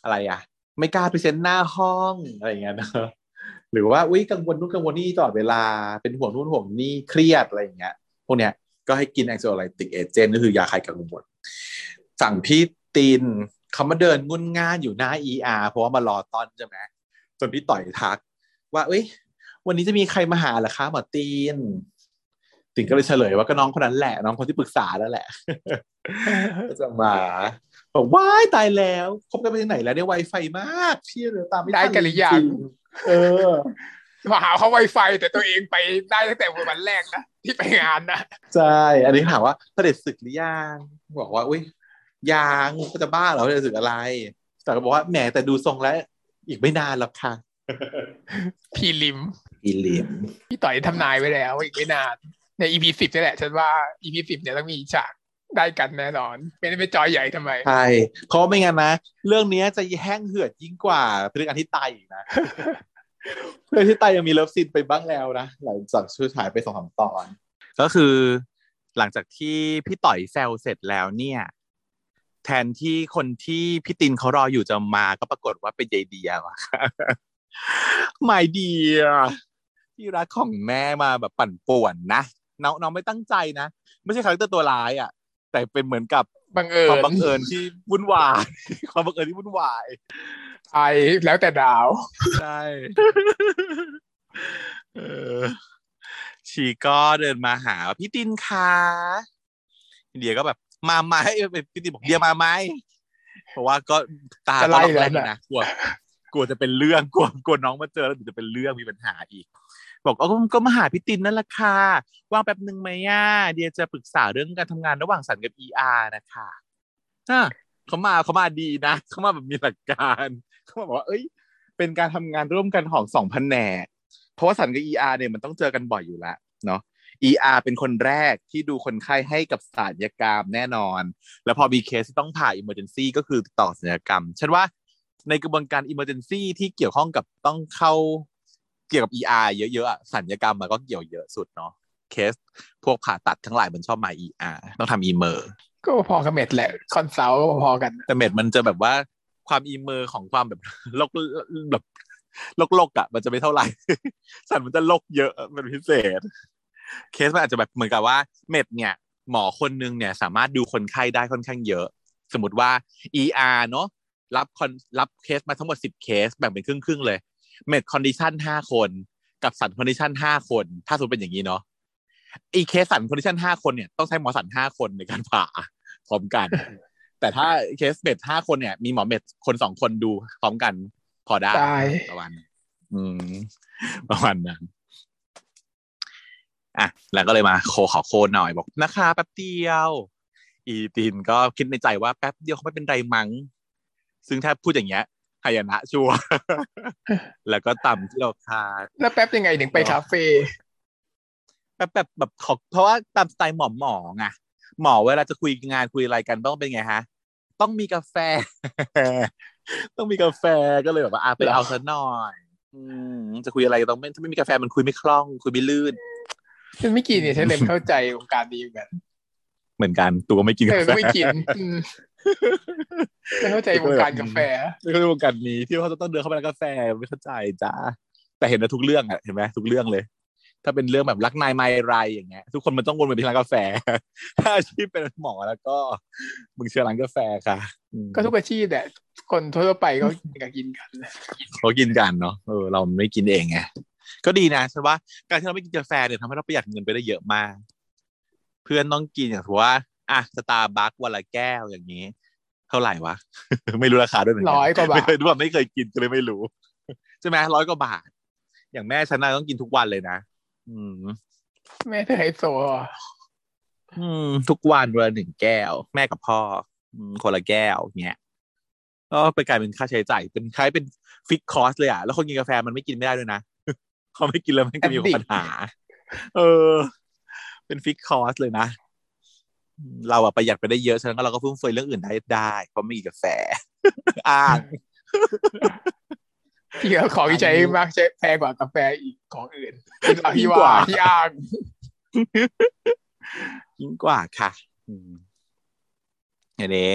อะไรอะไม่กล้าพรีเซนต์หน้าห้องอะไรอย่างเงี้ยนะหรือว่ากังวลนู่นกังวลนี่ตลอดเวลาเป็นห่วงนู่นห่วงนี่เครียดอะไรอย่างเงี้ยพวกเนี้ยก็ให้กินแอนโซไลติกเอเจนต์ก็คือยาคลายกังวลสั่งพี่ตีนเขามาเดินงุ่นง่านอยู่หน้า ER เพราะว่ามารอต้อนใช่ไหมจนพี่ต่อยทักว่าวันนี้จะมีใครมาหาเหรอคะหมอตีนตีนก็เลยเฉลยว่าก็น้องคนนั้นแหละน้องคนที่ปรึกษาแล้วแหละก็จะมาบอกว้ายตายแล้วคบกันไปที่ไหนแล้วเนี่ยไวไฟมากพี่เดี๋ยวตามไม่ได้กันหรือยังมาหาเขาไวไฟแต่ตัวเองไปได้ตั้งแต่วันแรกนะที่ไปงานนะใช่อันนี้ถามว่าเสด็จศึกหรือยังบอกว่ายังก็จะบ้าเหรอจะศึกอะไรแต่ก็บอกว่าแหมแต่ดูทรงแล้วอีกไม่นานหรอกค่ะพี่ลิมพี่ต่อยทำนายไว้แล้วอีกไม่นานใน EP 10นี่แหละฉันว่า EP 10เนี่ยต้องมีฉากได้กันแน่นอนไม่จอยใหญ่ทำไมใช่เพราะไม่งั้นนะเรื่องนี้จะแห้งเหือดยิ่งกว่าเรื่องอันที่ตายอีกนะเรื่องที่ตายยังมีเลิฟซีนไปบ้างแล้วนะหลังจากช่วยถ่ายไป 2-3 ตอนก็คือหลังจากที่พี่ต่อยแซวเสร็จแล้วเนี่ยแทนที่คนที่พี่ตินเขารออยู่จะมาก็ปรากฏว่าเป็นยายเดียว่ะหมายดีที่รักของแม่มาแบบปั่นป่วนนะน้องไม่ตั้งใจนะไม่ใช่คาแรคเตอร์ตัวร้ายอ่ะแต่เป็นเหมือนกับความบังเอิญที่วุ่นวายความบังเอิญที่วุ่นวายใช่แล้วแต่ดาวใช่ชีก็เดินมาหาพี่ตินค่ะเดียก็แบบมาไหมพี่ตินบอกเดียมาไหมเพราะว่าก็ตาก็ล็อกแล้วนะกลัวจะเป็นเรื่องกลัวน้องมาเจอแล้วจะเป็นเรื่องมีปัญหาอีกบอกก็มาหาพี่ตินนั่นแหละค่ะว่างแป๊บนึงไหมอ่ะเดี๋ยวจะปรึกษาเรื่องการทำงานระหว่างสันกับ ER นะคะเขามาดีนะเขามาแบบมีหลักการเขาบอกว่าเป็นการทำงานร่วมกันของ2แผนกเพราะว่าสันกับ ER เนี่ยมันต้องเจอกันบ่อยอยู่แล้วเนาะ ER เป็นคนแรกที่ดูคนไข้ให้กับศัลยกรรมแน่นอนแล้วพอมีเคสที่ต้องผ่า emergency ก็คือต่อศัลยกรรมฉันว่าในกระบวนการ emergency ที่เกี่ยวข้องกับต้องเข้าเกี่ยวกับ ER เยอะๆศัลยกรรมมันก็เกี่ยวเยอะสุดเนาะเคสพวกผ่าตัดทั้งหลายมันชอบมา ER ต้องทำ EMER ก็พอกับเมดแหละคอนซัลท์พอกันแต่เมดมันจะแบบว่าความ EMER ของความแบบโรคแบบโรคๆอ่ะมันจะไม่เท่าไหร่สันมันจะโรคเยอะมันพิเศษเคสมันอาจจะแบบเหมือนกับว่าเมดเนี่ยหมอคนนึงเนี่ยสามารถดูคนไข้ได้ค่อนข้างเยอะสมมติว่า ER เนาะรับเคสมาทั้งหมด10เคสแบ่งเป็นครึ่งๆเลยเมดคอนดิชัน5คนกับสันคอนดิชัน5คนถ้าสมมติเป็นอย่างนี้เนาะอีเคสสันคอนดิชัน5คนเนี่ยต้องใช้หมอสัน5คนในการผ่าพร้อมกันแต่ถ้าเคสเมด5คนเนี่ยมีหมอเมดคน2คนดูพร้อมกันพอได้ประมาณนั้น อ่ะแล้วก็เลยมาขอโคดหน่อยบอกนะคะแป๊บเดียวอีตินก็คิดในใจว่าแป๊บเดียวเขาไม่เป็นไรมั้งซึ่งถ้าพูดอย่างเงี้ยหายนะชัวร์แล้วก็ต่ำที่เราคาดแล้วแป๊บยังไงถึงไปคาเฟ่แบบเพราะว่าตามสไตล์หมอไงหมอเวลาจะคุยงานคุยอะไรกันต้องเป็นไงฮะต้องมีกาแฟก็เลยแบบว่าไปเอาซะหน่อยจะคุยอะไรต้องถ้าไม่มีกาแฟมันคุยไม่คล่องคุยไม่ลื่นคือไม่กินเนี่ยใช่เลยเข้าใจวงการดีเหมือนกันตัวไม่กินกาแฟเข้าใจวงการกาแฟคือวงการนี้ที่เขาจะต้องเดินเข้าไปร้านกาแฟไม่เข้าใจจ้าแต่เห็นนะทุกเรื่องอ่ะเห็นไหมทุกเรื่องเลยถ้าเป็นเรื่องแบบรักนายไม่ไรอย่างเงี้ยทุกคนมันต้องวนไปที่ร้านกาแฟถ้าอาชีพเป็นหมอแล้วก็มึงเชื่อร้านกาแฟค่ะก็ทุกอาชีพแหละคนทั่วไปเขากินกันเนาะเราไม่กินเองไงก็ดีนะใช่ว่าการที่เราไม่กินกาแฟเนี่ยทำให้เราประหยัดเงินไปได้เยอะมากเพื่อนต้องกินอย่างถือว่าอ่ะสตาร์บัควันละแก้วอย่างนี้เท่าไหร่วะ ไม่รู้ราคาด้วยเหมือนกัน100กว่าบาทไม่เคยกินก็เลยไม่รู้ใช่มั้ย100กว่าบาทอย่างแม่ฉันน่ะต้องกินทุกวันเลยนะแม่เธอไฮโซทุกวันวันละ1แก้วแม่กับพ่อคนละแก้วเงี้ยก็ไปกลายเป็นค่าใช้จ่ายเป็นคล้ายเป็นฟิกคอสเลยอ่ะแล้วคนกินกาแฟมันไม่กินไม่ได้ด้วยนะพอไม่กินแล้วมันก็มีปัญหาเป็นฟิกคอสเลยนะเราอะประหยัดไปได้เยอะฉะนั้นก็เราก็ฟุ่มเฟือยเรื่องอื่นได้เพราะไม่มีกาแฟที่เราขอใช้มากใช้แพงกว่ากาแฟอีกของอื่นยิ่งกว่าที่อ้างยิ่งกว่าค่ะอันนี้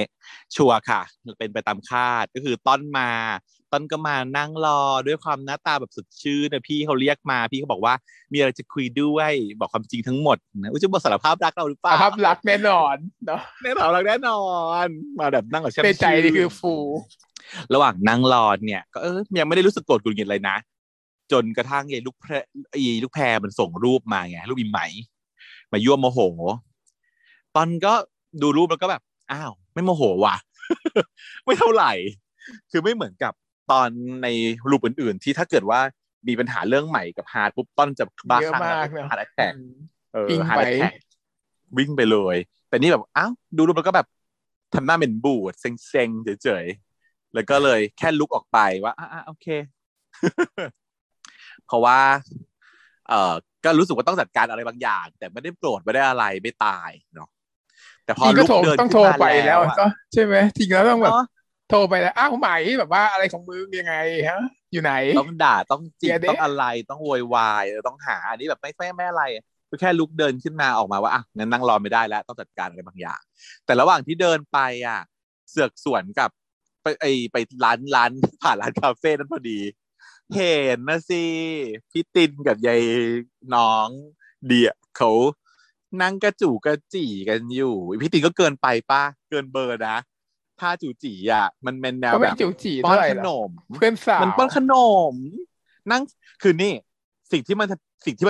ชัวร์ค่ะเป็นไปตามคาดก็คือต้นก็มานั่งรอด้วยความหน้าตาแบบสดชื่นนะพี่เขาเรียกมาพี่เขาบอกว่ามีอะไรจะคุยด้วยบอกความจริงทั้งหมดนะจะบอกสารภาพรักเราหรือเปล่าสารภาพรักแน่นอนเนาะแน่นอนรักแน่นอนมาแบบนั่งกับแช่มชื่นใจนี่คือฟูระหว่างนั่งรอเนี่ยก็ยังไม่ได้รู้สึกโกรธกุญแจอะไรนะจนกระทั่งลูกแพรมันส่งรูปมาไงรูปอีไหมมายั่วโมโหตอนก็ดูรูปแล้วก็แบบอ้าวไม่โมโหว่ะ ไม่เท่าไหร่คือไม่เหมือนกับตอนในรูปอื่นๆที่ถ้าเกิดว่ามีปัญหาเรื่องใหม่กับฮาร์ดปุ๊บต้นจะบ้าคลั่งฮาร์ดแท็กวิ่งไปเลยแต่นี่แบบอ้าวดูรูปแล้วก็แบบทำหน้าเหม็นบูดเซ็งๆเฉยๆแล้วก็เลยแค่ลุกออกไปว่าโอเค เพราะว่าก็รู้สึกว่าต้องจัดการอะไรบางอย่างแต่ไม่ได้โกรธไม่ได้อะไรไม่ตายเนาะแต่พอลุกเดินต้องโทรไปแล้วก็ใช่ไหมจริงแล้วต้องแบบโทรไปแล้วอ้าวใหม่แบบว่าอะไรของมึงยังไงฮะอยู่ไหนต้องด่าต้องจิกต้องอะไรต้องโวยวายต้องหาอันนี้แบบไม่อะไรก็แค่ลุกเดินขึ้นมาออกมาว่าอ่ะงั้นนั่งรอไม่ได้แล้วต้องจัดการอะไรบางอย่างแต่ระหว่างที่เดินไปอ่ะเสือกสวนกับไปร้านผ่านร้านคาเฟ่นั้นพอดีเห็นนะสิพี่ตินกับยายน้องเดี่ยเขานั่งกระจู่กระจี่กันอยู่พี่ตินก็เกินไปป่ะเกินเบอร์นะถ้าจู่จี๋อ่ะมันเป็นแนวแบบป้อนขนมเพื่อนสาวมันป้อนขนมนั่งคือนี่สิ่งที่มั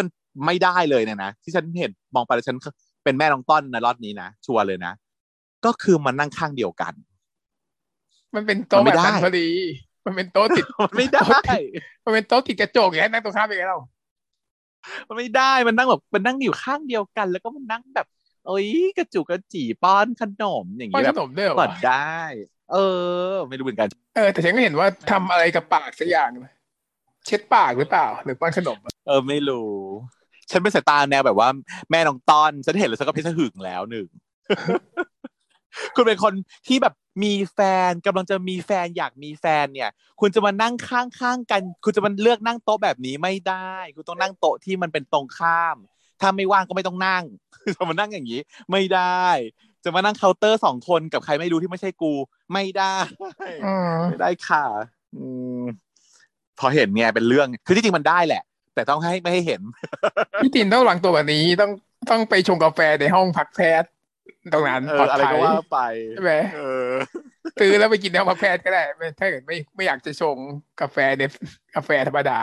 นไม่ได้เลยเนี่ยนะที่ฉันเห็นมองไปแล้วฉันเป็นแม่น้องต้นในรอบนี้นะชัวร์เลยนะก็คือมันนั่งข้างเดียวกันมันเป็นโต๊ะแบบนั้นพอดีมันเป็นโต๊ะติดไม่ได้มันเป็นโต๊ะติดกระจกอย่างนี้นั่งตรงข้ามอย่างนี้เรามันไม่ได้มันนั่งแบบมันนั่งอยู่ข้างเดียวกันแล้วก็มันนั่งแบบโอ้ยกระจุกกระจี่ป้อนขนมอย่างงี้แบบเปิดได้ไม่รู้เหมือนกันแต่ฉันก็เห็นว่าทำอะไรกับปากสักอย่างเช็ดปากหรือเปล่าหรือป้อนขนมไม่รู้ฉันเป็นสายตาแนวแบบว่าแม่น้องต้อนฉันเห็นแล้วฉันก็เพชรหึงแล้วหนึ่ง คุณเป็นคนที่แบบมีแฟนกำลังจะมีแฟนอยากมีแฟนเนี่ยคุณจะมานั่งข้างๆกันคุณจะมาเลือกนั่งโต๊ะแบบนี้ไม่ได้คุณต้องนั่งโต๊ะที่มันเป็นตรงข้ามถ้าไม่ว่างก็ไม่ต้องนั่งจะมานั่งอย่างนี้ไม่ได้จะมานั่งเคาน์เตอร์2คนกับใครไม่รู้ที่ไม่ใช่กูไม่ได้ไม่ได้ค่ะพอเห็นเนี่ยเป็นเรื่องคือที่จริงมันได้แหละแต่ต้องให้ไม่ให้เห็นพี่ตินต้องวางตัวแบบนี้ต้องไปชงกาแฟในห้องพักแพทย์ตรงนั้นปลอดภัยอะไรก็ว่าไปใช่ไหมซื้อแล้วไปกินในห้องพักแพทย์ก็ได้ถ้าเกิดไม่อยากจะชงกาแฟในกาแฟธรรมดา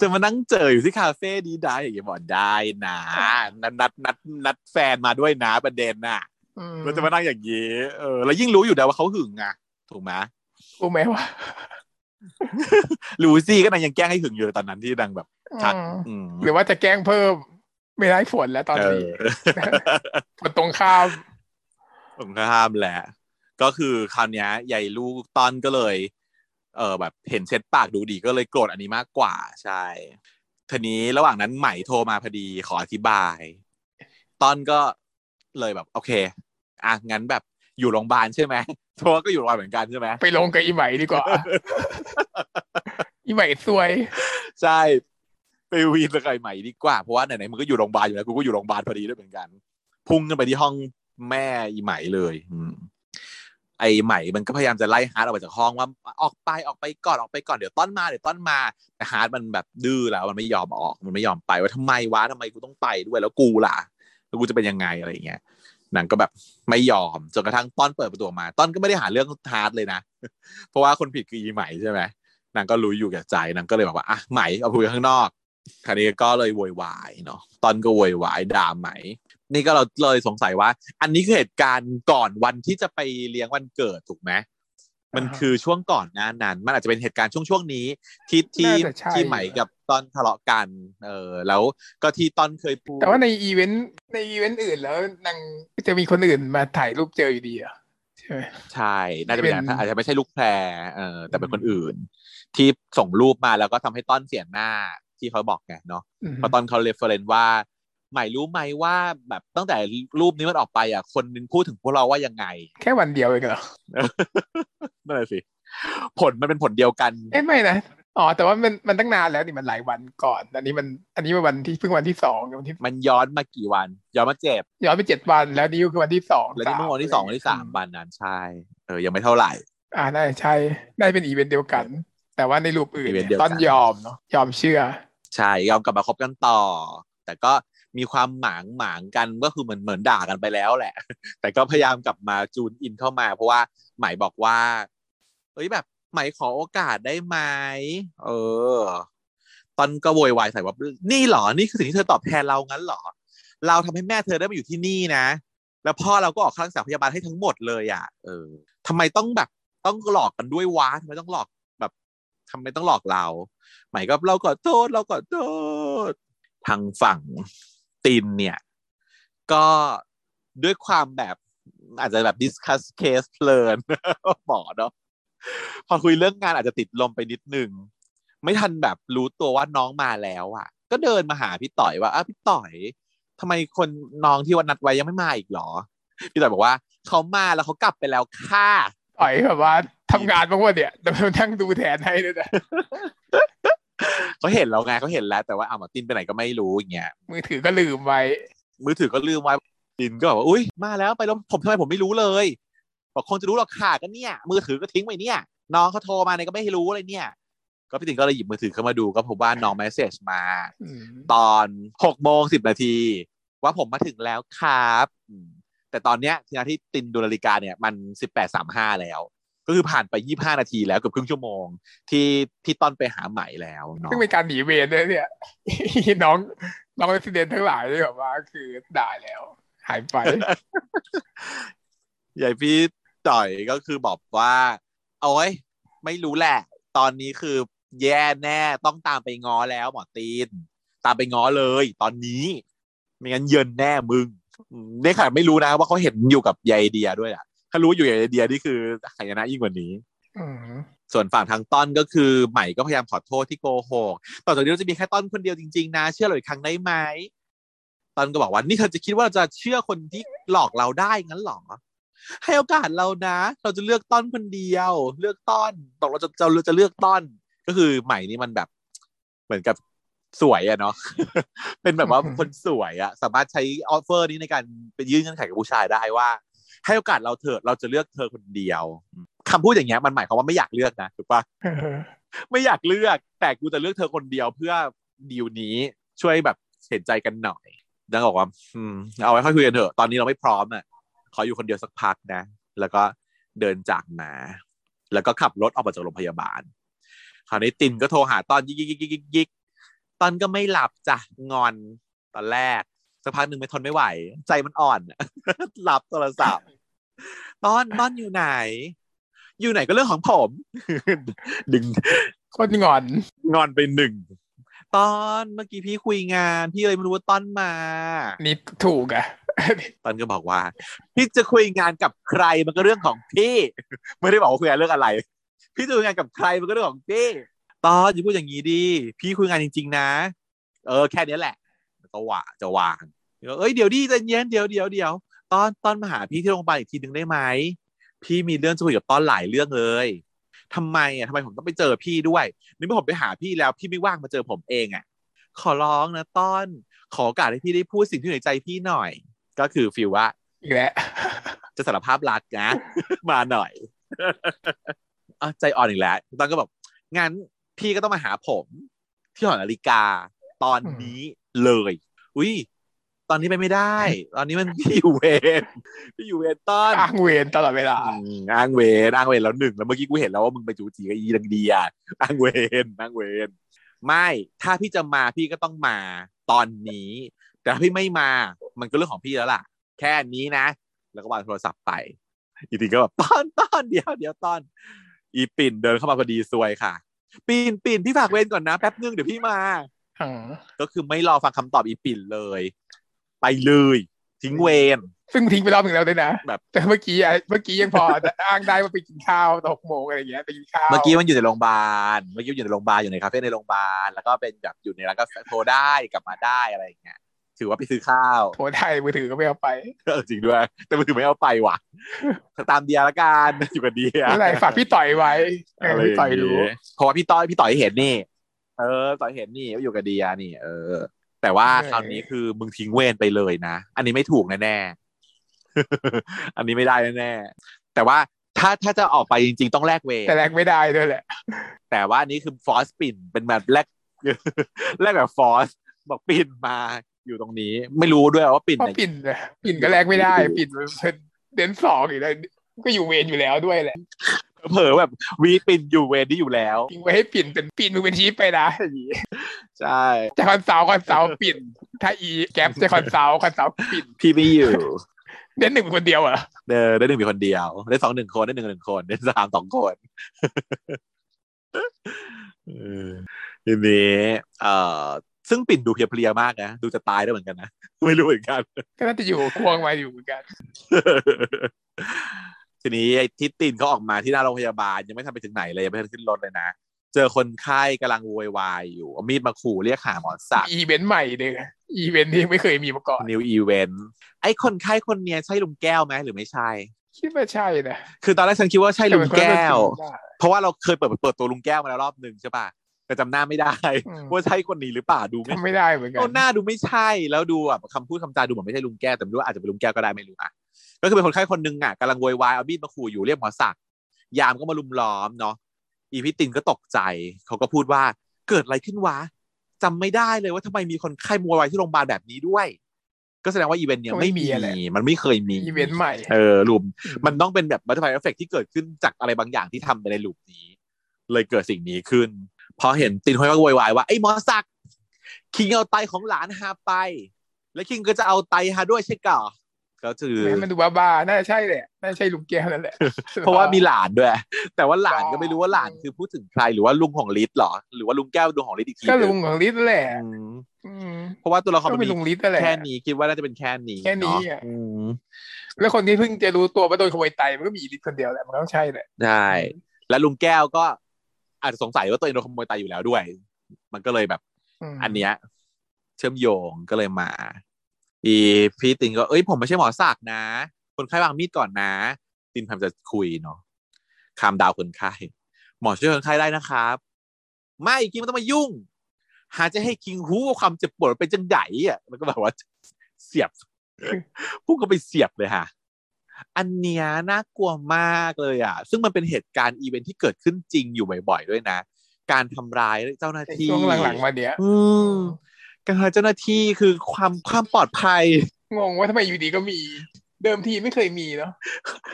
จะมานั่งเจออยู่ที่คาเฟ่นี้ได้อย่างเงี้ยบอกได้นะนัดแฟนมาด้วยนะประเด็นน่ะเราจะมานั่งอย่างนี้แล้วยิ่งรู้อยู่แล้วว่าเขาหึงอ่ะถูกไหมรู้ไหมว่า ลูซี่ก็นางยังแกล้งให้หึงอยู่ตอนนั้นที่ดังแบบชัดหรือว่าจะแกล้งเพิ่มไม่ได้ผลแล้วตอนนี้ผลตรงข้ามแหละก็คือคราวนี้ใหญ่ลูกตอนก็เลยแบบเห็นเช็ดปากดูดีก็เลยโกรธอันนี้มากกว่าใช่ทีนี้ระหว่างนั้นใหม่โทรมาพอดีขออธิบายตอนก็เลยแบบโอเคอ่ะงั้นแบบอยู่โรงพยาบาลใช่ไหมโทรก็อยู่โรงพยาบาลเหมือนกันใช่ไหมไปลงกับอีใหม่ดีกว่าอีใหม่ซวยใช่ไปวีนกับไอ้ใหม่ดีกว่าเพราะว่าไหนๆมึงก็อยู่โรงพยาบาลอยู่แล้วกูก็อยู่โรงพยาบาลพอดีด้วยเหมือนกันพุ่งขึ้นไปที่ห้องแม่อีใหม่เลยไอ้ใหม่มันก็พยายามจะไล่ฮาร์ดออกจากห้องว่าออกไปก่อนเดี๋ยวต้อนมาแต่ฮาร์ดมันแบบดื้อแล้วมันไม่ยอมออกมันไม่ยอมไปว่าทำไมกูต้องไปด้วยแล้วกูล่ะแล้วกูจะเป็นยังไงอะไรอย่างเงี้ยนางก็แบบไม่ยอมจนกระทั่งต้อนเปิดประตูมาต้อนก็ไม่ได้หาเรื่องฮาร์ดเลยนะเพราะว่าคนผิดคืออีใหม่ใช่ไหมนางก็รู้อยู่แก่ใจนางก็เลยบอกว่าอ่ะใหม่เอาคุยข้างนอกคราวนี้ก็เลยโวยวายเนาะต้อนก็โวยวายด่าใหม่นี่ก็เราเลยสงสัยว่าอันนี้คือเหตุการณ์ก่อนวันที่จะไปเลี้ยงวันเกิดถูกไหม uh-huh. มันคือช่วงก่อนหน้านั้นมันอาจจะเป็นเหตุการณ์ช่วงนี้ที่ใหม่กับตอนทะเลาะกันแล้วก็ที่ตอนเคยพูดแต่ว่าในอีเวนต์อื่นแล้วนางจะมีคนอื่นมาถ่ายรูปเจออยู่ดีอ่ะใช่ใช่น่าจะเป็นอาจจะไม่ใช่ลูกแพรแต่เป็นคนอื่นที่ส่งรูปมาแล้วก็ทำให้ต้นเสียหน้าที่เขาบอกไงเนาะพอตอนเขาเรฟเฟอเรนซ์ว่าใหม่รู้ไหมว่าแบบตั้งแต่รูปนี้มันออกไปอ่ะคนนึงพูดถึงพวกเราว่ายังไงแค่วันเดียวเองเหรอนั่นแหละสิผลมันเป็นผลเดียวกันเอ๊ะไม่นะอ๋อแต่ว่ามันตั้งนานแล้วนี่มันหลายวันก่อนอันนี้มันวันที่เพิ่งวันที่2วันที่มันย้อนมากี่วันย้อนไป7วันแล้วนี่คือวันที่2แล้วนี่เมื่อวันที่2วันที่3วันนั้นใช่ยังไม่เท่าไหร่ได้ใช่ได้เป็นอีเวนต์เดียวกันแต่ว่าในรูปอื่นต้นยอมเนาะยอมเชื่อใช่ยอมกลับมาคบกันต่อแต่ก็มีความหมางกันก็คือเหมือนด่ากันไปแล้วแหละแต่ก็พยายามกลับมาจูนอินเข้ามาเพราะว่าหมายบอกว่าเอ้ยแบบหมายขอโอกาสได้ไหมตอนก็โวยวายใส่ว่านี่หรอนี่คือสิ่งที่เธอตอบแทนเรางั้นหรอเราทำให้แม่เธอได้มาอยู่ที่นี่นะแล้วพ่อเราก็ออกค่ารักษาพยาบาลให้ทั้งหมดเลยอ่ะทำไมต้องแบบต้องหลอกกันด้วยวะทำไมต้องหลอกเราหมายก็เราก็โทษทางฝั่งตีนเนี่ยก็ด้วยความแบบอาจจะแบบ discuss case เพลินหมอเนาะพอคุยเรื่องงานอาจจะติดลมไปนิดนึงไม่ทันแบบรู้ตัวว่าน้องมาแล้วอ่ะก็เดินมาหาพี่ต่อยว่าพี่ต่อยทำไมคนน้องที่วันนัดไว้ยังไม่มาอีกหรอพี่ต่อยบอกว่าเขามาแล้วเขากลับไปแล้วค่ะต่อยแบบว่าทำงานบ้างวะเนี่ยแต่มันทั้งดูแทนให้ด้วยนะเขาเห็นแล้วไงเขาเห็นแล้วแต่ว่าเอามาตินไปไหนก็ไม่รู้อย่างเงี้ยมือถือก็ลืมไว้ตินก็บอกว่าอุ้ยมาแล้วไปแล้วผมทำไมผมไม่รู้เลยบอกคงจะรู้หรอกค่ะก็เนี่ยมือถือก็ทิ้งไว้เนี่ยน้องเขาโทรมาเนี่ยก็ไม่รู้เลยเนี่ยก็พี่ตินก็เลยหยิบมือถือเข้ามาดูก็พบว่าน้องเมสเสจมาตอน6:10 น.ว่าผมมาถึงแล้วครับแต่ตอนเนี้ยทีที่ตินดูนาฬิกาเนี่ยมัน 18:35 แล้วก็คือผ่านไป25นาทีแล้วเกือบครึ่งชั่วโมงที่ต้นไปหาใหม่แล้วเนาะซึ่งเป็นการหนีเวรด้วยเนี่ยน้องอุบัติเหตุทั้งหลายเลยแบบว่าคือด่าแล้วหายไปใหญ่พี่ต่อยก็คือบอกว่าโอ๊ยไม่รู้แหละตอนนี้คือแย่แน่ต้องตามไปง้อแล้วหมอตีนตามไปง้อเลยตอนนี้ไม่งั้นเยินแน่มึงได้ค่ะไม่รู้นะว่าเขาเห็นอยู่กับยายเดียด้วยอ่ะถ้ารู้อยู่อย่างไอเดียนี่คือหายนะยิ่งกว่านี้ส่วนฝั่งทางต้นก็คือใหม่ก็พยายามขอโทษที่โกหกต่อจากนี้เราจะมีแค่ต้นคนเดียวจริงๆนะเชื่อเราอีกครั้งได้ไหมต้นก็บอกว่านี่เธอจะคิดว่าเราจะเชื่อคนที่หลอกเราได้งั้นหรอให้โอกาสเรานะเราจะเลือกต้นคนเดียวเลือกต้นตกเราจะเลือกต้นก็คือใหม่นี่มันแบบเหมือนกับสวยอะเนาะ เป็นแบบว่าคนสวยอะสามารถใช้ออฟเฟอร์นี้ในการไปยื่นเงื่อนไขกับผู้ชายได้ว่าให้โอกาสเราเถอะเราจะเลือกเธอคนเดียวคำพูดอย่างเงี้ยมันหมายความว่าไม่อยากเลือกนะถูกปะ ไม่อยากเลือกแต่กูจะเลือกเธอคนเดียวเพื่อดีลนี้ช่วยแบบเห็นใจกันหน่อยแล้วบอกว่าเอาไว้ค่อยคุยกันเถอะตอนนี้เราไม่พร้อมอ่ะขออยู่คนเดียวสักพักนะแล้วก็เดินจากมาแล้วก็ขับรถออกมาจากโรงพยาบาลคราวนี้ตินก็โทรหาตอนยิกตอนก็ไม่หลับจ้ะงอนตอนแรกสักพักหนึ่งไม่ทนไม่ไหวใจมันอ่อนรับโทรศัพท์ต้นอยู่ไหน อยู่ไหนก็เรื่องของผมดึงคนงอนไปหนึ่งตอนเมื่อกี้พี่คุยงานพี่เลยไม่รู้ว่าตอนมานี่ถูกอ่ะตอนก็บอกว่าพี่จะคุยงานกับใครมันก็เรื่องของพี่ไม่ได้บอกว่าคุยงานเรื่องอะไรพี่จะคุยงานกับใครมันก็เรื่องของพี่ตอนอย่าพูดอย่างนี้ดิพี่คุยงานจริงๆนะแค่นี้แหละก็ว่าจะวางเอ้ยเดี๋ยวดิใจเย็นเดี๋ยวตอนมาหาพี่ที่โรงพยาบาลอีกทีนึงได้ไหมพี่มีเรื่องจะคุยกับตอนหลายเรื่องเลยทำไมผมต้องไปเจอพี่ด้วยนี่เมื่อผมไปหาพี่แล้วพี่ไม่ว่างมาเจอผมเองอ่ะขอร้องนะต้อนขอโอกาสให้พี่ได้พูดสิ่งที่อยู่ในใจพี่หน่อยก็คือฟีลว่าอีกแล้วจะสารภาพรักนะ มาหน่อย ใจอ่อนอีกแล้วต้อนก็บอกงั้นพี่ก็ต้องมาหาผมที่หอนาฬิกาตอนนี้เลยอุ้ยตอนนี้ไปไม่ได้ตอนนี้มันพี่อยู่เวรต้นอ้างเวรตลอดเวลาอ้างเวรแล้วหนึ่งแล้วเมื่อกี้กูเห็นแล้วว่ามึงไปจูจีกับอีดังเดียอ้างเวรไม่ถ้าพี่จะมาพี่ก็ต้องมาตอนนี้แต่พี่ไม่มามันก็เรื่องของพี่แล้วล่ะแค่นี้นะแล้วก็วางโทรศัพท์ไปอีทีก็แบบต้นเดี๋ยวต้นอีปิ่นเดินเข้ามาพอดีซวยค่ะปิ่นพี่ฝากเวรก่อนนะแป๊บนึงเดี๋ยวพี่มาก็คือไม่รอฟังคำตอบอีปิ่นเลยไปเลยทิ้งเวรซึ่งทิ้งไปรอบหนึ่งแล้วด้วยนะแบบแต่เมื่อกี้ยังพออ้างได้ว่าไปกินข้าวตกโมงอะไรอย่างเงี้ยไปกินข้าวเมื่อกี้มันอยู่ในโรงพยาบาลอยู่ในคาเฟ่ในโรงพยาบาลแล้วก็เป็นแบบอยู่ในร้านก็โทรได้กลับมาได้อะไรอย่างเงี้ยถือว่าไปซื้อข้าวโทรได้มือถือก็ไม่เอาไปจริงด้วยแต่มือถือไม่เอาไปว่ะตามเดียละกันอยู่กับเดียอะไรฝากพี่ต่อยไว้พี่ต่อยรู้เพราะว่าพี่ต่อยเห็นนี่ต่อยเห็นนี่อยู่กับเดียนี่แต่ว่าคราวนี้คือมึงทิ้งเวรไปเลยนะอันนี้ไม่ถูกแน่ๆอันนี้ไม่ได้แน่ๆแต่ว่าถ้าจะออกไปจริงๆต้องแลกเวรแต่แลกไม่ได้ด้วยแหละแต่ว่านี่คือฟอร์สปิ่นเป็นแบบแลกแบบฟอร์สบอกปิ่นมาอยู่ตรงนี้ไม่รู้ด้วยว่าปิ่นไหนปิ่นก็แลกไม่ได้ปิ่นเป็นเดนสองอยู่แล้วก็อยู่เวรอยู่แล้วด้วยแหละเผลอแบบวีปิ่นอยู่เวรนี่อยู่แล้วทิ้งไว้ให้ปิ่นเป็นปิ่นมึงเป็นชีพไปนะอย่างนี้ใช่จะคอนเซิลปิ่นถ้าอีแก๊ปจะคอนเซิลปิ่นพี่ไม่อยู่เด่นหนึ่งคนเดียวเหรอเด่นหนึ่งคนเดียวเด่นสองหนึ่งคนเด่นหนึ่งคนเด่นสามสองคนทีนี้ซึ่งปิ่นดูเพลียๆมากนะดูจะตายได้เหมือนกันนะไม่รู้เหมือนกันก็น่าจะอยู่ควงมาอยู่เหมือนกันทีนี้ไอ้ทิตตินเขาออกมาที่หน้าโรงพยาบาลยังไม่ทันไปถึงไหนเลยยังไม่ทันขึ้นรถเลยนะเจอคนไข้กำลังโวยวายอยู่เอามีดมาขู่เรียกหาหมอศักดิ์อีเวนต์ใหม่เลยอีเวนต์ที่ไม่เคยมีมาก่อนนิวอีเวนต์ไอ้คนไข้คนเนี้ยใช่ลุงแก้วไหมหรือไม่ใช่คิดว่าใช่นะคือตอนแรกฉันคิดว่าใช่ลุงแก้วเพราะว่าเราเคยเปิดตัวลุงแก้วมาแล้วรอบนึงใช่ป่ะแต่จำหน้าไม่ได้ว่าใช่คนนี้หรือเปล่าดูไม่ได้เหมือนกันหน้าดูไม่ใช่แล้วดูแบบคำพูดคำจาดูเหมือนไม่ใช่ลุงแก้วแต่ไม่รู้อาจจะเป็นลุงแก้วก็ได้ไม่รู้อะก็คือเป็นคนไข้คนหนึ่งอ่ะกำลังโวยวายเอามีดมาขู่อยู่เรียกหมอศักดิ์ยามก็มาลุมล้อมเนาะอีพิตินก็ตกใจเขาก็พูดว่าเกิดอะไรขึ้นวะจำไม่ได้เลยว่าทำไมมีคนไข้โวยวายที่โรงพยาบาลแบบนี้ด้วยก็แสดงว่าอีเวนต์เนี่ยไม่มีอะไรมันไม่เคยมีอีเวนต์ใหม่ลูปมันต้องเป็นแบบบัตเตอร์ฟลายเอฟเฟกต์ที่เกิดขึ้นจากอะไรบางอย่างที่ทำไปในลูปนี้เลยเกิดสิ่งนี้ขึ้นพอเห็นตินเขาก็โวยวายว่าไอ้หมอศักดิ์คิงเอาไตของหลานหาไปและคิงก็จะเอาไตหาด้วยใช่ก่อก็คือมันดูบ้าๆน่าใช่แหละน่าใช่ลุงแก้วนั่นแหละเพราะว่ามีหลานด้วยแต่ว่าหลานก็ไม่รู้ว่าหลานคือพูดถึงใครหรือว่าลุงของฤทธิ์หรอหรือว่าลุงแก้วลุงของฤทธิ์อีกทีก็ลุงของฤทธิ์แหละเพราะว่าตัวละครเป็นลุงฤทธิ์แค่นี้คิดว่าน่าจะเป็นแค่นี้อ่ะแล้วคนที่เพิ่งจะรู้ตัวว่าโดนขโมยไตมันก็มีฤทธิ์คนเดียวแหละมันต้องใช่แหละใช่แล้วลุงแก้วก็อาจจะสงสัยว่าตัวเองโดนขโมยไตอยู่แล้วด้วยมันก็เลยแบบอันเนี้ยเชื่อมโยงก็เลยมาอีพี่ตินก็เอ้ยผมไม่ใช่หมอศักดิ์นะคนไข้วางมีดก่อนนะตินพยายามจะคุยเนาะคำดาวคนไข้หมอช่วยคนไข้ได้นะครับไม่คิงไม่ต้องมายุ่งหาจะให้คิงหูว่าความเจ็บปวดเป็นจังไดอ่ะมันก็แบบว่าเสียบพุ่งก็ไปเสียบเลยค่ะอันเนี้ยน่ากลัวมากเลยอ่ะซึ่งมันเป็นเหตุการณ์อีเวนท์ที่เกิดขึ้นจริงอยู่บ่อยๆด้วยนะการทำร้ายเจ้าหน้าที่ช่วงหลังๆมาเนี้ยการเจ้าหน้าที่คือความปลอดภัยงงว่าทำไมอยู่ดีก็มีเดิมทีไม่เคยมีเนาะ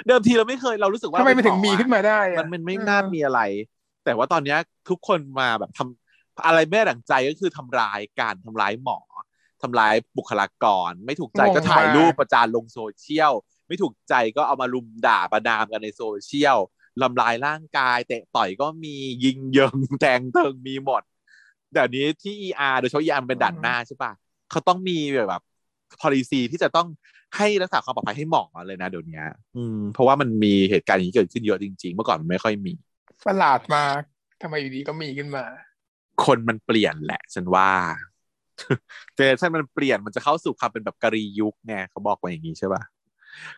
เดิมทีเราไม่เคยเรารู้สึกว่าทำไมมันถึงมีขึ้นมาได้มันไม่น่ามีอะไรแต่ว่าตอนนี้ทุกคนมาแบบทำอะไรไม่ได้ดั่งใจก็คือทำร้ายการทำร้ายหมอทำร้ายบุคลากรไม่ถูกใจก็ถ่ายรูปประจานลงโซเชียลไม่ถูกใจก็เอามารุมด่าประณามกันในโซเชียล ทำลายร่างกายเตะต่อยก็มียิงเยิงแทงเถิงมีหมดเดี๋ยวนี้ที่ ER โดยเฉพาะ ER เป็นด่านหน้าใช่ป่ะเขาต้องมีแบบ policy ที่จะต้องให้รักษาความปลอดภัยให้หมอเลยนะเดี๋ยวนี้เพราะว่ามันมีเหตุการณ์อย่างนี้เกิดขึ้นเยอะจริงๆเมื่อก่อนมันไม่ค่อยมีประหลาดมากทำไมอยู่ดีก็มีขึ้นมาคนมันเปลี่ยนแหละฉันว่าเจเนอเรชั่นมันเปลี่ยนมันจะเข้าสู่ความเป็นแบบกะรียุคไงเขาบอกว่าอย่างนี้ใช่ป่ะ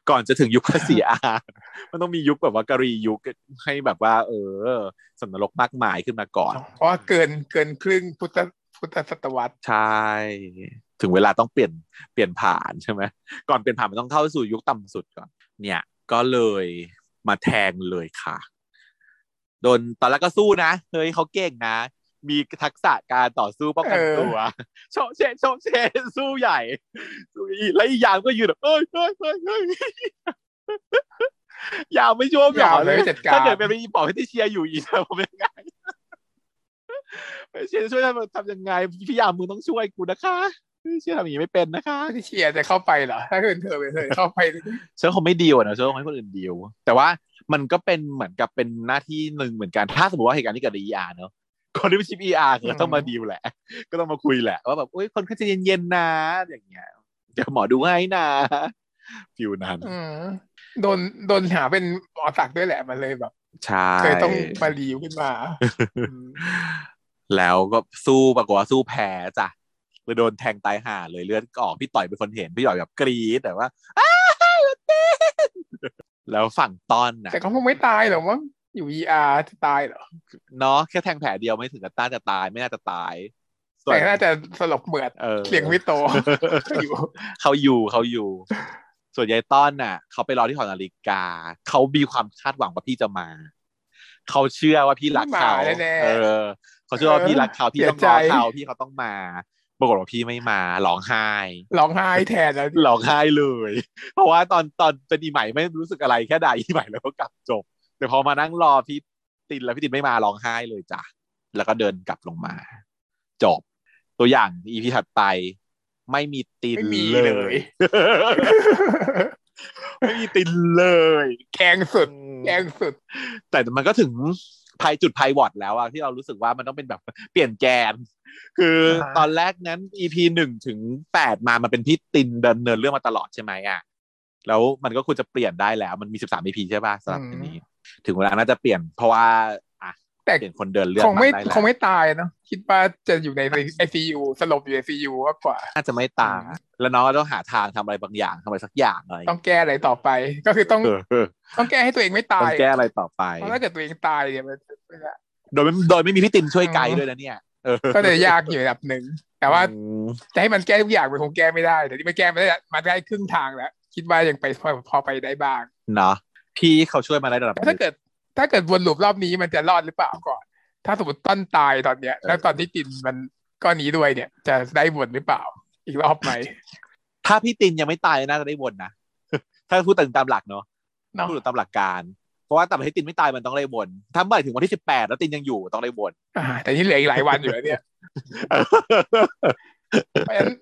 ก่อนจะถึงยุคภาษีอามันต้องมียุคแบบว่ากะรียุคให้แบบว่าสำนรกมากมายขึ้นมาก่อนเพราะเกินครึ่งพุทธศตวรรษใช่ถึงเวลาต้องเปลี่ยนผ่านใช่ไหมก่อนเปลี่ยนผ่านมันต้องเข้าสู่ยุคต่ำสุดก่อนเนี่ยก็เลยมาแทงเลยค่ะโดนตอนแรกก็สู้นะเฮ้ยเขาเก่งนะมีทักษะการต่อสู้ป้องกันตัวโชว์เชนสู้ใหญ่แล้วอีกยามก็ยืนแบบเอ้ยยาวไม่ช่วยยาวเลยถ้าเกิดเป็นอีปอบให้ที่เชียร์อยู่อีเธอผมยังไงเชียร์ช่วยทำยังไงพี่ยามมึงต้องช่วยกูนะคะเชียร์ทำอย่างนี้ไม่เป็นนะคะที่เชียร์จะเข้าไปเหรอถ้าเกิดเธอไปเธอเข้าไปเชื่อคงไม่ดีวะนะเชื่อคงให้คนอื่นดีวแต่ว่ามันก็เป็นเหมือนกับเป็นหน้าที่หนึ่งเหมือนกันถ้าสมมติว่าเหตุการณ์ที่เกิดในอีอาร์เนาะคนที่เป็นชิป ER ก็ต้องมาดีลแหละก็ต้องมาคุยแหละว่าแบบโอ๊ยคนเขาจะเย็นๆนะอย่างเงี้ยเดี๋ยวหมอดูให้นะฟิวนั้นโดนหาเป็นหมอสักด้วยแหละมันเลยแบบใช่เคยต้องมาดีลขึ้นมา แล้วก็สู้ปรากฏว่าสู้แพ้จ้ะเลยโดนแทงตายห่าเลยเลือดออกพี่ต่อยเป็นคนเห็นพี่ต่อยแบบกรี๊ดแต่ว่าอ้าวเต้นแล้วฝั่งต้อนนะแต่เขาคงไม่ตายหรอกมั้งอยู่ ER จะตายเหรอเนาะแค่แทงแผลเดียวไม่ถึงกับต้านจะตายไม่น่าจะตายแต่น่าจะสลบเหมือดเสียงวิโตเขาอยู่ส่วนยายต้อนน่ะเขาไปรอที่หอนาฬิกาเขามีความคาดหวังว่าพี่จะมาเขาเชื่อว่าพี่รักเขาเขาเชื่อว่าพี่รักเขาพี่ต้องรอเขาพี่เขาต้องมาปรากฏว่าพี่ไม่มาร้องไห้แทนแล้วร้องไห้เลยเพราะว่าตอนเป็นอีใหม่ไม่รู้สึกอะไรแค่ด่าอีใหม่แล้วก็กลับจบแต่พอมานั่งรอพี่ตินแล้วพี่ตินไม่มาร้องไห้เลยจ้ะแล้วก็เดินกลับลงมาจบตัวอย่าง EP ถัดไปไม่มีตินเลย ไม่มีตินเลยแกงสุดแต่มันก็ถึงจุดไพวอตแล้วอะที่เรารู้สึกว่ามันต้องเป็นแบบเปลี่ยนแกนคือตอนแรกนั้น EP 1ถึง8มามันเป็นพี่ตินดำเนินเรื่องมาตลอดใช่ไหมอะแล้วมันก็ควรจะเปลี่ยนได้แล้วมันมี13 EP ใช่ป่ะสำหรับอันนี้ถึงเวลาน่าจะเปลี่ยนเพราะว่าแต่เปลี่ยนคนเดินเรื่องคงไม่ตายเนาะคิดว่าจะอยู่ใน ICU สลบอยู่ใน ICU มากกว่าน่าจะไม่ตายแล้วน้องก็ต้องหาทางทำอะไรบางอย่างทำอะไรสักอย่างอะไรต้องแก้อะไรต่อไปก็คือต้องแก้ให้ตัวเองไม่ตายต้องแก้อะไรต่อไปเพราะถ้าเกิดตัวเองตายเนี่ยโดยไม่มีพี่ตินช่วยไกด์ด้วยนะเนี่ยก็จะยากอยู่ระดับหนึ่งแต่ว่าจะให้มันแก้ทุกอย่างมันคงแก้ไม่ได้แต่ที่มันแก้ไม่ได้มาได้ครึ่งทางแล้วคิดว่ายังไปพอไปได้บ้างเนาะพี่เขาช่วยมาได้ระดับถ้าเกิดวนลูปรอบนี้มันจะรอดหรือเปล่าก่อนถ้าสมมติต้นตายตอนเนี้ยแล้วตอนที่ตินมันก้อนนี้ด้วยเนี่ยจะได้วนหรือเปล่าอีกรอบไหม ถ้าพี่ตินยังไม่ตายน่าจะได้วนนะ ถ้าพูดตามหลักเนาะ พูดตามหลักการเพราะว่าแต่ให้ตินไม่ตายมันต้องได้วนถ้าเมื่อถึงวันที่18แล้วตินยังอยู่ต้องได้วนแต่นี่เหลืออีกหลายวันอยู่แล้วเนี่ยเพราะฉะนั้น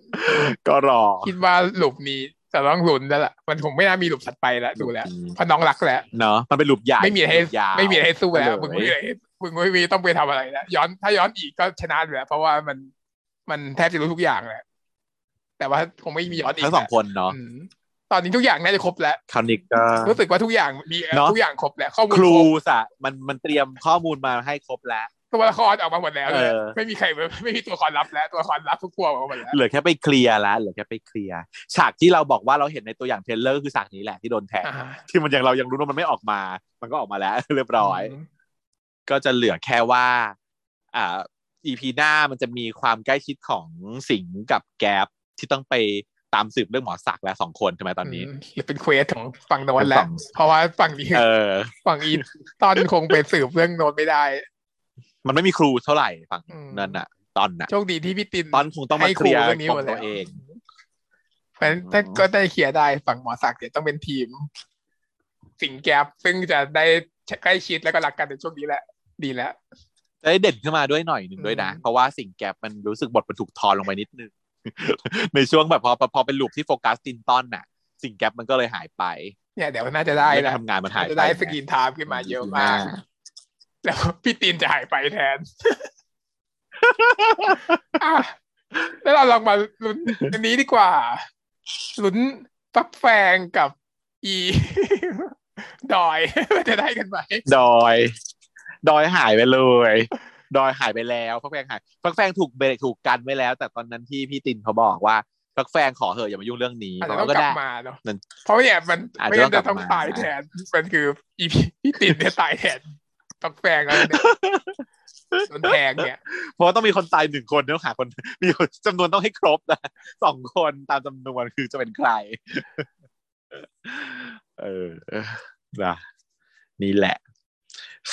ก็รอคิดว่าลูปนี้แต่ต้องหลุนแล้วล่ะมันคงไม่น่ามีหลุมสัตว์ไปแล้วดูแล้วเพราะน้องรักแล้วเนาะมันเป็นหลุมใหญ่ไม่มีให้สู้แล้วมึงไม่มีต้องไปทำอะไรแล้วถ้าย้อนอีกก็ชนะอยู่แล้วเพราะว่ามันแทบจะรู้ทุกอย่างแหละแต่ว่าคงไม่มีย้อนอีกทั้งสองคนเนาะตอนนี้ทุกอย่างน่าจะครบแล้วคราวนี้ก็รู้สึกว่าทุกอย่างมีทุกอย่างครบแล้วข้อมูลครูสะมันเตรียมข้อมูลมาให้ครบแล้วตัวละครออกมาหมดแล้วไม่มีใครไม่มีตัวละครลับแล้วตัวละครลับทุกตัวออกมาหมดแล้วเหลือแค่ไปเคลียร์แล้วเหลือแค่ไปเคลียร์ฉากที่เราบอกว่าเราเห็นในตัวอย่างเทรลเลอร์คือฉากนี้แหละที่โดนแทงที่มันยังเรายังรู้ว่ามันไม่ออกมามันก็ออกมาแล้วเรียบร้อยก็จะเหลือแค่ว่าEP หน้ามันจะมีความใกล้ชิดของสิงห์กับแก๊ปที่ต้องไปตามสืบเรื่องหมอศักดิ์แล้ว2คนใช่ไหมตอนนี้หรือเป็นเควสของฝั่งโน้นแล้วเพราะว่าฝั่งนี้ฝั่งอีตอนคงไปสืบเรื่องโน้นไม่ได้มันไม่มีครูเท่าไหร่ฝั่งนั้นน่ะตอนน่ะโชคดีที่พี่ตินตอนคงต้องมาเคลียร์เรื่องนี้ของตัวเองเพราะฉะนั้นก็ได้เคลียร์ได้ฝั่งหมอศักดิ์เนี่ยต้องเป็นทีมสิงแก๊ปซึ่งจะได้ใกล้ชิดแล้วก็รักกันในช่วงนี้แหละดีแล้วจะได้เด่นขึ้นมาด้วยหน่อยหนึ่งด้วยนะเพราะว่าสิงแก๊ปมันรู้สึกบทมันถูกทอนลงไปนิดนึง ในช่วงแบบพอเป็นลูกที่โฟกัสตินต้อนน่ะสิงแก๊ปมันก็เลยหายไป เนี่ยเดี๋ยวน่าจะได้นะทำงานมาถ่ายจะได้สกรีนไทม์ขึ้นมาเยอะมากแล้วพี่ตีนจะหายไปแทนแล้วเราลองมาลุ้นอันนี้ดีกว่าลุ้นปลั๊กแฟงกับอีดอยจะได้กันไหมดอยหายไปเลยดอยหายไปแล้วปลั๊กแฟงหายปลั๊กแฟงถูกเบรกถูกกันไว้แล้วแต่ตอนนั้นที่พี่ตินเขาบอกว่าปลั๊กแฟงขอเถอะอย่ามายุ่งเรื่องนี้อาจจะต้องกลับมาเนาะเพราะเนี่ยมันไม่ได้จะต้องตายแทนมันคืออีพี่ตินจะตายแทนปลั๊กแฟงแล้วเนี่ยโดนแทงเนี่ยเพราะต้องมีคนตายหนึ่งคนต้องหาคนมีจำนวนต้องให้ครบนะสองคนตามจำนวนคือจะเป็นใครนะนี่แหละ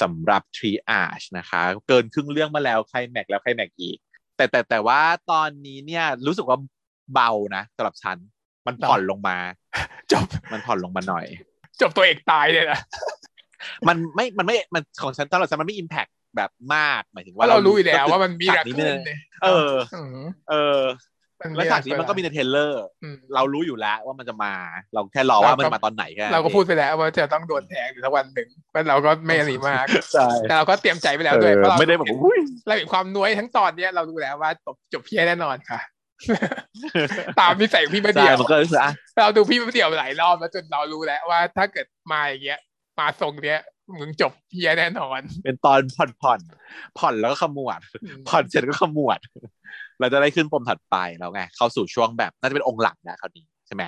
สำหรับ triage นะคะเกินครึ่งเรื่องมาแล้วใครแม็กแล้วใครแม็กอีกแต่ว่าตอนนี้เนี่ยรู้สึกว่าเบานะสำหรับฉันมันผ่อนลงมาจบมันผ่อนลงมาหน่อยจบตัวเอกตายเลยนะมันไม่มันของฉันตลอดฉันมันไม่ impactแบบมากหมายถึงว่าเรารู้อยู่แล้วว่ามันมีฉากนี้แล้วฉากนี้มันก็มีในเทรลเลอร์เรารู้อยู่แล้วว่ามันจะมาเราแค่รอว่ามันมาตอนไหนแค่เราก็พูดไปแล้วว่าจะต้องโดนแทงในสักวันหนึ่งแต่เราก็ไม่อะไรมากแต่เราก็เตรียมใจไปแล้วด้วยเพราะเราไม่ได้แบบเราเห็นความน้อยทั้งตอนนี้เรารู้แล้วว่าจบเพี้ยแน่นอนค่ะตามนิสัยพี่มาเดี่ยวเราดูพี่มาเดี่ยวหลายรอบแล้วจนเรารู้แล้วว่าถ้าเกิดมาอย่างเงี้ยมาทรงเนี้ยมึงจบเพี้ยแน่นอนเป็นตอนผ่อนแล้วก็ขมวดผ่อนเสร็จก็ขมวดเราจะได้ขึ้นปมถัดไปแล้วไงเข้าสู่ช่วงแบบน่าจะเป็นองค์หลักนะคราวนี้ใช่ไหม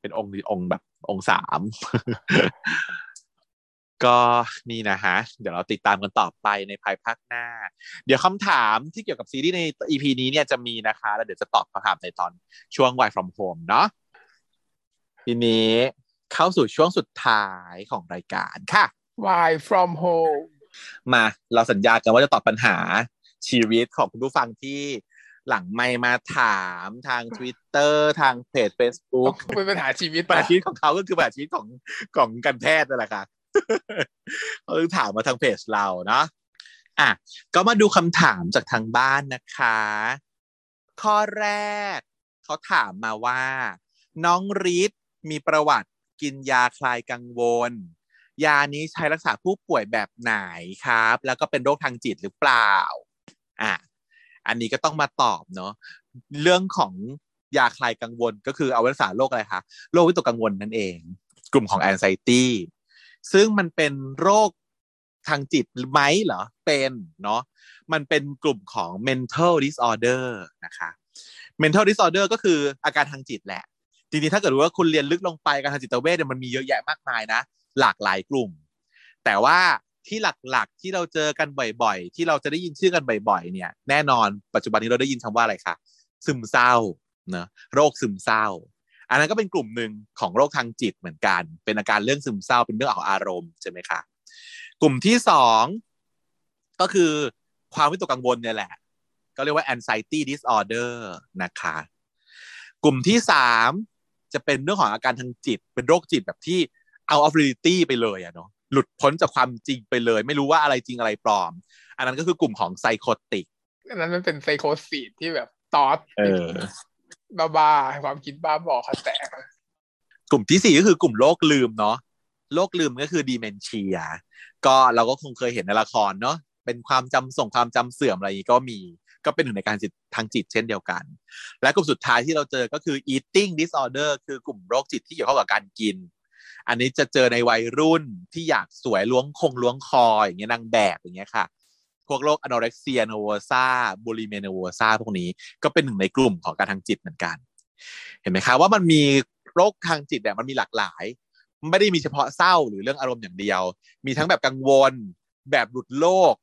เป็นองค์แบบองค์สาม ก็นี่นะฮะเดี๋ยวเราติดตามกันต่อไปในภายภาคหน้าเดี๋ยวคำถามที่เกี่ยวกับซีรีส์ใน EP นี้เนี่ยจะมีนะคะแล้วเดี๋ยวจะตอบคำถามในตอนช่วง Y From Home เนาะทีนี้เข้าสู่ช่วงสุดท้ายของรายการค่ะWhy from home มาเราสัญญากันว่าจะตอบปัญหาชีวิตของคุณผู้ฟังที่หลังไมค์มาถามทาง Twitter ทางเพจ Facebook เป็นปัญหาชีวิตของเขาก็คือปัญหาชีวิตของการแพทย์นั่นแหละค่ะเขาถามมาทางเพจเราเนาะอ่ะก็มาดูคำถามจากทางบ้านนะคะข้อแรกเขาถามมาว่าน้องฤทธิ์มีประวัติกินยาคลายกังวลยานี้ใช้รักษาผู้ป่วยแบบไหนครับแล้วก็เป็นโรคทางจิตหรือเปล่าอันนี้ก็ต้องมาตอบเนาะเรื่องของยาคลายกังวลก็คือเอาไว้รักษาโรคอะไรคะโรควิตกกังวลนั่นเองกลุ่มของ anxiety ซึ่งมันเป็นโรคทางจิตไหมเหรอเป็นเนาะมันเป็นกลุ่มของ mental disorder นะคะ mental disorder ก็คืออาการทางจิตแหละจริงๆถ้าเกิดว่าคุณเรียนลึกลงไปการทางจิตเวชเนี่ยมันมีเยอะแยะมากมายนะหลากหลายกลุ่มแต่ว่าที่หลักๆที่เราเจอกันบ่อยๆที่เราจะได้ยินชื่อกันบ่อยๆเนี่ยแน่นอนปัจจุบันนี้เราได้ยินคำว่าอะไรคะซึมเศร้านะโรคซึมเศร้าอันนั้นก็เป็นกลุ่มหนึ่งของโรคทางจิตเหมือนกันเป็นอาการเรื่องซึมเศร้าเป็นเรื่องของอารมณ์ใช่ไหมคะกลุ่มที่สองก็คือความวิตกกังวลเนี่ยแหละก็เรียกว่า anxiety disorder นะคะกลุ่มที่สามจะเป็นเรื่องของอาการทางจิตเป็นโรคจิตแบบที่เอาออฟเรลิตี้ไปเลยอ่ะเนาะหลุดพ้นจากความจริงไปเลยไม่รู้ว่าอะไรจริงอะไรปลอมอันนั้นก็คือกลุ่มของไซโคติกอันนั้นมันเป็นไซโคซีสที่แบบตอดบ้าๆความคิดบ้าบอคาแตกกลุ่มที่4ก็คือกลุ่มโรคลืมเนาะโรคลืมก็คือดีเมนเชียก็เราก็คงเคยเห็นในละครเนาะเป็นความจำส่งความจำเสื่อมอะไรก็มีก็เป็นหนึ่งในการทางจิตเช่นเดียวกันและกลุ่มสุดท้ายที่เราเจอก็คือ eating disorder คือกลุ่มโรคจิตที่เกี่ยวข้องกับการกินอันนี้จะเจอในวัยรุ่นที่อยากสวยล้วงคออย่างเงี้ยนางแบบอย่างเงี้ยค่ะพวกโรคอโนเร็กเซียโนโวซาบูลิเมียโนโวซาพวกนี้ก็เป็นหนึ่งในกลุ่มของการทางจิตเหมือนกันเห็นไหมคะว่ามันมีโรคทางจิตเนี่ยมันมีหลากหลายไม่ได้มีเฉพาะเศร้าหรือเรื่องอารมณ์อย่างเดียวมีทั้งแบบกังวลแบบหลุดโลก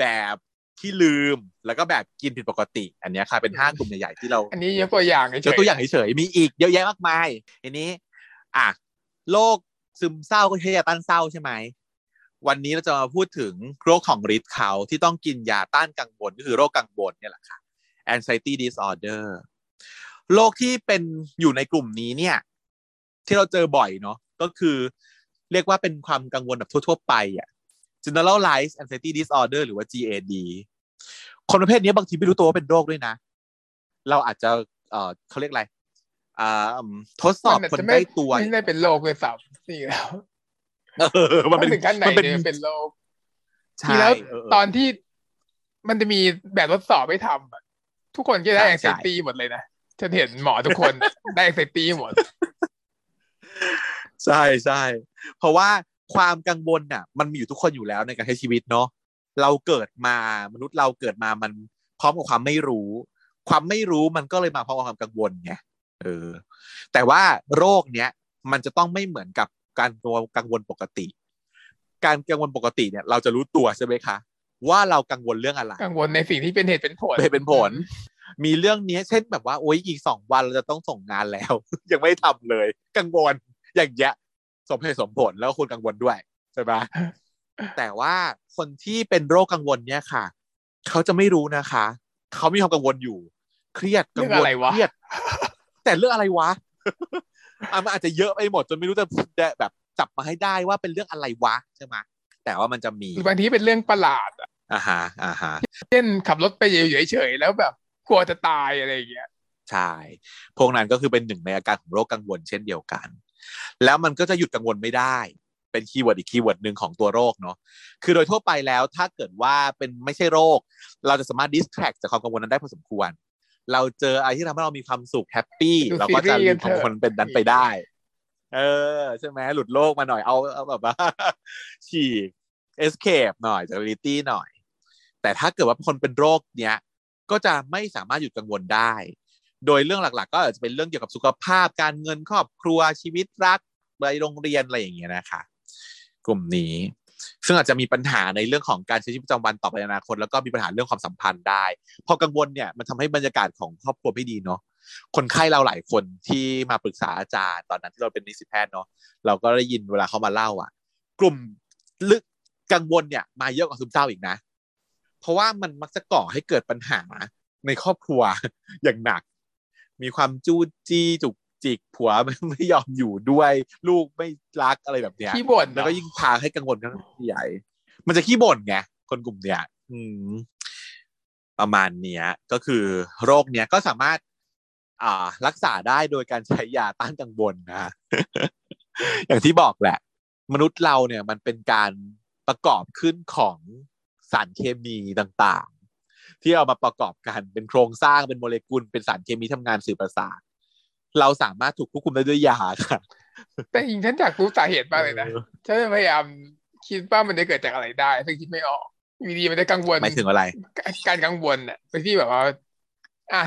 แบบที่ลืมแล้วก็แบบกินผิดปกติอันนี้ค่ะเป็นห้ากลุ่มใหญ่ๆที่เราอันนี้ยกตัวอย่างเฉยมีอีกเยอะแยะมากมายอันนี้โรคซึมเศร้าก็ใช้ยาต้านเศร้าใช่ไหมวันนี้เราจะมาพูดถึงโรคของฤทธิ์เขาที่ต้องกินยาต้านกังวลก็คือโรคกังวลเนี่ยแหละค่ะ anxiety disorder โรคที่เป็นอยู่ในกลุ่มนี้เนี่ยที่เราเจอบ่อยเนาะก็คือเรียกว่าเป็นความกังวลแบบทั่วๆไปอ่ะ generalized anxiety disorder หรือว่า GAD คนประเภทนี้บางทีไม่รู้ตัวว่าเป็นโรคด้วยนะเราอาจจะเขาเรียกอะไร ทดสอบคนใกล้ตัวไม่ได้เป็นโรคเลยสับนี่แล้วมันเป็นถึงขั้นไหนเนี่ยเป็นโรคทีแล้วตอนที่มันจะมีแบบทดสอบให้ทำทุกคนก็ได้ anxiety หมดเลยนะฉันเห็นหมอทุกคนได้ anxiety หมดใช่ๆเพราะว่าความกังวลน่ะมันมีอยู่ทุกคนอยู่แล้วในการใช้ชีวิตเนาะเราเกิดมามนุษย์เราเกิดมามันพร้อมกับความไม่รู้มันก็เลยมาพร้อมกับความกังวลไงแต่ว่าโรคเนี้ยมันจะต้องไม่เหมือนกับการกังวลปกติเนี่ยเราจะรู้ตัวใช่ไหมคะว่าเรากังวลเรื่องอะไรกังวลในสิ่งที่เป็นเหตุเป็นผลมีเรื่องนี้เช่นแบบว่าโอ๊ยอีก2วันเราจะต้องส่งงานแล้วยังไม่ทำเลยกังวลอย่างเงี้ยสมเหตุสมผลแล้วคนกังวลด้วยใช่ไหม แต่ว่าคนที่เป็นโรคกังวลเนี่ยค่ะเขาจะไม่รู้นะคะเขามีความกังวลอยู่เครียดกังวลเครียดแต่เรื่องอะไรวะ มันอาจจะเยอะไปหมดจนไม่รู้จะแบบจับมาให้ได้ว่าเป็นเรื่องอะไรวะใช่ไหมแต่ว่ามันจะมีบางทีเป็นเรื่องประหลาดอ่าฮะเช่นขับรถไปเฉยๆแล้วแบบกลัวจะตายอะไรอย่างเงี้ยใช่พวกนั้นก็คือเป็นหนึ่งในอาการของโรคกังวลเช่นเดียวกันแล้วมันก็จะหยุดกังวลไม่ได้เป็นคีย์เวิร์ดอีกคีย์เวิร์ดหนึ่งของตัวโรคเนาะคือโดยทั่วไปแล้วถ้าเกิดว่าเป็นไม่ใช่โรคเราจะสามารถดิสแทรกจากความกังวลนั้นได้พอสมควรเราเจออะไรที่ทำให้เรามีความสุขแฮปปี้เราก็จะหลุดของคนเป็นนั้นไปได้ใช่ไหมหลุดโลกมาหน่อยเอาแบบว่าฉีกเอสเคปหน่อยจากเรียลิตี้หน่อยแต่ถ้าเกิดว่าคนเป็นโรคเนี้ยก็จะไม่สามารถหยุดกังวลได้โดยเรื่องหลักๆก็อาจจะเป็นเรื่องเกี่ยวกับสุขภาพการเงินครอบครัวชีวิตรักไปโรงเรียนอะไรอย่างเงี้ยนะคะกลุ่มนี้ซึ่งอาจจะมีปัญหาในเรื่องของการใช้ชีวิตประจำวันต่อไปในอนาคตแล้วก็มีปัญหาเรื่องความสัมพันธ์ได้พอกังวลเนี่ยมันทำให้บรรยากาศของครอบครัวไม่ดีเนาะคนไข้เราหลายคนที่มาปรึกษาอาจารย์ตอนนั้นที่เราเป็นนิสิตแพทย์เนาะเราก็ได้ยินเวลาเขามาเล่าอ่ะกลุ่มลึกกังวลเนี่ยมาเยอะกว่าซึมเศร้าอีกนะเพราะว่ามันมักจะก่อให้เกิดปัญหาในครอบครัวอย่างหนักมีความจู้จี้จุกจิกผัวไม่ยอมอยู่ด้วยลูกไม่รักอะไรแบบเนี้ยขี้บ่นแล้วก็ยิ่งพาให้กังวลกันใหญ่มันจะขี้บ่นไงคนกลุ่มเนี้ยประมาณเนี้ยก็คือโรคเนี้ยก็สามารถรักษาได้โดยการใช้ยาต้านกังวลนะอย่างที่บอกแหละมนุษย์เราเนี่ยมันเป็นการประกอบขึ้นของสารเคมีต่างๆที่เอามาประกอบกันเป็นโครงสร้างเป็นโมเลกุลเป็นสารเคมีทำงานสื่อประสาทเราสามารถถูกควบคุมได้ด้วยยาค่ะแต่จริงฉันอยากรู้สาเหตุมากเลยนะฉันพยายามคิดว่ามันจะเกิดจากอะไรได้ซึ่งคิดไม่ออกอยู่ดีมันจะกังวลหมายถึงอะไรการกังวลน่ะไปที่แบบว่า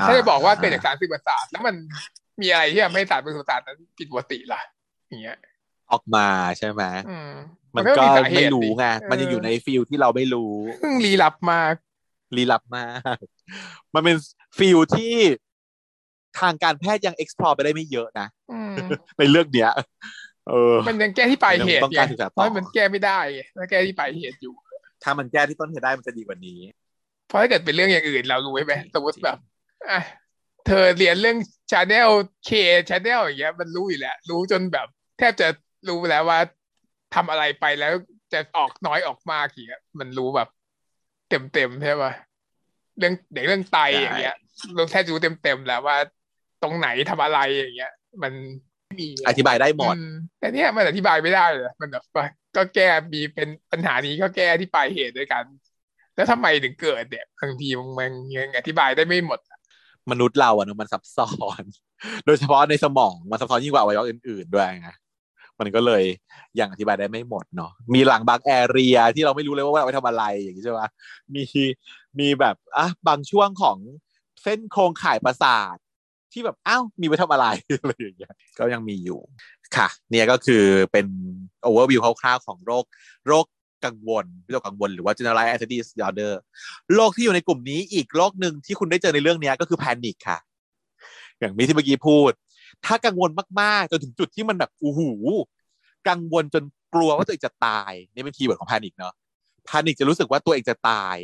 ฉันจะบอกว่าเกิดจากสารสื่อประสาทแล้วมันมีอะไรที่ทำให้สารสื่อประสาทนั้นผิดปกติล่ะอย่างเงี้ยออกมาใช่ไหมมันก็ไม่รู้ไงมันยังอยู่ในฟิลที่เราไม่รู้ลี้ลับมากมันเป็นฟิลที่ทางการแพทย์ยัง explore ไปได้ไม่เยอะนะในเรื่องเนี้ยมันยังแก้ที่ปลายเหตุไงเพราะมันแก้ไม่ได้แล้วแก้ที่ปลายเหตุอยู่ถ้ามันแก้ที่ต้นเหตุได้มันจะดีกว่านี้เพราะถ้าเกิดเป็นเรื่องอย่างอื่นเรารู้ไหมสมมติแบบเธอเรียนเรื่อง channel K channel อย่างเงี้ยมันรู้อยู่แล้วรู้จนแบบแทบจะรู้แล้วว่าทำอะไรไปแล้วจะออกน้อยออกมากอย่างเงี้ยมันรู้แบบเต็มใช่ป่ะเรื่องเด็กเรื่องไตอย่างเงี้ยเราแทบจะรู้เต็มแล้วว่าตรงไหนทำอะไรอย่างเงี้ยมันมีอธิบายได้หมดแต่เนี่ยมันอธิบายไม่ได้เลยมันแบบก็แก้มีเป็นปัญหานี้ก็แก้ที่ปลายเหตุด้วยกันแล้วทำไมถึงเกิดเนี่ยบางทีมันยังอธิบายได้ไม่หมดมนุษย์เราอ่ะมันซับซ้อนโดยเฉพาะในสมองมันซับซ้อนยิ่งกว่าอวัยวะอื่นๆด้วยไงมันก็เลยยังอธิบายได้ไม่หมดเนาะมีหลังบางแอเรียที่เราไม่รู้เลยว่าเอาไปทำอะไรอย่างนี้ใช่ไหมมีแบบบางช่วงของเส้นโครงข่ายประสาทที่แบบมีไปทำอะไรอะไรอย่างเงี้ยก็ยังมีอยู่ค่ะเนี่ยก็คือเป็นโอเวอร์วิวคร่าวๆของโรคกังวลหรือว่า Generalized Anxiety Disorder โรคที่อยู่ในกลุ่มนี้อีกโรคหนึ่งที่คุณได้เจอในเรื่องนี้ก็คือ Panic ค่ะอย่างที่เมื่อกี้พูดถ้ากังวลมากๆจนถึงจุดที่มันแบบโอ้โหกังวลจนกลัวว่าตัวเองจะตายนี่เป็นคีย์เวิร์ดของ Panic เนาะ Panic จะรู้สึกว่าตัวเองจะตาย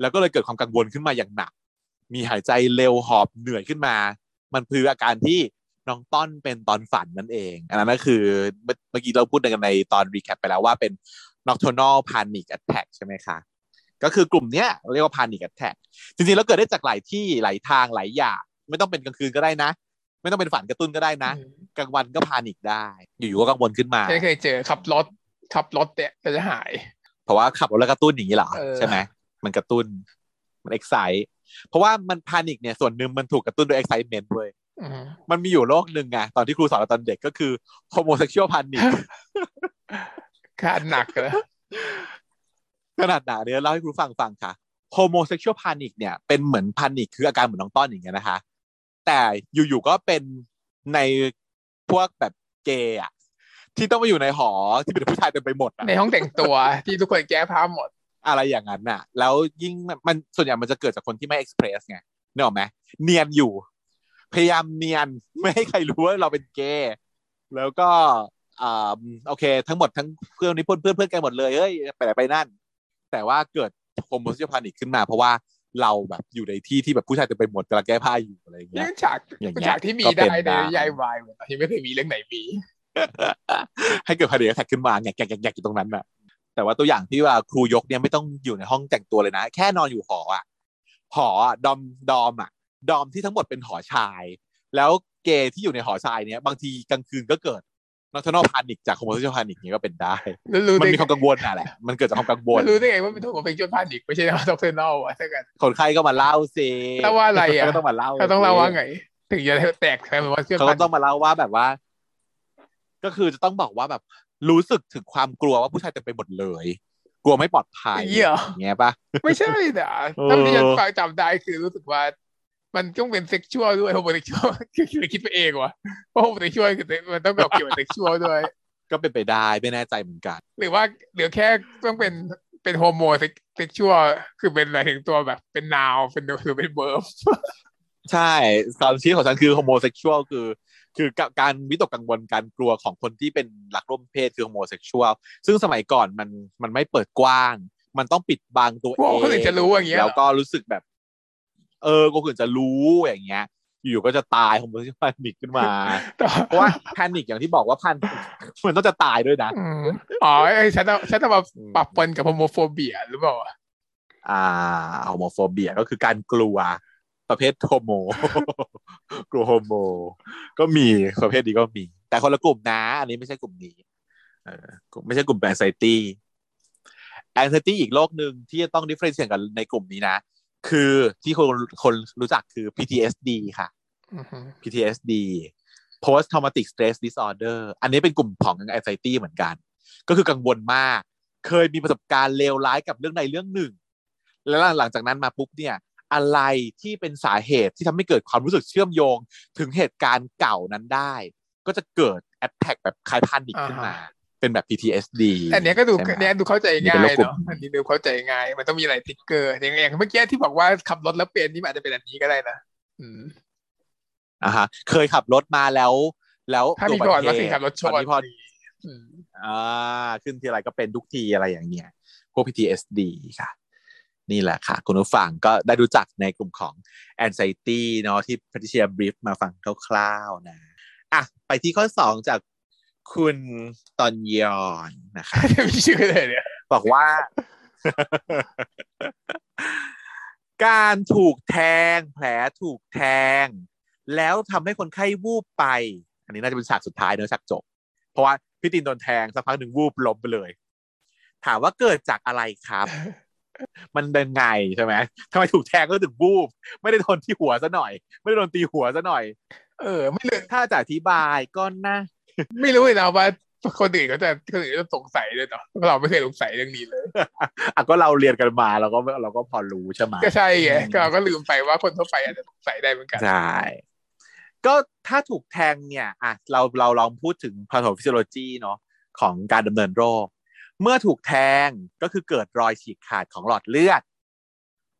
แล้วก็เลยเกิดความกังวลขึ้นมาอย่างหนักมีหายใจเร็วหอบเหนื่อยขึ้นมามันคืออาการที่น้องต้นเป็นตอนฝันนั่นเองอันนั้นก็คือเมื่อกี้เราพูดกันในตอน recap ไปแล้วว่าเป็น Nocturnal Panic Attack ใช่ไหมคะก็คือกลุ่มเนี้ยเรียกว่า Panic Attack จริงๆแล้วเกิดได้จากหลายที่หลายทางหลายอย่างไม่ต้องเป็นกลางคืนก็ได้นะ ไม่ต้องเป็นฝันกระตุ้นก็ได้นะกลางวันก็พานิคได้อยู่ๆก็กังวลขึ้นมาเคยเจอขับรถเนี่ยก็จะหายเพราะว่าขับรถแล้วกระตุ้นอย่างนี้เหรอใช่ไหมมันกระตุ้นมันเอ็กไซต์เพราะว่ามันพานิคเนี่ยส่วนหนึ่งมันถูกกระตุ้นโดยเอ็กไซต์เมนต์เลยมันมีอยู่โรคหนึ่งไงตอนที่ครูสอนตอนเด็กก็คือโฮโมเซ็กชวลพานิคขนาดหนักเลยขนาดหนาเนี่ยเล่าให้ครูฟังค่ะโฮโมเซ็กชวลพานิคเนี่ยเป็นเหมือนพานิคคืออาการเหมือนน้องต้อนอย่างเงี้ยนะคะแต่อยู่ๆก็เป็นในพวกแบบเกย์อ่ะที่ต้องมาอยู่ในหอที่เป็นผู้ชายเต็มไปหมดในห้องแต่งตัว ที่ทุกคนแก้ผ้าหมดอะไรอย่างนั้นน่ะแล้วยิ่งมันส่วนใหญ่มันจะเกิดจากคนที่ไม่เอ็กซ์เพรสไงนึกออกไหมเนียนอยู่พยายามเนียนไม่ให้ใครรู้ว่าเราเป็นเกย์แล้วก็โอเคทั้งหมดทั้งเพื่อนนี่เพื่อนกันหมดเลยเฮ้ยไปไหนไปนั่นแต่ว่าเกิดโฮโมเซ็กชวลพานิคขึ้นมาเพราะว่าเราแบบอยู่ในที่ที่แบบผู้ชายจะไปหมดกำลังแก้ผ้าอยู่อะไรอย่างเงี้ยฉากที่มีได้ในยายวายที่ไม่เคยมีเรื่องไหนมีให้เกิดพานิคแอทแทคขึ้นมาเนี่ยแกอยู่ตรงนั้นน่ะแต่ว่าตัวอย่างที่ว่าครูยกเนี่ยไม่ต้องอยู่ในห้องแต่งตัวเลยนะแค่นอนอยู่หอดอมอ่ะดอมที่ทั้งหมดเป็นหอชายแล้วเกย์ที่อยู่ในหอชายเนี่ยบางทีกลางคืนก็เกิดNocturnal Panic จาก Dissociative Panic นี่ก็เป็นได้มันมีความกังวลน่ะแหละมันเกิดจากความกังวลรู้ได้ไงว่าเป็นโรคของเป็น Dissociative Panic ไม่ใช่ Nocturnal อ่ะถ้าเกิดคนไข้ก็มาเล่าสิแต่ว่าอะไรอ่ะก็ต้องมาเล่าก็ต้องเล่าว่าไงถึงจะแตกแค่ว่าเขาต้องมาเล่าว่าแบบว่าก็คือจะต้องบอกว่าแบบรู้สึกถึงความกลัวว่าผู้ชายเต็มไปหมดเลยกลัวไม่ปลอดภัยอย่างเงี้ยป่ะไม่ใช่นะถ้าที่จะจำได้คือรู้สึกว่ามันต้องเป็นเซ็กชวลด้วยโฮโมเซ็กชวลคือคิดไปเองว่ะเพราะโฮโมเซ็กชวลคือมันต้องเกี่ยวกับเซ็กชวลด้วยก็เป็นไปได้ไม่แน่ใจเหมือนกันหรือว่าเดี๋ยวแค่ต้องเป็นโฮโมเซ็กชวลคือเป็นอะไรถึงตัวแบบเป็นนาวเป็นคือเป็นเบิร์ฟใช่ตามชื่อของฉันคือโฮโมเซ็กชวลคือการวิตกกังวลการกลัวของคนที่เป็นหลักร่วมเพศคือโฮโมเซ็กชวลซึ่งสมัยก่อนมันไม่เปิดกว้างมันต้องปิดบังตัวเองแล้วก็รู้สึกแบบก็คือจะรู้อย่างเงี้ยอยู่ก็จะตายของมันที่พานิคขึ้นมาเพราะว่าพานิคอย่างที่บอกว่าพานิคมันต้องจะตายด้วยนะอ๋อฉันจะมาปะปนกับโฮโมโฟเบียหรือเปล่าโฮโมโฟเบียก็คือการกลัวประเภทโฮโมกลัวโฮโมก็มีประเภทนี้ก็มีแต่คนละกลุ่มนะอันนี้ไม่ใช่กลุ่มนี้ไม่ใช่กลุ่มแอนไซตี้อีกโรคนึงที่จะต้องดิฟเฟอเรนเชียตกันในกลุ่มนี้นะคือที่คนรู้จักคือ PTSD ค่ะ PTSD Post Traumatic Stress Disorder อันนี้เป็นกลุ่มของ Anxiety เหมือนกันก็คือกังวลมากเคยมีประสบการณ์เลวร้ายกับเรื่องใดเรื่องหนึ่งแล้วหลังจากนั้นมาปุ๊บเนี่ยอะไรที่เป็นสาเหตุที่ทำให้เกิดความรู้สึกเชื่อมโยงถึงเหตุการณ์เก่านั้นได้ก็จะเกิด attack แบบคล้ายพานิคขึ้นมาเป็นแบบ PTSD อันนี้ก็ดูเข้าใจง่ายเนาะอันนี้ดูเข้าใจง่ายมันต้องมีอะไรติ๊กเกอร์อย่างเมื่อกี้ที่บอกว่าขับรถแล้วเป็นนี่อาจจะเป็นอันนี้ก็ได้นะฮะเคยขับรถมาแล้วถ้ามีก่อนว่าสิขับรถชนพอดีขึ้นทีไรก็เป็นทุกทีอะไรอย่างเงี้ยพวก PTSD ค่ะนี่แหละค่ะคุณผู้ฟังก็ได้รู้จักในกลุ่มของ Anxiety เนาะที่พัทริเซียบรีฟมาฟังคร่าวๆนะอ่ะไปที่ข้อ2จากคุณตอนยอนนะคะไม่ชื่ออะไรเนี่ยบอกว่าการถูกแทงแผลถูกแทงแล้วทำให้คนไข้วูบไปอันนี้น่าจะเป็นฉากสุดท้ายเนอะฉากจบเพราะว่าพี่ตินโดนแทงสักพักหนึ่งวูบล้มไปเลยถามว่าเกิดจากอะไรครับมันเป็นไงใช่ไหมทำไมถูกแทงก็ถึงวูบไม่ได้โดนที่หัวซะหน่อยไม่ได้โดนตีหัวซะหน่อยไม่เลยถ้าจะอธิบายก็น่าไม่รู้เลยนะว่าคนอื่นก็จะสงสัยด้วยเนาะเราไม่เคยสงสัยเรื่องนี้เลยอ่ะก็เราเรียนกันมาเราก็พอรู้ใช่ไหมก็ใช่ไงเราก็ลืมไปว่าคนทั่วไปอาจจะสงสัยได้เหมือนกันใช่ก็ถ้าถูกแทงเนี่ยอ่ะเราลองพูดถึง pathophysiology เนาะของการดำเนินโรคเมื่อถูกแทงก็คือเกิดรอยฉีกขาดของหลอดเลือด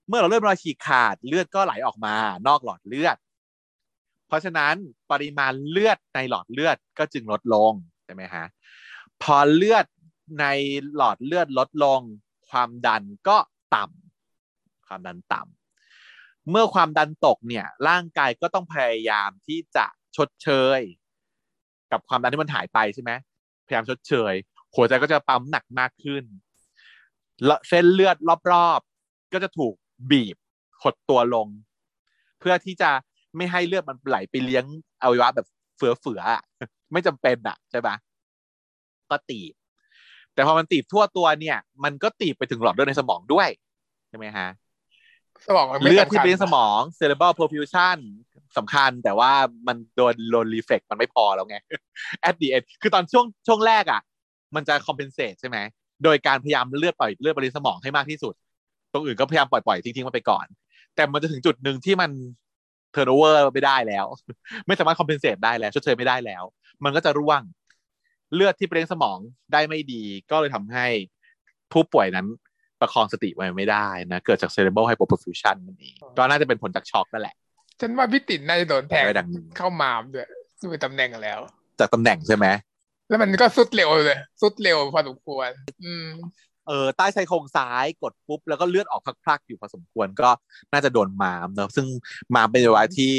เมื่อหลอดเลือดรอยฉีกขาดเลือดก็ไหลออกมานอกหลอดเลือดเพราะฉะนั้นปริมาณเลือดในหลอดเลือดก็จึงลดลงใช่ไหมฮะพอเลือดในหลอดเลือดลดลงความดันก็ต่ำเมื่อความดันตกเนี่ยร่างกายก็ต้องพยายามที่จะชดเชยกับความดันที่มันหายไปใช่ไหมพยายามชดเชยหัวใจก็จะปั๊มหนักมากขึ้นเส้นเลือดรอบๆก็จะถูกบีบหดตัวลงเพื่อที่จะ ไม่ให้เลือดมันไหลไปเลี้ยงอวัยวะแบบเฟื่อๆอ่ะไม่จำเป็นอ่ะใช่ปะก็ตีบแต่พอมันตีบทั่วตัวเนี่ยมันก็ตีบไปถึงหลอดเลือดในสมองด้วยใช่ไหมฮะสมองเลือดที่ไปเลี้ยงสมอง cerebral perfusion สำคัญแต่ว่ามันโดน reflex มันไม่พอแล้วไง at the end คือตอนช่วงแรกอ่ะมันจะ compensate ใช่ไหมโดยการพยายามเลือดปล่อยเลือดไปเลี้ยงสมองให้มากที่สุดตรงอื่นก็พยายามปล่อยๆทิ้งๆมันไปก่อนแต่มันจะถึงจุดนึงที่มัน turnover ไม่ได้แล้วไม่สามารถ compensate ได้แล้วชดเชยไม่ได้แล้วมันก็จะร่วงเลือดที่ไปเลี้ยงสมองได้ไม่ดีก็เลยทำให้ผู้ป่วยนั้นประคองสติไว้ไม่ได้นะเกิดจาก cerebral hypoperfusion นั่นเองก็น่าจะเป็นผลจากช็อกนั่นแหละฉันว่าพี่ติ๋นน่าจะโดนแทงเข้ามาด้วยด้วยตำแหน่งแล้วจากตำแหน่งใช่ไหมแล้วมันก็สุดเร็วเลยสุดเร็วพอสมควรใต้ชายโครงซ้ายกดปุ๊บแล้วก็เลือดออกพลักๆอยู่พอสมควรก็น่าจะโดนม้ามเนอะซึ่งม้ามเป็นอวัยวะที่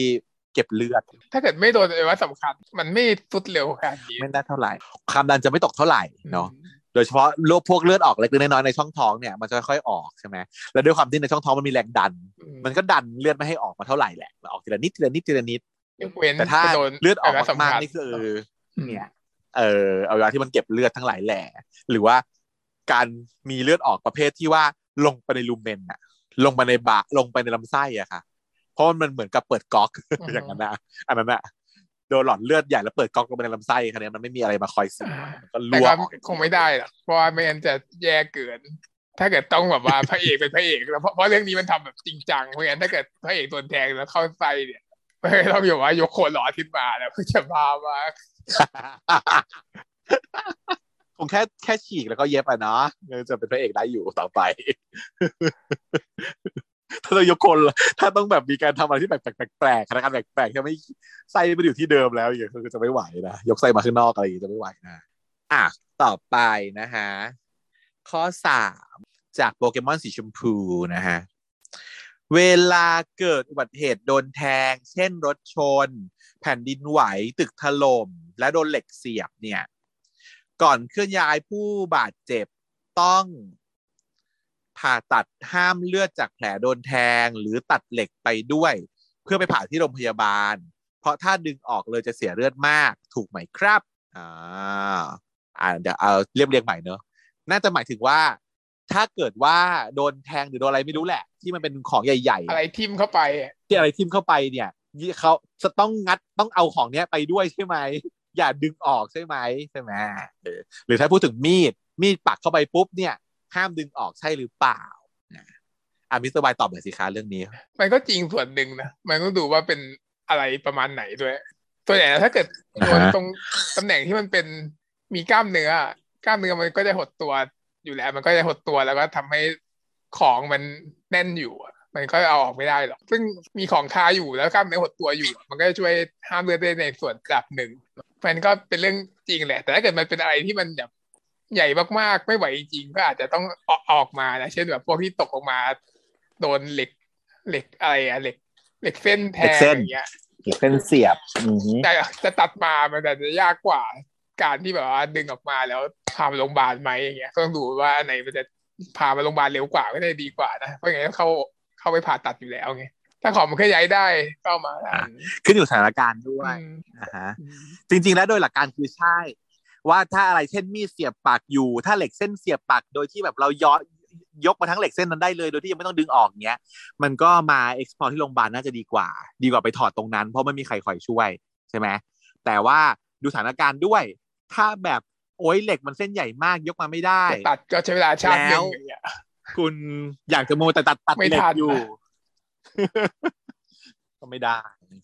เก็บเลือดถ้าเกิดไม่โดนอวัยวะสำคัญมันไม่สุดเร็วขนาดนี้ไม่น่าเท่าไหร่ความดันจะไม่ตกเท่าไหร่เนาะโดยเฉพาะโรคพวกเลือดออกเล็กๆน้อยๆในช่องท้องเนี่ยมันจะค่อยๆออกใช่ไหมแล้วด้วยความที่ในช่องท้องมันมีแรงดันมันก็ดันเลือดไม่ให้ออกมาเท่าไหร่แหละออกทีละนิดทีละนิดทีละนิดแต่ถ้าเลือดออกมากๆนี่คือเนี่ยอวัยวะที่มันเก็บเลือดทั้งหลายแหล่หรือว่าการมีเลือดออกประเภทที่ว่าลงไปในลูเมนอะลงไปในบะลงไปในลำไส้อะค่ะเพราะมันเหมือนกับเปิดก๊อก อย่างนั้นนะอันนั้นอะโดนหลอดเลือดใหญ่แล้วเปิดก๊อกลงไปในลำไส้ค่ะเนี่ยมันไม่มีอะไรมาคอยเสียก็รั่วคงไม่ได้หรอกเพราะไม่งั้นจะแย่เกินถ้าเกิดต้องแบบว่าพระเอกเป็นพระเอกแล้วเพราะเรื่องนี้มันทำแบบจริงจังเพราะงั้นถ้าเกิดพระเอกโดนแทงแล้วเข้าไส้เนี่ยเราอยู่ว่ายกโคนหลอดขึ้นมาแล้วจะบ้ามากคงแค่ฉีกแล้วก็เย็บอ่ะเนาะจะเป็นพระเอกได้อยู่ต่อไปถ้าต้องยกคนถ้าต้องแบบมีการทำอะไรที่แปลกๆขนาดการแปลกๆจะไม่ไส้ไม่อยู่ที่เดิมแล้วอย่างคือจะไม่ไหวนะยกไส้มาข้างนอกอะไรอย่างนี้จะไม่ไหวนะอ่ะต่อไปนะฮะข้อ3จากโปเกมอนสีชมพูนะฮะเวลาเกิดอุบัติเหตุโดนแทงเช่นรถชนแผ่นดินไหวตึกถล่มและโดนเหล็กเสียบเนี่ยก่อนเคลื่อนย้ายผู้บาดเจ็บต้องผ่าตัดห้ามเลือดจากแผลโดนแทงหรือตัดเหล็กไปด้วยเพื่อไปผ่าที่โรงพยาบาลเพราะถ้าดึงออกเลยจะเสียเลือดมากถูกไหมครับเดี๋ยวเอาเรียบเรียงใหม่เนอะน่าจะหมายถึงว่าถ้าเกิดว่าโดนแทงหรือโดนอะไรไม่รู้แหละที่มันเป็นของใหญ่ๆอะไรทิ่มเข้าไปที่อะไรทิ่มเข้าไปเนี่ยเขาจะต้องงัดต้องเอาของเนี้ยไปด้วยใช่ไหมอย่าดึงออกใช่ไหมใช่ไหมหรือถ้าพูดถึงมีดปักเข้าไปปุ๊บเนี่ยห้ามดึงออกใช่หรือเปล่ามิสเตอร์วายตอบหน่อยสิคะเรื่องนี้มันก็จริงส่วนหนึ่งนะมันก็ดูว่าเป็นอะไรประมาณไหนด้วยตัวอย่างถ้าเกิดโดนตรงตำแหน่งที่มันเป็นมีกล้ามเนื้อมันก็จะหดตัวอยู่แล้วมันก็จะหดตัวแล้วก็ทำให้ของมันแน่นอยู่มันก็เอาออกไม่ได้หรอกซึ่งมีของคาอยู่แล้วกล้ามเนื้อหดตัวอยู่มันก็จะช่วยห้ามเลือดได้ในส่วนระดับหนึ่งมันก็เป็นเรื่องจริงแหละแต่ถ้าเกิดมันเป็นอะไรที่มันแบบใหญ่มากๆไม่ไหวจริงก็อาจจะต้องออกมานะเช่นแบบพวกที่ตกออกมาโดนเหล็กอะไรอะเหล็กเส้นแทงอย่างเงี้ยเหล็กเส้นเสียบจะตัดมามันอาจจะยากกว่าการที่แบบว่าดึงออกมาแล้วพาไปโรงพยาบาลไหมอย่างเงี้ยต้องดูว่าไหนมันจะพาไปโรงพยาบาลเร็วกว่าก็ได้ดีกว่านะเพราะอย่างเงี้ยเข้าไปผ่าตัดอยู่แล้วไงถ้าของมันเคลื่อนย้ายได้เข้ามาขึ้นอยู่สถานการณ์ด้วยจริงๆแล้วโดยหลักการคือใช่ว่าถ้าอะไรเช่นมีดเสียบปากอยู่ถ้าเหล็กเส้นเสียบปากโดยที่แบบเราย้อนยกมาทั้งเหล็กเส้นนั้นได้เลยโดยที่ยังไม่ต้องดึงออกเงี้ยมันก็มา export ที่โรงพยาบาลน่าจะดีกว่าไปถอดตรงนั้นเพราะไม่มีใครคอยช่วยใช่ไหมแต่ว่าดูสถานการณ์ด้วยถ้าแบบโอ๊ยเหล็กมันเส้นใหญ่มากยกมาไม่ได้ตัดก็ใช้เวลาชาตินึงคุณอยากจะโมแต่ตัดเหล็กอยู่ก็ไม่ได้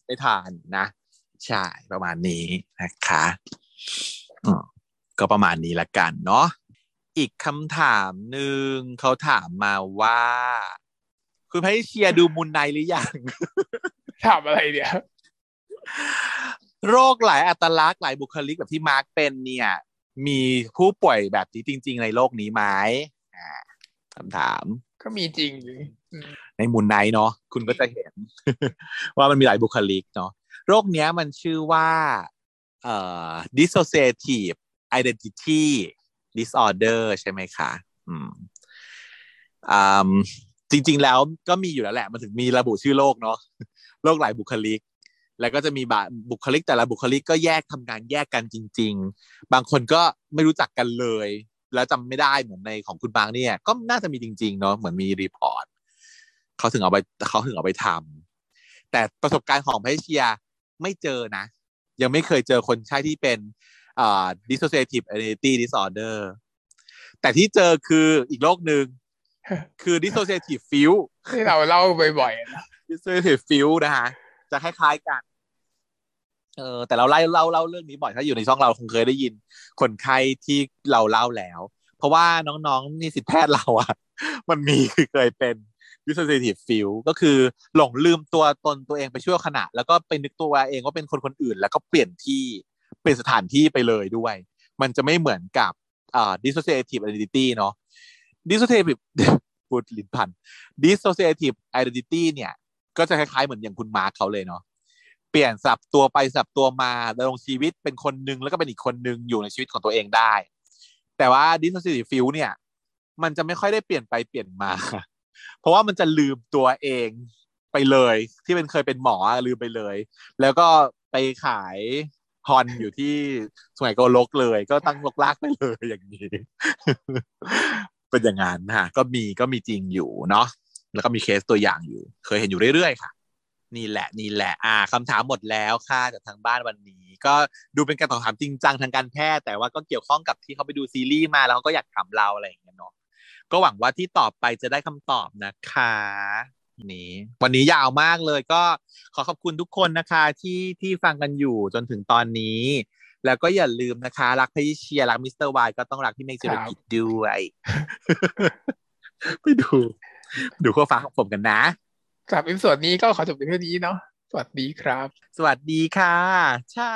ไม่ทานนะใช่ประมาณนี้นะคะก็ประมาณนี้ละกันเนาะอีกคำถามหนึ่งเขาถามมาว่าคุณพนิเชียดูมูนไนท์หรือยังถามอะไรเนี่ยโรคหลายอัตลักษณ์หลายบุคลิกแบบที่มาร์คเป็นเนี่ยมีผู้ป่วยแบบนี้จริงๆในโลกนี้ไหมคำถามก็มีจริงในมูนไนท์เนาะคุณก็จะเห็นว่ามันมีหลายบุคลิกเนาะโรคเนี้ยมันชื่อว่าDissociative Identity Disorder ใช่ไหมคะจริงๆแล้วก็มีอยู่แล้วแหละมันถึงมีระบุชื่อโรคเนาะโรคหลายบุคลิก แล้วก็จะมีบุคลิกแต่ละบุคลิกก็แยกทำงานแยกกันจริงๆบางคนก็ไม่รู้จักกันเลยแล้วจำไม่ได้เหมือนในของคุณบางเนี่ยก็น่าจะมีจริงๆเนาะเหมือนมีรีพอร์ตเขาถึงเอาไปทำแต่ประสบการณ์ของเพชเชียไม่เจอนะยังไม่เคยเจอคนไข้ที่เป็นDissociative Identity Disorder แต่ที่เจอคืออีกโรคหนึ่งคือ Dissociative Fugue ที่เราเล่าบ่อยๆนะ Dissociative Fugue นะฮะจะคล้ายๆกันแต่เราเล่าเรื่องนี้บ่อยถ้าอยู่ในช่องเราคงเคยได้ยินคนไข้ที่เราเล่าแล้วเพราะว่าน้องๆนิสิตแพทย์เราอ่ะมันมีคือเคยเป็น Dissociative Fugue ก็คือหลงลืมตัวตนตัวเองไปชั่วขณะแล้วก็ไปนึกตัวเองว่าเป็นคนอื่นแล้วก็เปลี่ยนที่เป็นสถานที่ไปเลยด้วยมันจะไม่เหมือนกับDissociative Identity เนาะ Dissociative พูดลิ้นพัน Dissociative Identity เนี่ยก็จะคล้ายๆเหมือนอย่างคุณมาร์คเขาเลยเนาะเปลี่ยนสับตัวไปสับตัวมาดำรงชีวิตเป็นคนนึงแล้วก็เป็นอีกคนนึงอยู่ในชีวิตของตัวเองได้แต่ว่า Dissociative Fugue เนี่ยมันจะไม่ค่อยได้เปลี่ยนไปเปลี่ยนมาเพราะว่ามันจะลืมตัวเองไปเลยที่เป็นเคยเป็นหมอลืมไปเลยแล้วก็ไปขายฮอนอยู่ที่สมัยก็ลกเลยก็ตั้งลกลากไปเลยอย่างนี้เป็นอย่างนั้นฮะก็มีจริงอยู่เนาะแล้วก็มีเคสตัวอย่างอยู่เคยเห็นอยู่เรื่อยๆค่ะนี่แหละคำถามหมดแล้วค่ะจากทางบ้านวันนี้ก็ดูเป็นการตอบถามจริงจังทางการแพทย์แต่ว่าก็เกี่ยวข้องกับที่เขาไปดูซีรีส์มาแล้วก็อยากถามเราอะไรอย่างเงี้ยเนาะก็หวังว่าที่ตอบไปจะได้คำตอบนะคะนี้วันนี้ยาวมากเลยก็ขอบคุณทุกคนนะคะที่ฟังกันอยู่จนถึงตอนนี้แล้วก็อย่าลืมนะคะรักพี่เชียร์รักมิสเตอร์วายก็ต้องรักพี่เมฆศิรกิจด้วย ไปดูข้อฟ้าของผมกันนะสำหรับอีพิโซดนี้ก็ขอจบเพียงเท่านี้เนาะสวัสดีครับสวัสดีค่ะเช้า